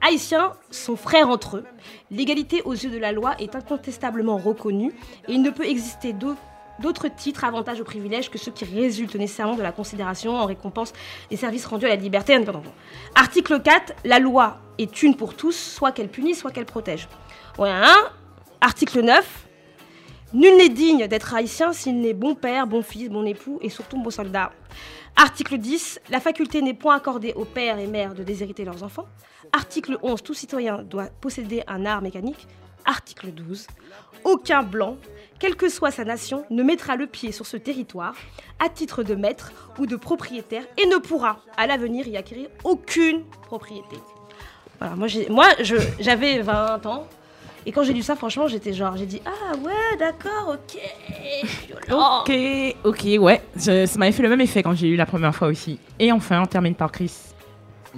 haïtiens sont frères entre eux. L'égalité aux yeux de la loi est incontestablement reconnue et il ne peut exister d'autres D'autres titres, avantages ou privilèges que ceux qui résultent nécessairement de la considération en récompense des services rendus à la liberté. Article quatre. La loi est une pour tous, soit qu'elle punisse, soit qu'elle protège. Ouais, hein. Article neuf. Nul n'est digne d'être haïtien s'il n'est bon père, bon fils, bon époux et surtout bon soldat. Article dix. La faculté n'est point accordée aux pères et mères de déshériter leurs enfants. Article onze. Tout citoyen doit posséder un art mécanique. Article douze. Aucun blanc, quelle que soit sa nation, ne mettra le pied sur ce territoire à titre de maître ou de propriétaire et ne pourra, à l'avenir, y acquérir aucune propriété. Voilà, moi, j'ai, moi je, j'avais vingt ans et quand j'ai lu ça, franchement, j'étais genre, j'ai dit « Ah ouais, d'accord, ok, violent. » Ok, ok, ouais, je, ça m'avait fait le même effet quand j'ai lu la première fois aussi. Et enfin, on termine par Chris.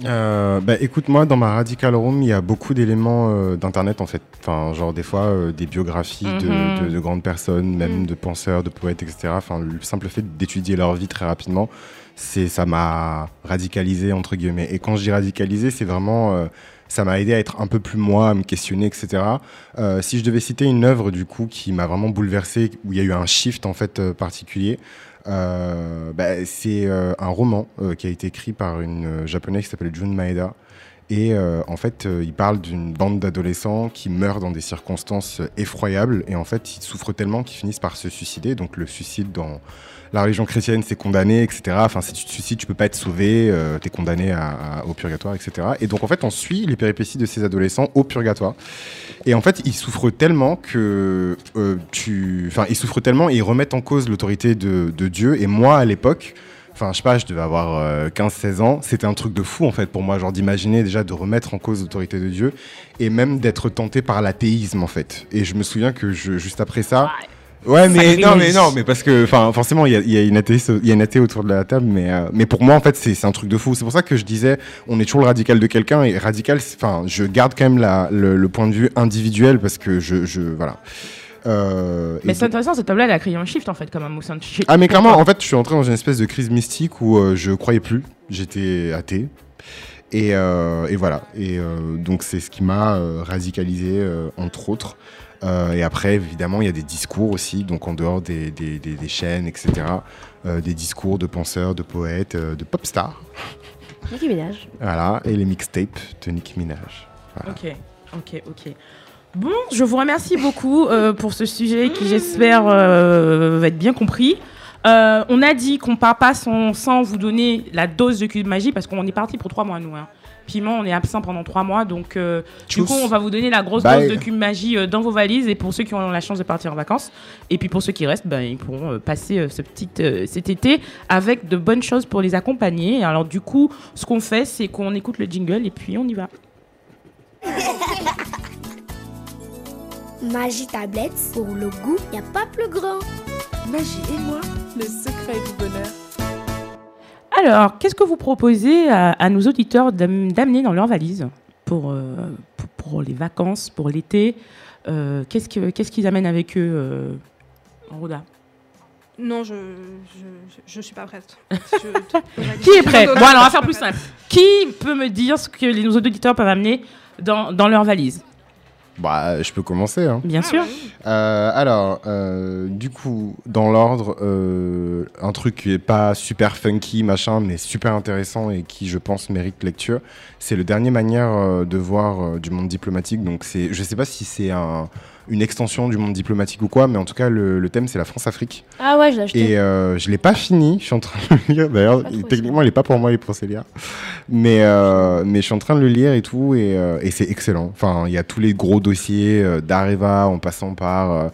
Euh, bah, écoute, moi dans ma Radical Room il y a beaucoup d'éléments euh, d'internet en fait, enfin, genre des fois euh, des biographies mm-hmm. de, de, de grandes personnes, même mm. de penseurs, de poètes, etc. Enfin, le simple fait d'étudier leur vie très rapidement, c'est, ça m'a radicalisé entre guillemets, et quand je dis radicalisé c'est vraiment euh, ça m'a aidé à être un peu plus moi, à me questionner, etc. euh, si je devais citer une œuvre du coup qui m'a vraiment bouleversé, où il y a eu un shift en fait euh, particulier, Euh, bah, c'est euh, un roman euh, qui a été écrit par une euh, japonaise qui s'appelle Jun Maeda, et euh, en fait euh, il parle d'une bande d'adolescents qui meurent dans des circonstances euh, effroyables, et en fait ils souffrent tellement qu'ils finissent par se suicider. Donc le suicide dans la religion chrétienne c'est condamné, etc. Enfin, si tu te suicides tu peux pas être sauvé, euh, t'es condamné à, à, au purgatoire, etc. Et donc en fait on suit les péripéties de ces adolescents au purgatoire, et en fait ils souffrent tellement que euh, tu... enfin ils souffrent tellement et ils remettent en cause l'autorité de, de Dieu. Et moi à l'époque, enfin, je sais pas, je devais avoir euh, quinze seize ans. C'était un truc de fou, en fait, pour moi, genre d'imaginer déjà de remettre en cause l'autorité de Dieu et même d'être tenté par l'athéisme, en fait. Et je me souviens que je, juste après ça... Ouais, mais non, mais non, mais parce que, enfin, forcément, il y a, y a une athée, il y a une athée autour de la table, mais, euh, mais pour moi, en fait, c'est, c'est un truc de fou. C'est pour ça que je disais, on est toujours le radical de quelqu'un, et radical, enfin, je garde quand même la, le, le point de vue individuel parce que je, je, voilà. Euh, mais c'est intéressant, cette table-là, elle a créé un shift en fait, comme un moussin de shift. Ah, mais clairement, en fait, je suis entré dans une espèce de crise mystique où euh, je croyais plus, j'étais athée. Et, euh, et voilà, et euh, donc c'est ce qui m'a euh, radicalisé, euh, entre autres. Euh, et après, évidemment, il y a des discours aussi, donc en dehors des, des, des, des chaînes, et cetera. Euh, des discours de penseurs, de poètes, euh, de pop stars. Nicki Minaj. Voilà, et les mixtapes de Nicki Minaj. Voilà. Ok, ok, ok. Bon, je vous remercie beaucoup euh, pour ce sujet qui, j'espère, euh, va être bien compris. Euh, on a dit qu'on ne part pas sans, sans vous donner la dose de Cube Magie parce qu'on est parti pour trois mois, nous. Hein. Piment, on est absent pendant trois mois. Donc, euh, du coup, on va vous donner la grosse Bye. dose de Cube Magie euh, dans vos valises. Et pour ceux qui ont la chance de partir en vacances, et puis pour ceux qui restent, ben, ils pourront euh, passer euh, ce petit, euh, cet été avec de bonnes choses pour les accompagner. Alors, du coup, ce qu'on fait, c'est qu'on écoute le jingle et puis on y va. Magie tablette, pour le goût, il n'y a pas plus grand. Magie et moi, le secret du bonheur. Alors, qu'est-ce que vous proposez à, à nos auditeurs d'am, d'amener dans leur valise pour, euh, pour, pour les vacances, pour l'été euh, qu'est-ce, que, qu'est-ce qu'ils amènent avec eux euh, en Roda? Non, je ne suis pas prête. Je, Qui est prêt? Bon, alors, on va faire plus simple. Qui peut me dire ce que les, nos auditeurs peuvent amener dans, dans leur valise? Bah, je peux commencer. Hein. Bien sûr. Euh, alors, euh, du coup, dans l'ordre, euh, un truc qui n'est pas super funky, machin, mais super intéressant et qui, je pense, mérite lecture, c'est le dernier manière euh, de voir euh, du monde diplomatique. Donc, c'est, je ne sais pas si c'est un, une extension du monde diplomatique ou quoi, mais en tout cas, le, le thème, c'est la France-Afrique. Ah ouais, je l'ai acheté. Et euh, je ne l'ai pas fini. Je suis en train de le lire. D'ailleurs, techniquement, il n'est pas pour moi, il est pour Célia. Mais, euh, mais je suis en train de le lire et tout, et, euh, et c'est excellent. Enfin, il y a tous les gros dossier euh, d'Areva en passant par euh,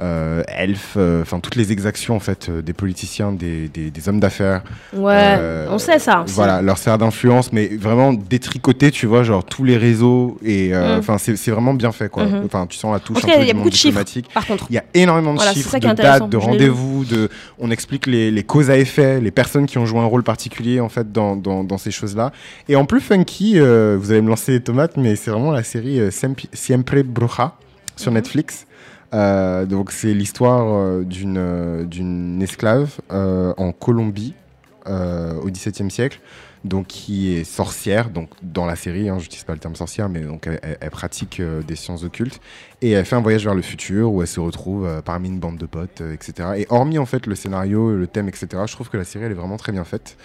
euh, Elf, enfin euh, toutes les exactions en fait euh, des politiciens, des, des, des hommes d'affaires. Ouais, euh, on sait ça. On voilà, sait. Leur sphère d'influence, mais vraiment détricoté, tu vois, genre tous les réseaux et enfin euh, mm. c'est, c'est vraiment bien fait quoi. Enfin mm-hmm. tu sens la touche. En tout cas, il y a beaucoup de chiffres. Par contre, il y a énormément de voilà, chiffres, de dates, de rendez-vous, de on explique les, les causes à effet, les personnes qui ont joué un rôle particulier en fait dans dans, dans ces choses là. Et en plus funky, euh, vous allez me lancer des tomates, mais c'est vraiment la série euh, Siempre Bruja sur mm-hmm. Netflix. Euh, donc c'est l'histoire euh, d'une, euh, d'une esclave euh, en Colombie euh, au dix-septième siècle, donc qui est sorcière, donc dans la série, hein, je n'utilise pas le terme sorcière, mais donc elle, elle pratique euh, des sciences occultes et elle fait un voyage vers le futur où elle se retrouve euh, parmi une bande de potes, euh, et cetera. Et hormis en fait le scénario, le thème, et cetera, je trouve que la série elle est vraiment très bien faite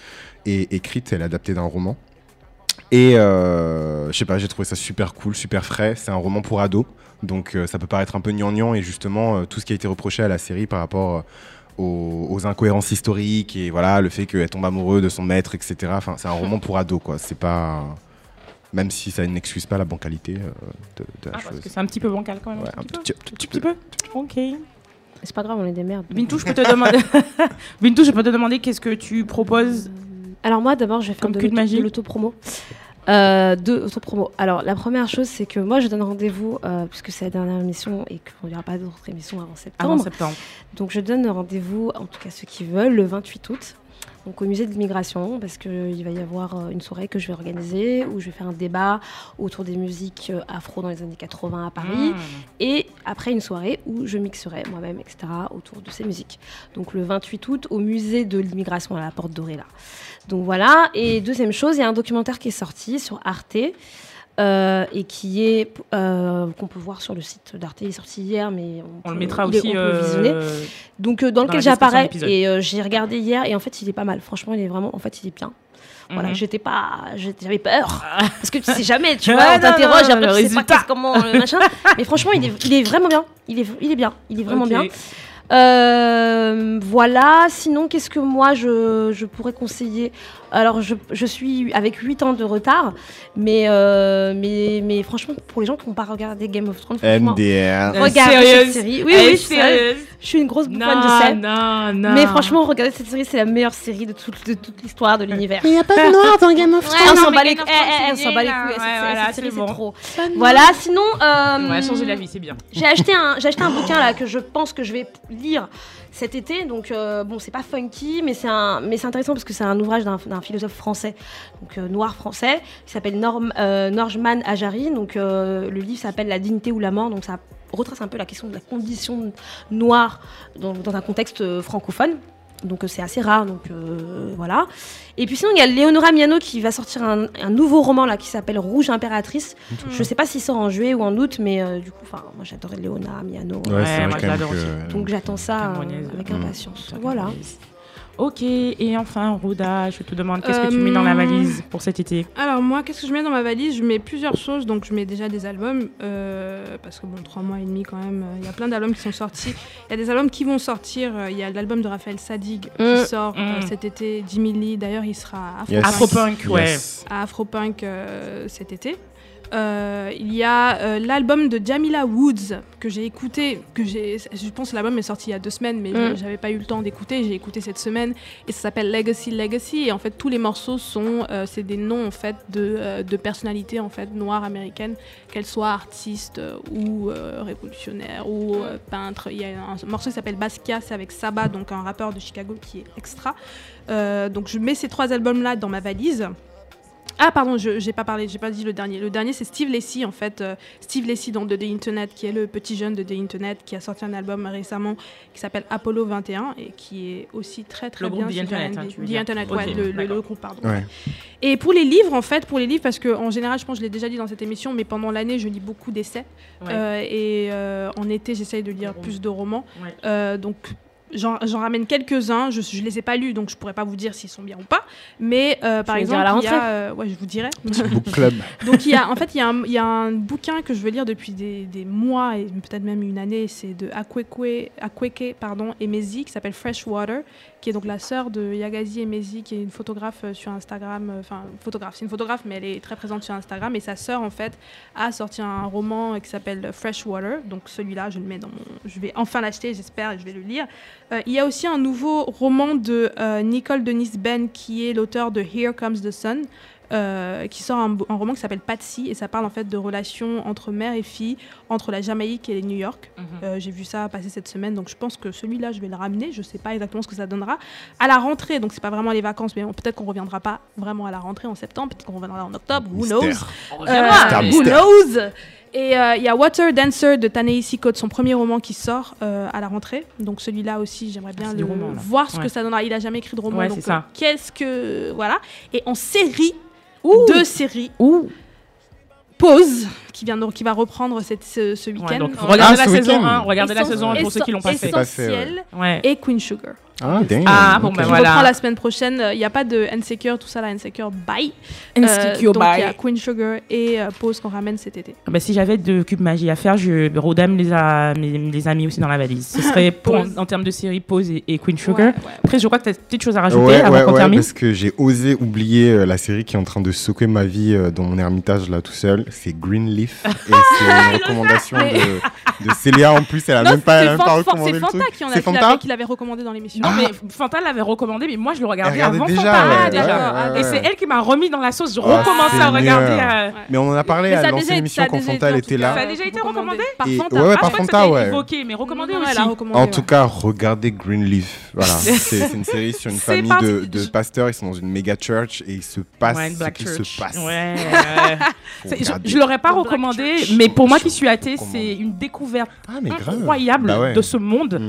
et écrite, elle est adaptée d'un roman. Et euh, je sais pas, j'ai trouvé ça super cool, super frais. C'est un roman pour ados, donc euh, ça peut paraître un peu gnangnan. Et justement, euh, tout ce qui a été reproché à la série par rapport euh, aux, aux incohérences historiques et voilà, le fait qu'elle tombe amoureuse de son maître, et cetera. Enfin, c'est un roman pour ados, quoi. C'est pas. Même si ça n'excuse pas la bancalité euh, de, de la ah, chose. Parce que c'est un petit peu bancal quand même. Ouais, un petit, petit, petit, petit peu. Ok. C'est pas grave, on est des merdes. Bintou, je peux te demander. Bintou, je peux te demander qu'est-ce que tu proposes? Alors moi d'abord je vais faire Comme de, l'auto, magie. de l'auto-promo, euh, de l'auto-promo. Alors la première chose c'est que moi je donne rendez-vous, euh, puisque c'est la dernière émission et qu'on n'y aura pas d'autres émissions avant septembre. Avant septembre. Donc je donne rendez-vous, en tout cas ceux qui veulent, le vingt-huit août, donc au musée de l'immigration, parce qu'il euh, va y avoir euh, une soirée que je vais organiser, où je vais faire un débat autour des musiques euh, afro dans les années quatre-vingts à Paris, mmh. et après une soirée où je mixerai moi-même, et cetera, autour de ces musiques. Donc le vingt-huit août, au musée de l'immigration, à la Porte Dorée, là. Donc voilà, et deuxième chose, il y a un documentaire qui est sorti sur Arte, Euh, et qui est euh, qu'on peut voir sur le site d'Arte, il est sorti hier, mais on, on peut, le mettra il, aussi. On peut visionner. Euh, donc euh, dans, dans lequel j'apparais et euh, j'ai regardé hier et en fait il est pas mal. Franchement, il est vraiment, en fait, il est bien. Voilà, mm-hmm. j'étais pas, j'étais, j'avais peur parce que tu sais jamais, tu vois, ah, on t'interroge, non, non, après tu sais pas comment le machin. Mais franchement, il est, il est vraiment bien. Il est, il est bien. Il est vraiment okay. bien. Euh, voilà, sinon qu'est-ce que moi je, je pourrais conseiller? Alors je, je suis avec huit ans de retard, mais, euh, mais, mais franchement pour les gens qui n'ont pas regardé Game of Thrones, M D R, regardez cette série. Oui, oui, je suis, je suis une grosse bouffonne de scène. Non, non. Mais franchement, regardez cette série, c'est la meilleure série de, tout, de toute l'histoire de l'univers. Mais il n'y a pas de noir dans Game of Thrones. Ouais, on s'en bat les couilles, cette série c'est trop. Voilà, sinon... On va changer la vie, c'est bien. J'ai acheté un bouquin là que je pense que je vais lire cet été, donc euh, bon c'est pas funky mais c'est, un, mais c'est intéressant parce que c'est un ouvrage d'un, d'un philosophe français, donc euh, noir français, qui s'appelle Norm, euh, Norman Ajari, donc euh, le livre s'appelle La dignité ou la mort, donc ça retrace un peu la question de la condition noire dans, dans un contexte euh, francophone. Donc c'est assez rare, donc euh, voilà. Et puis sinon il y a Leonora Miano qui va sortir un, un nouveau roman là qui s'appelle Rouge Impératrice. Mmh. Je sais pas s'il sort en juillet ou en août, mais euh, du coup, enfin moi j'adorais Leonora Miano. Ouais, ouais, moi j'adore aussi. Que... Donc j'attends ça euh, avec impatience. Mmh. Voilà. Ok, et enfin Rouda, je te demande qu'est-ce euh... que tu mets dans la valise pour cet été? Alors moi, qu'est-ce que je mets dans ma valise? Je mets plusieurs choses, donc je mets déjà des albums, euh, parce que bon, trois mois et demi quand même, il euh, y a plein d'albums qui sont sortis. Il y a des albums qui vont sortir, il euh, y a l'album de Raphaël Sadig euh, qui sort euh, euh, cet été, Jimmy Lee, d'ailleurs il sera à Afropunk, yes. yes. à Afropunk euh, cet été. Euh, il y a euh, l'album de Jamila Woods que j'ai écouté, que j'ai, je pense que l'album est sorti il y a deux semaines, mais mm. j'avais pas eu le temps d'écouter, j'ai écouté cette semaine et ça s'appelle Legacy Legacy et en fait tous les morceaux sont, euh, c'est des noms en fait de, euh, de personnalités en fait noires américaines, qu'elles soient artistes euh, ou euh, révolutionnaires ou euh, peintres. Il y a un morceau qui s'appelle Basquiat, c'est avec Saba, donc un rappeur de Chicago qui est extra. Euh, donc je mets ces trois albums là dans ma valise. Ah pardon, je j'ai pas parlé, j'ai pas dit le dernier. Le dernier c'est Steve Lacy en fait, euh, Steve Lacy dans de The Internet, qui est le petit jeune de The Internet, qui a sorti un album récemment qui s'appelle Apollo vingt et un et qui est aussi très très le bien. Le groupe The Internet, hein, tu veux The dire. Internet, ouais, okay, le, le, le groupe pardon. Ouais. Et pour les livres en fait, pour les livres parce que en général, je pense que je l'ai déjà dit dans cette émission, mais pendant l'année je lis beaucoup d'essais ouais. euh, et euh, en été j'essaye de lire plus de romans. Ouais. Euh, donc J'en, j'en ramène quelques-uns, je ne les ai pas lus, donc je ne pourrais pas vous dire s'ils sont bien ou pas. Mais euh, par exemple, il y a... Euh, ouais, je vous dirai. Petit book club. Donc, il y a, en fait, il y a un, il y a un bouquin que je veux lire depuis des, des mois, et peut-être même une année, c'est de Akweke, Akweke pardon, Emezi, qui s'appelle Freshwater, qui est donc la sœur de Yagazi Emezi, qui est une photographe sur Instagram. Enfin, photographe, c'est une photographe, mais elle est très présente sur Instagram. Et sa sœur, en fait, a sorti un roman qui s'appelle Freshwater. Donc, celui-là, je le mets dans mon... Je vais enfin l'acheter, j'espère, et je vais le lire. Euh, il y a aussi un nouveau roman de euh, Nicole Denise Ben, qui est l'auteur de Here Comes the Sun, euh, qui sort un, un roman qui s'appelle Patsy, et ça parle en fait de relations entre mère et fille, entre la Jamaïque et les New York. Mm-hmm. Euh, j'ai vu ça passer cette semaine, donc je pense que celui-là, je vais le ramener. Je ne sais pas exactement ce que ça donnera. À la rentrée, donc ce n'est pas vraiment les vacances, mais on, peut-être qu'on ne reviendra pas vraiment à la rentrée en septembre, peut-être qu'on reviendra en octobre, who knows, euh, who knows. Et il euh, y a Water Dancer de Ta-Nehisi Coates, son premier roman qui sort euh, à la rentrée. Donc celui-là aussi, j'aimerais bien le roman, voir ce ouais. que ça donnera. Il n'a jamais écrit de roman, ouais, donc euh, qu'est-ce que... Voilà. Et en série, Ouh. deux séries, Ouh. Pause, qui, vient de, qui va reprendre cette, ce, ce week-end. Ouais, donc, oh, regardez ah, la saison un, regardez la saison un pour ceux qui ne l'ont pas fait. Essentiel ouais. et Queen Sugar. Ah, dingue. Ah, bon, okay. ben, voilà. Je reprends la semaine prochaine. Il euh, n'y a pas de Insecure, tout ça, la Insecure, bye. Insecure, euh, bye. Donc, il y a Queen Sugar et euh, Pause qu'on ramène cet été. Ah bah, si j'avais de Cube Magie à faire, je Rodam les a, mes, les a mis aussi dans la valise. Ce serait, pour, en, en termes de série, Pause et, et Queen Sugar. Ouais, ouais. Après, je crois que tu as des petites choses à rajouter ouais, avant ouais, qu'on ouais, termine. Parce que j'ai osé oublier euh, la série qui est en train de secouer ma vie euh, dans mon ermitage, là, tout seul. C'est Greenleaf. Et c'est une recommandation de, de Célia. En plus, elle n'a même pas, fan, pas recommandé fan, le truc. C'est Fanta qui l'avait recommandé dans l'émission. Non, mais Fanta l'avait recommandé, mais moi je le regardais avant déjà, Fanta. Ouais, ah, déjà. Ouais, ouais, ouais. Et c'est elle qui m'a remis dans la sauce. Je oh, recommence à regarder. À... Ouais. Mais on en a parlé à l'ancienne émission quand Fanta était là. Ça a déjà été recommandé par Fanta. Ouais, ouais, par Fanta, ouais. Évoqué, mais recommandé aussi. En tout cas, regardez Greenleaf. Voilà, c'est une série sur une famille de pasteurs. Ils sont dans une méga church et il se passe ce qui se passe. Je l'aurais pas recommandé, mais pour moi qui suis athée, c'est une découverte incroyable de ce monde.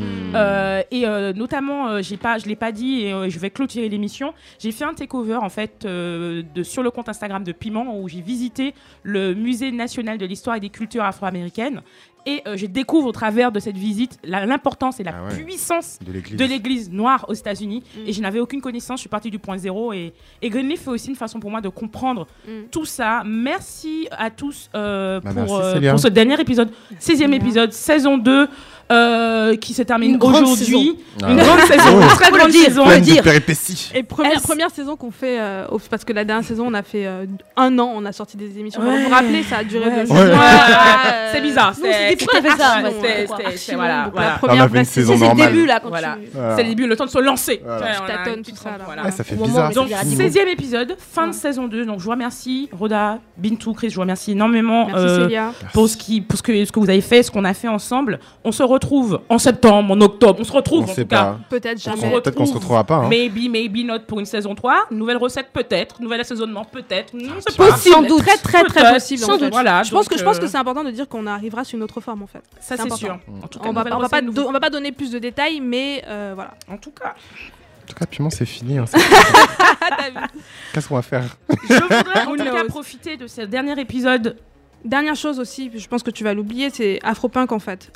Et notamment Euh, j'ai pas, je l'ai pas dit et euh, je vais clôturer l'émission. J'ai fait un takeover en fait euh, de, sur le compte Instagram de Piment où j'ai visité le musée national de l'histoire et des cultures afro-américaines. Et euh, je découvre au travers de cette visite la, l'importance et la ah ouais. puissance de l'église. de l'église noire aux États-Unis. Mm. Et je n'avais aucune connaissance, je suis partie du point zéro. Et, et Greenleaf fait aussi une façon pour moi de comprendre mm. tout ça. Merci à tous euh, bah pour, merci, euh, pour ce dernier épisode, seizième épisode, saison deux, euh, qui se termine une aujourd'hui. Une grande saison, une très grande saison. Pleine de péripéties. Et première, première saison qu'on fait, euh, parce que la dernière saison, on a fait euh, un an, on a sorti des émissions. Ouais. Vous vous rappelez, ça a duré ouais. deux jours. Ouais. Ouais. Euh, c'est bizarre, c'est... Pourquoi t'as fait ça? C'était voilà, voilà. La première vraie saison normale. C'est le début là, quand voilà. tu... voilà. C'est le début, le temps de se lancer. Voilà. Tu tâtonnes tout ça là. Voilà. Ah, ça fait bizarre. Donc seizième épisode, fin ouais. de saison deux. Donc je vous remercie Roda, Bintou, Chris, je vous remercie énormément Merci, euh, pour ce qui, pour ce que, ce que vous avez fait, ce qu'on a fait ensemble. On se retrouve en septembre, en octobre. On se retrouve. On en sait tout cas. Pas. Peut-être jamais. Peut-être qu'on se retrouvera pas. Hein. Maybe, maybe not pour une saison trois. Nouvelle recette peut-être, nouvel assaisonnement peut-être. C'est possible, sans doute, très très très possible. Sans doute. Voilà. Je pense que je pense que c'est important de dire qu'on arrivera sur une autre forme en fait. Ça c'est, c'est sûr. En tout cas, on va, on, va pas do- on va pas donner plus de détails, mais euh, voilà. En tout cas. tout cas, Piment, c'est fini. Hein, qu'est-ce qu'on va faire? Je voudrais en tout cas profiter de ce dernier épisode. Dernière chose aussi, je pense que tu vas l'oublier, c'est Afropunk en fait.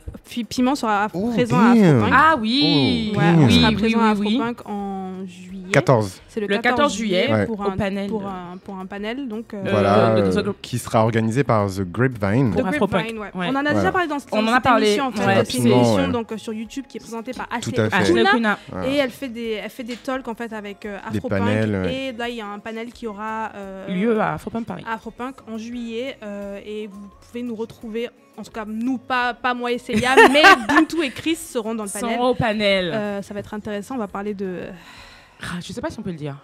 Piment sera oh, présent damn. à Afropunk. Ah oui, oh, ouais, oui, sera oui, présent oui, à Afropunk oui. en juillet. quatorze C'est le, le quatorze juillet ouais. pour, un, au panel. Pour, un, pour un panel. Donc, euh, voilà, euh, de, de, de, qui sera organisé par The Grapevine. The Grapevine, ouais. Ouais. On en a ouais. déjà parlé dans cette, on en a cette parlé. émission. En fait, ouais, c'est une émission ouais. donc, euh, sur YouTube qui est présentée par Ashley Kuna. Ouais. Et elle fait des, elle fait des talks en fait, avec euh, Afropunk. Panels, ouais. Et là, il y a un panel qui aura euh, lieu à Afropunk Paris. Afropunk en juillet. Euh, et Et vous pouvez nous retrouver, en tout cas nous, pas, pas moi et Célia, mais Bintou et Chris seront dans le panel. Seront au panel. Euh, ça va être intéressant, on va parler de... Ah, je sais pas si on peut le dire.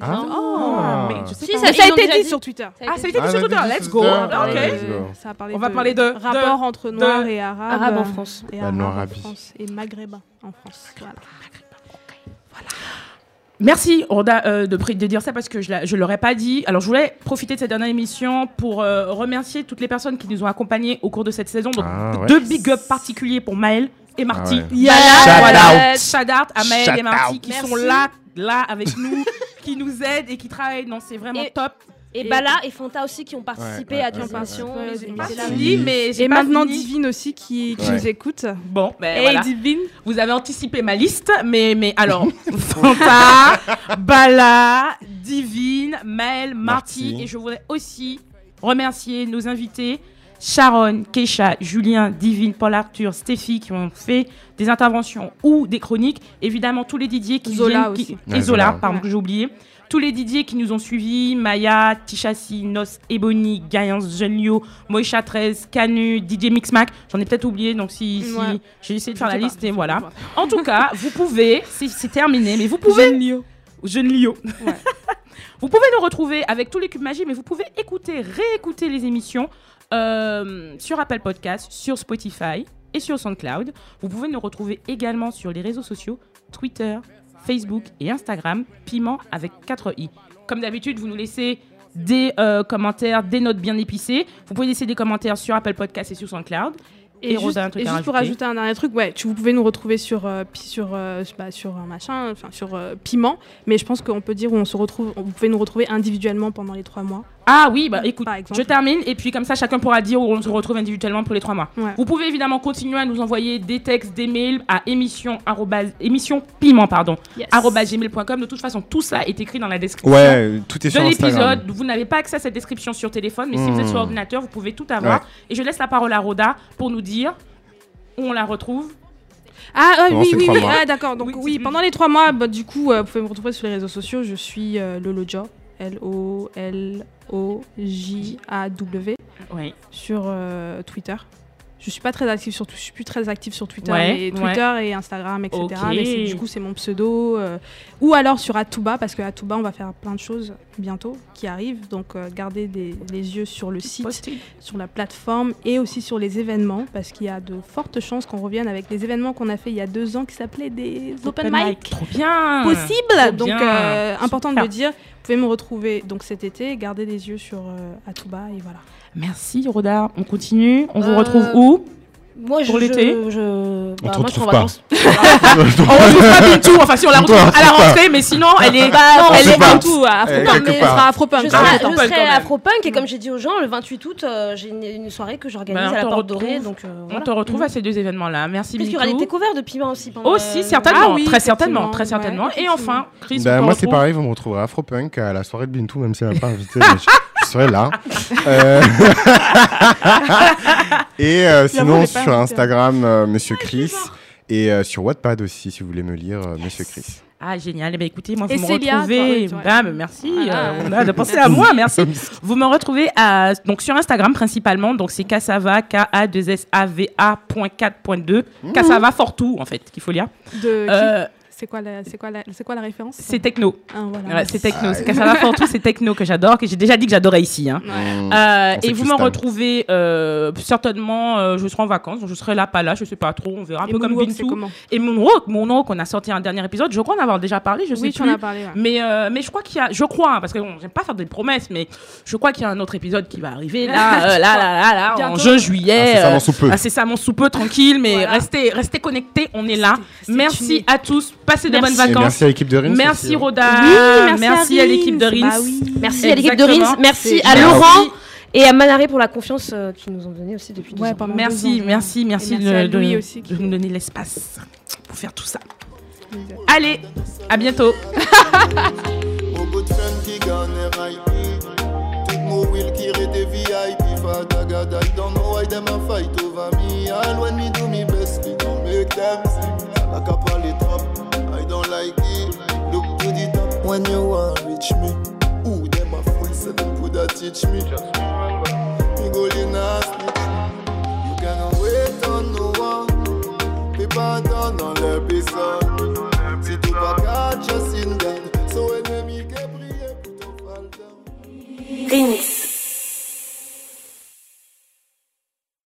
Ah. Oh. Mais je sais si, ça, ça a été dit, dit sur Twitter. Ah, ça a été ah, dit sur Twitter. Let's go. Ah, ok. Let's go. Ça on va parler de rapport de, entre noirs et arabes. Arabes en France. Et arabes en France. Et maghrébins en France. Voilà. Voilà. Merci, Roda, euh, de, de dire ça parce que je ne l'aurais pas dit. Alors, je voulais profiter de cette dernière émission pour euh, remercier toutes les personnes qui nous ont accompagnés au cours de cette saison. Donc, ah, ouais. deux big up particuliers pour Maël et Marty. Ah, ouais. yeah. yeah. Shout out. Shout out à Maël Shout et Marty out. qui Merci. sont là, là avec nous, qui nous aident et qui travaillent. Non, c'est vraiment et... top. Et, et Bala et Fanta aussi qui ont participé ouais, ouais, à Dieu Passion. Ouais, ouais, ouais. Et maintenant fini. Divine aussi qui, qui ouais. nous écoute. Bon, ben hey, voilà. Divine, vous avez anticipé ma liste, mais, mais alors Fanta, Bala, Divine, Maël, Marty. Marty. Et je voudrais aussi remercier nos invités Sharon, Keisha, Julien, Divine, Paul-Arthur, Stéphie qui ont fait des interventions ou des chroniques. Évidemment, tous les Didier qui Zola viennent, aussi. Qui, ouais, et Zola, Zola. pardon, ouais. que j'ai oublié. Tous les D J qui nous ont suivis, Maya, Tichassi, Noss, Ebony, Gaillance, Jeunio, Moïcha treize, Canu, D J Mixmac, j'en ai peut-être oublié, donc si, si ouais. j'ai essayé de faire la pas, liste et voilà. En tout cas, vous pouvez, c'est terminé, mais vous pouvez... Jeunio. Jeunio. Ouais. Vous pouvez nous retrouver avec tous les Cubes Magie, mais vous pouvez écouter, réécouter les émissions euh, sur Apple Podcasts, sur Spotify et sur SoundCloud. Vous pouvez nous retrouver également sur les réseaux sociaux, Twitter, Facebook et Instagram, Piment avec quatre i. Comme d'habitude, vous nous laissez des euh, commentaires, des notes bien épicées. Vous pouvez laisser des commentaires sur Apple Podcasts et sur SoundCloud. Et, et juste, un truc et juste pour rajouter un dernier truc, ouais, tu, vous pouvez nous retrouver sur euh, sur euh, bah, sur un machin, enfin sur euh, Piment, mais je pense qu'on peut dire où on se retrouve. Vous pouvez nous retrouver individuellement pendant les trois mois. Ah oui, bah écoute, je termine et puis comme ça chacun pourra dire où on se retrouve individuellement pour les trois mois. Ouais. Vous pouvez évidemment continuer à nous envoyer des textes, des mails à émission émission piment pardon yes. arobase gmail point com. De toute façon, tout ça est écrit dans la description. Ouais, tout est sur l'épisode. Vous n'avez pas accès à cette description sur téléphone, mais mmh. si vous êtes sur ordinateur, vous pouvez tout avoir. Ouais. Et je laisse la parole à Roda pour nous dire dire où on la retrouve. Ah euh, oui, oui, oui. Ah, d'accord. Donc oui, oui pendant les trois mois, bah, du coup, euh, vous pouvez me retrouver sur les réseaux sociaux. Je suis euh, Lolojaw, L O L O J A W, oui. sur euh, Twitter. Je suis pas très active sur, je suis plus très active sur Twitter, ouais, mais Twitter ouais. et Instagram, et cetera. Okay. Mais du coup, c'est mon pseudo. Euh, ou alors sur Atouba, parce que Atouba, on va faire plein de choses bientôt qui arrivent. Donc, euh, gardez des, les yeux sur le site, Posté. sur la plateforme et aussi sur les événements, parce qu'il y a de fortes chances qu'on revienne avec les événements qu'on a fait il y a deux ans qui s'appelaient des open, open mic. mic. Trop bien. Possible. Trop donc, bien. Euh, important de le dire. Vous pouvez me retrouver donc cet été. Gardez les yeux sur euh, Atouba et voilà. Merci Roda, on continue, on vous retrouve euh... où moi, pour l'été je, je... Bah, on ne retrouve pas. On ne retrouve pas Bintou, enfin si on la retrouve on à la rentrée, mais sinon elle est, bah, non, elle est Bintou, Afropunk, mais elle sera Afropunk. Je, je serai Afropunk et comme j'ai dit aux gens, le vingt-huit août, euh, j'ai une, une soirée que j'organise bah, à la Porte Dorée. Donc, euh, voilà. On te retrouve mmh. à ces deux événements-là, merci Bintou. Parce qu'il y aura des découvertes de Piment aussi. Aussi, certainement, très certainement, très certainement. Et enfin, Chris, moi c'est pareil, vous me retrouverez Afropunk à la soirée de Bintou, même si elle n'a pas invité. Je serai là. euh... et euh, sinon, sur Instagram, euh, Monsieur Chris. Et euh, sur Wattpad aussi, si vous voulez me lire, euh, yes. Monsieur Chris. Ah, génial. Eh bien, écoutez, moi, vous et me retrouvez... Toi, oui, ah, mais merci. Ah, euh, on a de penser à moi, merci. Vous me retrouvez à... donc, sur Instagram, principalement. Donc, c'est Kassava, K A deux S A V A point quatre point deux. Mmh. Kassava for tout, en fait, qu'il faut lire. De euh, qui C'est quoi, quoi, quoi la référence? C'est techno. Ah, voilà. Voilà, c'est techno. C'est Kassav pour tout, c'est techno que j'adore, que j'ai déjà dit que j'adorais ici. Hein. Mmh. Euh, et vous m'en retrouvez euh, certainement, euh, je serai en vacances, donc je serai là, pas là, je sais pas trop, on verra. Un et peu comme Bintou. Et Moonwalk, Moonwalk, on a sorti un dernier épisode, je crois en avoir déjà parlé, je sais oui, plus. Oui, tu en as parlé. Ouais. Mais, euh, mais je crois qu'il y a, je crois, parce que bon, j'aime pas faire des promesses, mais je crois qu'il y a un autre épisode qui va arriver là, euh, là, là, là, là, en jeu, juillet. Incessamment sous peu. Incessamment sous peu, tranquille, mais voilà. restez, restez connectés, on est là. Merci à tous. Passez de merci. bonnes vacances. Et merci à l'équipe de Rinse. Merci Roda. Oui, merci, merci à, à l'équipe de Rinse. Bah oui. Merci Exactement. à l'équipe de Rinse. Merci à Laurent. Et à Manaré pour la confiance euh, qu'ils nous ont donnée aussi depuis ouais, deux ans. Merci, merci, merci, merci de, de, aussi de, de nous donner l'espace pour faire tout ça. Oui. Allez, à bientôt. That teach me, just remember, you go in nasty. You cannot wait on no one. People don't know their business. Si tu pas catch us in them, so enemy can pray. Rinse.